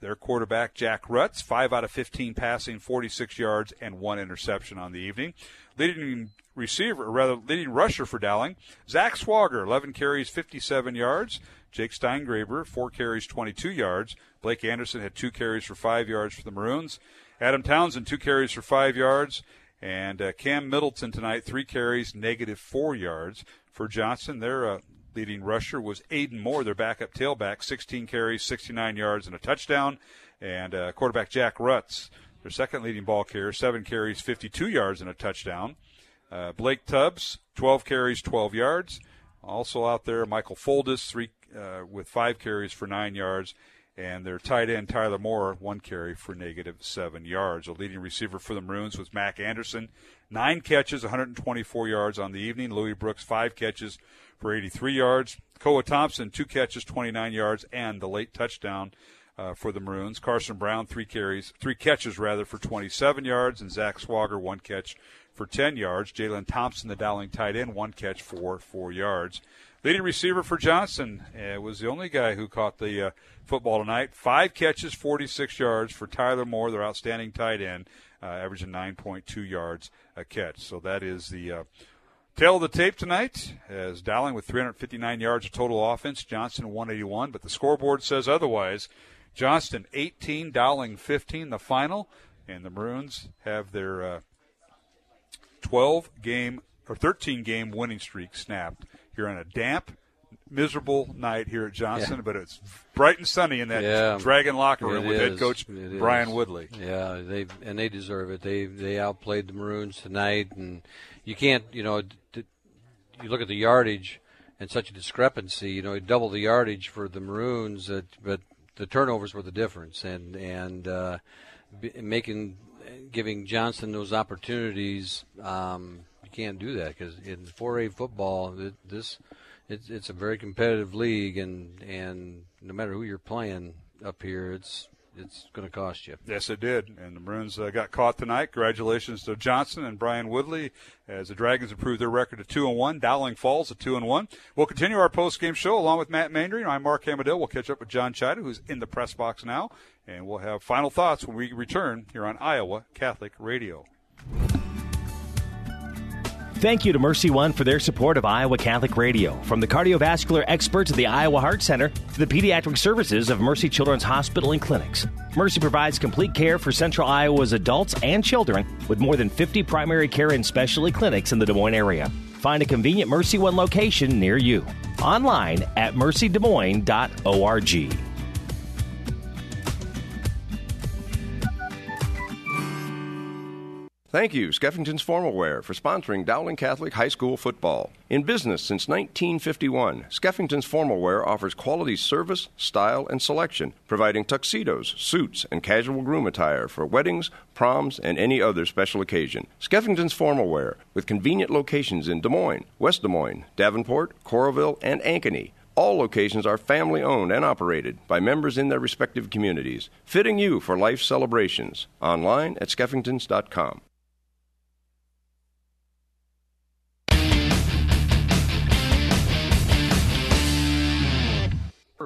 their quarterback Jack Rutz, five out of fifteen passing, forty-six yards, and one interception on the evening. Leading receiver, or rather leading rusher for Dowling, Zach Swager, eleven carries, fifty-seven yards. Jake Steingraber, four carries, twenty-two yards. Blake Anderson had two carries for five yards for the Maroons. Adam Townsend, two carries for five yards. And uh, Cam Middleton tonight, three carries, negative four yards. For Johnston, their uh, leading rusher was Aiden Moore, their backup tailback, sixteen carries, sixty-nine yards, and a touchdown. And uh, quarterback Jack Rutz, their second leading ball carrier, seven carries, fifty-two yards, and a touchdown. Uh, Blake Tubbs, twelve carries, twelve yards. Also out there, Michael Foldis, three uh, with five carries for nine yards. And their tight end, Tyler Moore, one carry for negative seven yards. The leading receiver for the Maroons was Mac Anderson, nine catches, one hundred twenty-four yards on the evening. Louie Brooks, five catches for eighty-three yards. Koa Thompson, two catches, twenty-nine yards, and the late touchdown. uh, for the Maroons. Carson Brown, three carries, three catches rather for twenty-seven yards, and Zach Swager, one catch for ten yards. Jaylen Thompson, the Dowling tight end, one catch for four yards. Leading receiver for Johnston uh, was the only guy who caught the uh, football tonight. Five catches, forty-six yards for Tyler Moore, their outstanding tight end, uh, averaging nine point two yards a catch. So that is the uh, tail of the tape tonight, as Dowling with three hundred fifty-nine yards of total offense, Johnston one eighty-one, but the scoreboard says otherwise. Johnston eighteen, Dowling fifteen, the final, and the Maroons have their uh, twelve-game or thirteen-game winning streak snapped here on a damp, miserable night here at Johnston, yeah. But it's bright and sunny in that yeah, Dragon locker room with is. head coach it Brian is. Woodley. Yeah, they and they deserve it. They they outplayed the Maroons tonight, and you can't, you know, you look at the yardage and such a discrepancy. You know, double the yardage for the Maroons, but the turnovers were the difference, and and uh, making giving Johnston those opportunities. Um, you can't do that because in four A football, it, this. It's it's a very competitive league, and and no matter who you're playing up here, it's it's going to cost you. Yes, it did, and the Maroons uh, got caught tonight. Congratulations to Johnston and Brian Woodley as the Dragons improved their record to two and one. Dowling falls to two and one. We'll continue our post-game show along with Matt Maindry. I'm Mark Hamadill. We'll catch up with John Chida, who's in the press box now, and we'll have final thoughts when we return here on Iowa Catholic Radio. Thank you to Mercy One for their support of Iowa Catholic Radio. From the cardiovascular experts at the Iowa Heart Center to the pediatric services of Mercy Children's Hospital and Clinics, Mercy provides complete care for Central Iowa's adults and children with more than fifty primary care and specialty clinics in the Des Moines area. Find a convenient Mercy One location near you. Online at mercy des moines dot org. Thank you, Skeffington's Formalwear, for sponsoring Dowling Catholic High School football. In business since nineteen fifty-one, Skeffington's Formalwear offers quality service, style, and selection, providing tuxedos, suits, and casual groom attire for weddings, proms, and any other special occasion. Skeffington's Formalwear, with convenient locations in Des Moines, West Des Moines, Davenport, Coralville, and Ankeny. All locations are family-owned and operated by members in their respective communities, fitting you for life celebrations. Online at skeffingtons dot com.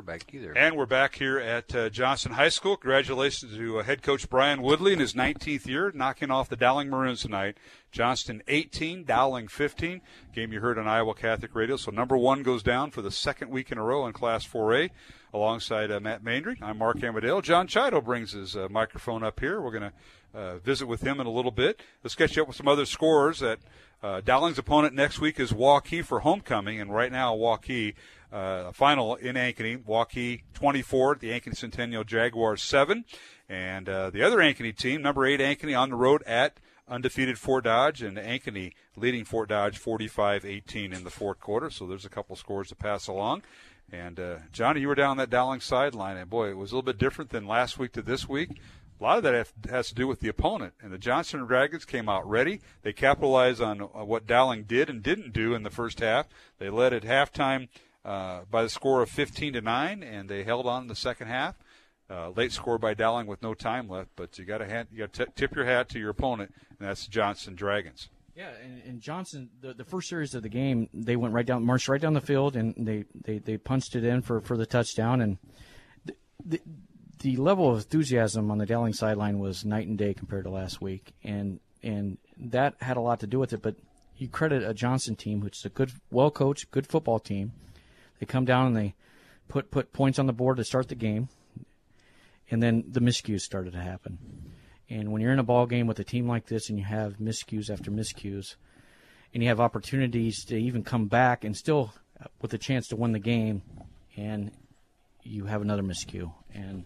Back either. And we're back here at uh, Johnston High School. Congratulations to uh, head coach Brian Woodley in his nineteenth year, knocking off the Dowling Maroons tonight. Johnston eighteen, Dowling fifteen. Game you heard on Iowa Catholic Radio. So number one goes down for the second week in a row in Class four A. Alongside uh, Matt Maindry, I'm Mark Hamadill. John Chida brings his uh, microphone up here. We're going to uh, visit with him in a little bit. Let's catch up with some other scores. That uh, Dowling's opponent next week is Waukee for homecoming, and right now Waukee. Uh, final in Ankeny, Waukee twenty-four, the Ankeny Centennial Jaguars seven. And uh, the other Ankeny team, number eight Ankeny, on the road at undefeated Fort Dodge, and Ankeny leading Fort Dodge forty-five eighteen in the fourth quarter. So there's a couple scores to pass along. And, uh, Johnny, you were down that Dowling sideline, and, boy, it was a little bit different than last week to this week. A lot of that has to do with the opponent, and the Johnston Dragons came out ready. They capitalized on what Dowling did and didn't do in the first half. They led at halftime Uh, by the score of fifteen to nine, and they held on in the second half. Uh, late score by Dowling with no time left, but you got to you got to tip your hat to your opponent, and that's Johnston Dragons. Yeah, and, and Johnston, the, the first series of the game, they went right down, marched right down the field, and they, they, they punched it in for, for the touchdown. And the, the the level of enthusiasm on the Dowling sideline was night and day compared to last week, and and that had a lot to do with it. But you credit a Johnston team, which is a good, well-coached, good football team. They come down and they put put points on the board to start the game, and then the miscues started to happen. And when you're in a ball game with a team like this and you have miscues after miscues, and you have opportunities to even come back and still with a chance to win the game, and you have another miscue, and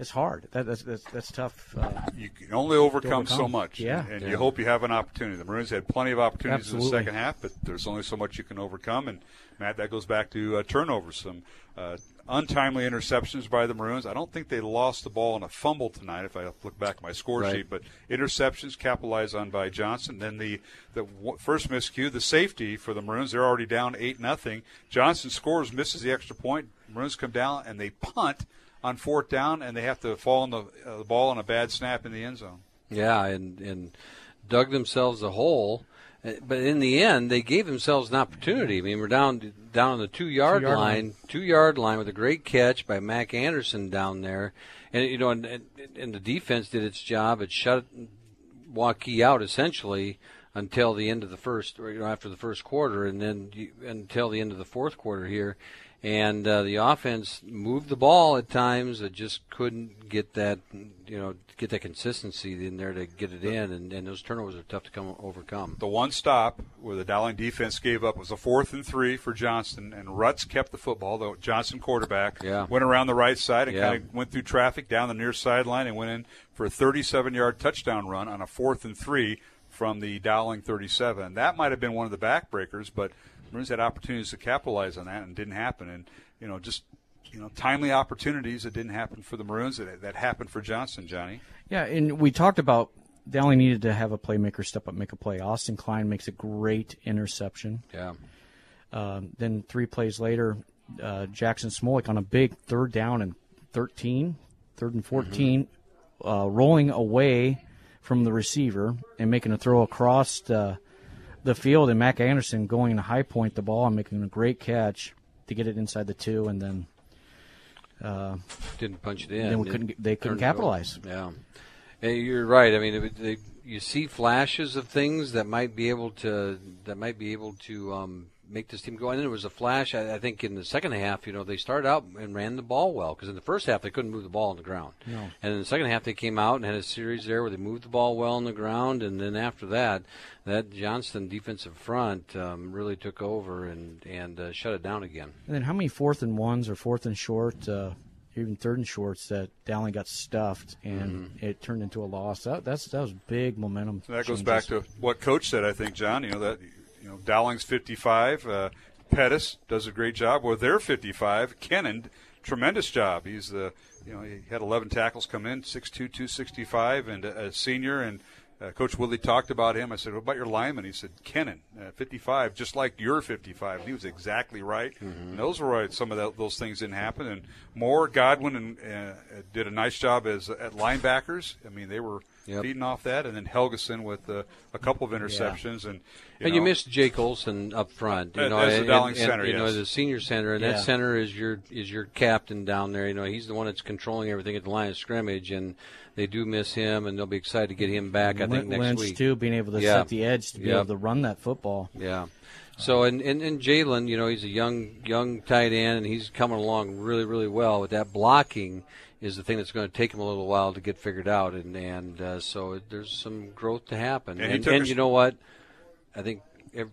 it's hard. That, that's, that's that's tough. Uh, you can only overcome, overcome so much, yeah. and, and yeah. you hope you have an opportunity. The Maroons had plenty of opportunities Absolutely. in the second half, but there's only so much you can overcome. And, Matt, that goes back to uh, turnovers, some uh, untimely interceptions by the Maroons. I don't think they lost the ball in a fumble tonight, if I look back at my score right. sheet, but interceptions capitalized on by Johnston. Then the, the w- first miscue, the safety for the Maroons, they're already down eight nothing. Johnston scores, misses the extra point. Maroons come down, and they punt on fourth down, and they have to fall on the, uh, the ball on a bad snap in the end zone. Yeah, and, and dug themselves a hole. But in the end, they gave themselves an opportunity. I mean, we're down down on the two-yard two line, line, two-yard line with a great catch by Mac Anderson down there. And, you know, and, and the defense did its job. It shut Waukee out, essentially, until the end of the first, or, you know, after the first quarter, and then you, until the end of the fourth quarter here. And uh, the offense moved the ball at times. It just couldn't get that, you know, get that consistency in there to get it in, and, and those turnovers are tough to come overcome. The one stop where the Dowling defense gave up was a fourth and three for Johnston, and Rutz kept the football, the Johnston quarterback, yeah. went around the right side and yeah. kind of went through traffic down the near sideline and went in for a thirty-seven-yard touchdown run on a fourth and three from the Dowling thirty-seven. That might have been one of the backbreakers, but Maroons had opportunities to capitalize on that and didn't happen. And, you know, just, you know, timely opportunities that didn't happen for the Maroons, that, that happened for Johnston, Johnny. Yeah, and we talked about Dowling needed to have a playmaker step up, make a play. Austin Klein makes a great interception. Yeah. Um, then three plays later, uh, Jackson Smolik on a big third down and thirteen, third and fourteen, mm-hmm. uh, rolling away from the receiver and making a throw across the the field, and Mac Anderson going to high point the ball and making a great catch to get it inside the two, and then uh, didn't punch it in. Then we couldn't, they couldn't capitalize. Yeah, and you're right. I mean, it, they, you see flashes of things that might be able to that might be able to um, make this team go. And then it was a flash. I, I think in the second half, you know, they started out and ran the ball well, because in the first half they couldn't move the ball on the ground. No. And in the second half they came out and had a series there where they moved the ball well on the ground, and then after that, that Johnston defensive front um, really took over and and uh, shut it down again. And then how many fourth and ones or fourth and short, uh, even third and shorts that Dowling got stuffed and mm-hmm. it turned into a loss? That that's that was big momentum. So that changes. Goes back to what Coach said, I think, John. You know that. You know, Dowling's fifty-five. Uh, Pettis does a great job. Well, they're fifty-five. Kennan, tremendous job. He's the, you know, he had eleven tackles come in, six two, two sixty-five, and a, a senior. And uh, Coach Woodley talked about him. I said, "What about your lineman?" He said, "Kennan, uh, fifty-five, just like you're fifty-five." And he was exactly right. Mm-hmm. And those were right. Some of that, those things didn't happen. And Moore, Godwin, and uh, did a nice job as at linebackers. I mean, they were. Yep. Feeding off that, and then Helgeson with uh, a couple of interceptions, yeah. and you and know, you missed Jake Olson up front, you know, as the Dowling and, center, and, you yes. know, the senior center, and yeah. that center is your is your captain down there. You know, he's the one that's controlling everything at the line of scrimmage, and they do miss him, and they'll be excited to get him back. I think Lynch, next Lynch week too, being able to yeah. set the edge to be yep. able to run that football. Yeah. So and, and, and Jaylen, you know, he's a young young tight end, and he's coming along really really well with that blocking. Is the thing that's going to take him a little while to get figured out, and and uh, so there's some growth to happen. And, and, and you know what? I think every,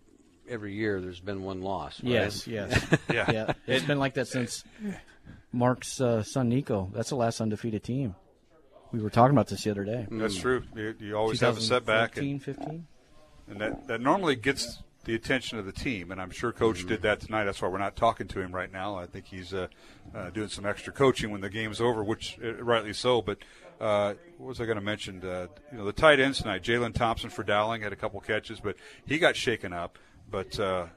every year there's been one loss. Right? Yes, yes, yeah. yeah. It's been like that since Mark's uh, son Nico. That's the last undefeated team. We were talking about this the other day. That's mm. true. You, you always have a setback. fifteen, fifteen and that that normally gets the attention of the team, and I'm sure Coach mm-hmm. did that tonight. That's why we're not talking to him right now. I think he's uh, uh, doing some extra coaching when the game's over, which uh, rightly so. But uh, what was I going to mention? Uh, you know, the tight ends tonight. Jaylen Thompson for Dowling had a couple catches, but he got shaken up. But uh,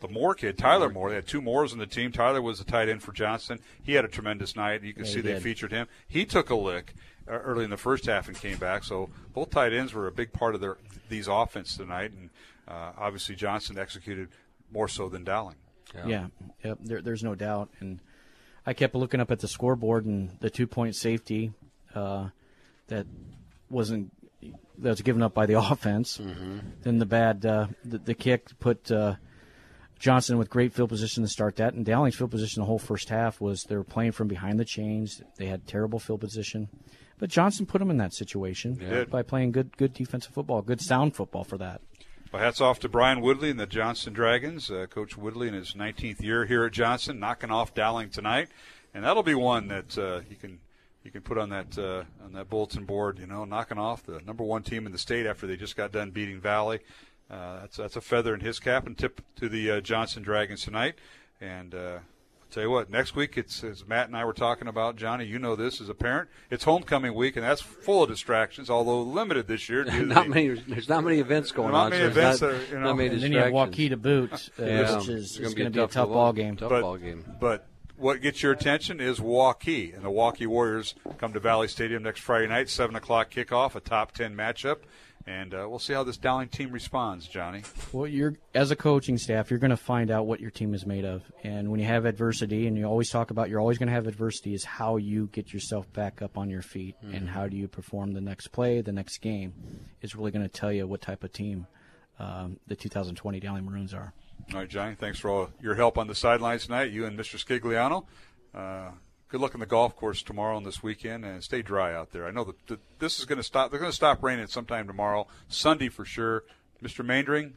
the Moore kid, Tyler Moore, they had two Moores on the team. Tyler was the tight end for Johnston. He had a tremendous night. You can yeah, see they did. Featured him. He took a lick early in the first half and came back. So both tight ends were a big part of their these offense tonight, and Uh, obviously, Johnston executed more so than Dowling. Yeah, yeah yep, there, there's no doubt. And I kept looking up at the scoreboard and the two-point safety uh, that wasn't that was given up by the offense. Mm-hmm. Then the bad uh, the, the kick put uh, Johnston with great field position to start that. And Dowling's field position the whole first half was they were playing from behind the chains. They had terrible field position, but Johnston put them in that situation yeah. by playing good good defensive football, good sound football for that. Well, hats off to Brian Woodley and the Johnston Dragons. Uh, Coach Woodley in his nineteenth year here at Johnston, knocking off Dowling tonight, and that'll be one that uh, you can you can put on that uh, on that bulletin board. You know, knocking off the number one team in the state after they just got done beating Valley. Uh, that's that's a feather in his cap, and tip to the uh, Johnston Dragons tonight. And uh, I'll tell you what, next week it's as Matt and I were talking about, Johnny. You know this as a parent, it's homecoming week, and that's full of distractions, although limited this year. not the, many. There's not many events going not on. Many so events not, are, you know, not many events. And then you have Waukee to boot, uh, yeah. which is going to be a tough, tough ball game. Tough but, ball game. But what gets your attention is Waukee, and the Waukee Warriors come to Valley Stadium next Friday night, seven o'clock kickoff, a top ten matchup. And uh, we'll see how this Dowling team responds, Johnny. Well, you're as a coaching staff, you're going to find out what your team is made of. And when you have adversity, and you always talk about you're always going to have adversity, is how you get yourself back up on your feet, mm-hmm. and how do you perform the next play, the next game, is really going to tell you what type of team um, the two thousand twenty Dowling Maroons are. All right, Johnny, thanks for all your help on the sidelines tonight, you and Mister Scigliano. Uh, Good luck on the golf course tomorrow and this weekend, and stay dry out there. I know that th- this is going to stop. They're going to stop raining sometime tomorrow, Sunday for sure. Mister Maindring,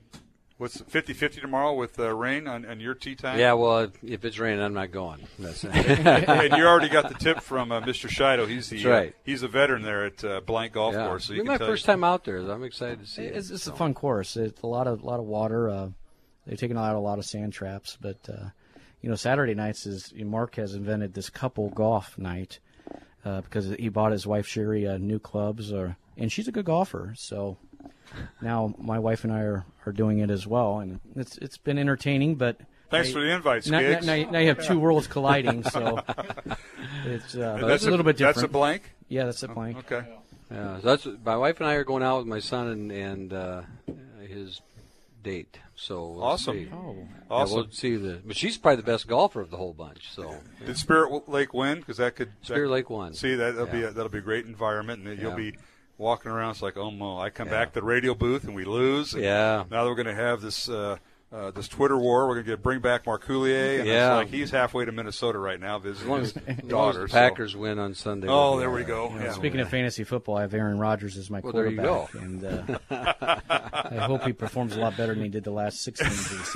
what's fifty-fifty tomorrow with uh, rain on, on your tee time? Yeah, well, if it's raining, I'm not going. That's not and you already got the tip from uh, Mister Shido. He's the right. uh, he's a veteran there at uh, Blank Golf yeah. Course. So it's my first you. time out there. I'm excited to see it. it. It's, it's so. a fun course. It's a lot of lot of water. Uh, they've taken out a lot of sand traps, but. Uh, You know, Saturday nights is Mark has invented this couple golf night uh, because he bought his wife Sherry uh, new clubs, or and she's a good golfer. So now my wife and I are, are doing it as well, and it's it's been entertaining. But thanks I, for the invites, now, Gigs. Now, now, now you have two worlds colliding, so it's, uh, it's a, a little bit different. That's a blank. Yeah, that's a blank. Oh, okay. Yeah, so that's my wife and I are going out with my son and and uh, his. date so we'll awesome see. oh awesome yeah, we'll see the but she's probably the best golfer of the whole bunch, so yeah. Did Spirit Lake win? Because that could Spirit that, Lake won see that, that'll yeah. be a, that'll be a great environment, and yeah. you'll be walking around, it's like, oh mo I come yeah. back to the radio booth and we lose, and yeah now that we're going to have this uh Uh, this Twitter war, we're going to bring back Mark Coulier. And yeah. It's like he's halfway to Minnesota right now visiting his daughter. The Packers so. win on Sunday. Oh, there we go. Yeah. Yeah. Speaking of fantasy football, I have Aaron Rodgers as my well, quarterback. There you go. And uh, I hope he performs a lot better than he did the last six games of the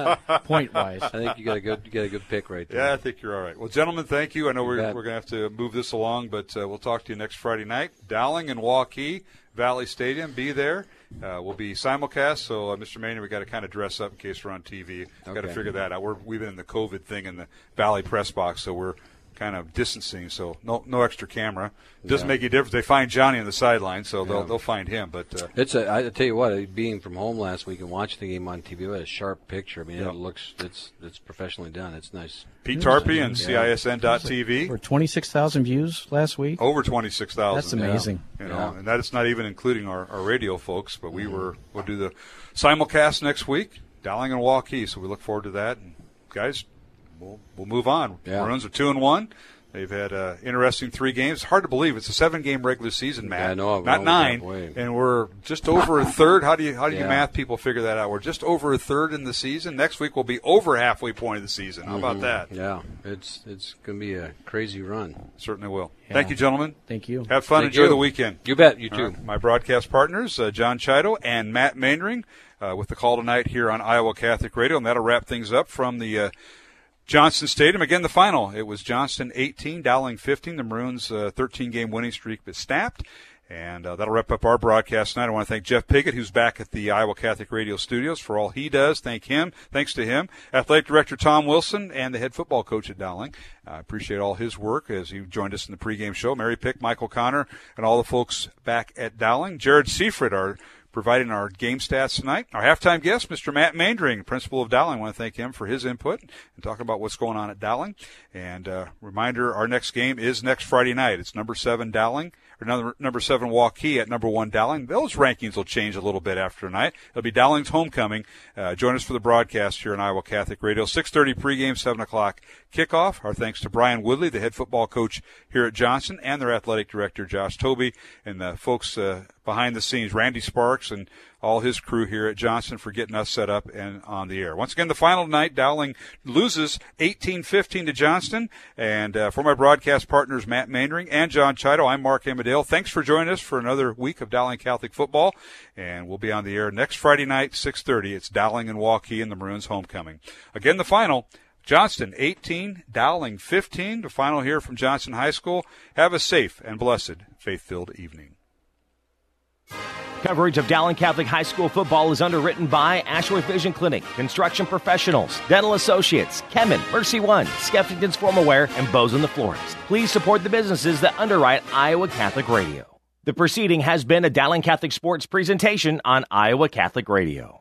season, sure. point-wise. I think you got a good you got a good pick right there. Yeah, I think you're all right. Well, gentlemen, thank you. I know you we're, we're going to have to move this along, but uh, we'll talk to you next Friday night. Dowling and Waukee, Valley Stadium, be there. Uh, we'll be simulcast, so uh, Mister Maynard, we got to kind of dress up in case we're on T V. Okay. Got to figure that out. We're, we've been in the COVID thing in the Valley press box, so we're kind of distancing. So no, no extra camera. Doesn't yeah. make any difference. They find Johnny on the sideline, so they'll yeah. they'll find him. But uh, it's a, I tell you what, being from home last week and watching the game on T V, what a sharp picture. I mean, yeah. it looks it's it's professionally done. It's nice. Pete Tarpey and yeah. C I S N dot T V. Over twenty-six thousand views last week. Over twenty-six thousand. That's amazing. Yeah. You know, yeah. And that's not even including our, our radio folks, but we mm-hmm. were, we'll do the simulcast next week, Dowling and Waukee, so we look forward to that. And guys, we'll, we'll move on. Yeah. Maroons are two and one. They've had uh, interesting three games. Hard to believe it's a seven-game regular season, Matt. Yeah, I know, not nine, and we're just over a third. How do you how do yeah. you math people figure that out? We're just over a third in the season. Next week we'll be over halfway point of the season. How mm-hmm. about that? Yeah, it's it's going to be a crazy run. Certainly will. Yeah. Thank you, gentlemen. Thank you. Have fun. Thank Enjoy you. the weekend. You bet. You too. Right. My broadcast partners, uh, John Chido and Matt Maindring, uh, with the call tonight here on Iowa Catholic Radio, and that'll wrap things up from the uh, – Johnston Stadium. Again, the final. It was Johnston eighteen, Dowling fifteen. The Maroons' thirteen-game uh, winning streak was snapped. And uh, that'll wrap up our broadcast tonight. I want to thank Jeff Piggott, who's back at the Iowa Catholic Radio Studios, for all he does. Thank him. Thanks to him. Athletic Director Tom Wilson and the head football coach at Dowling. I uh, appreciate all his work as he joined us in the pregame show. Mary Pick, Michael Connor, and all the folks back at Dowling. Jared Seifert, our providing our game stats tonight. Our halftime guest, Mister Matt Maindring, principal of Dowling. I want to thank him for his input and talking about what's going on at Dowling. And uh, reminder, our next game is next Friday night. It's number seven Dowling, or number, number seven Waukee at number one Dowling. Those rankings will change a little bit after tonight. It'll be Dowling's homecoming. Uh, join us for the broadcast here on Iowa Catholic Radio. six thirty pregame, seven o'clock kickoff. Our thanks to Brian Woodley, the head football coach here at Johnston, and their athletic director, Josh Tobey, and the folks uh, behind the scenes, Randy Sparks and all his crew here at Johnston, for getting us set up and on the air. Once again, the final night, Dowling loses eighteen fifteen to Johnston. And uh, for my broadcast partners, Matt Maindring and John Chido, I'm Mark Amadale. Thanks for joining us for another week of Dowling Catholic football. And we'll be on the air next Friday night, six thirty. It's Dowling and Waukee and the Maroons homecoming. Again, the final, Johnston eighteen, Dowling fifteen. The final here from Johnston High School. Have a safe and blessed, faith-filled evening. Coverage of Dowling Catholic High School football is underwritten by Ashworth Vision Clinic, Construction Professionals, Dental Associates, Kemen, Mercy One, Skeffington's Formaware, and Bozen the Florist. Please support the businesses that underwrite Iowa Catholic Radio. The proceeding has been a Dowling Catholic Sports presentation on Iowa Catholic Radio.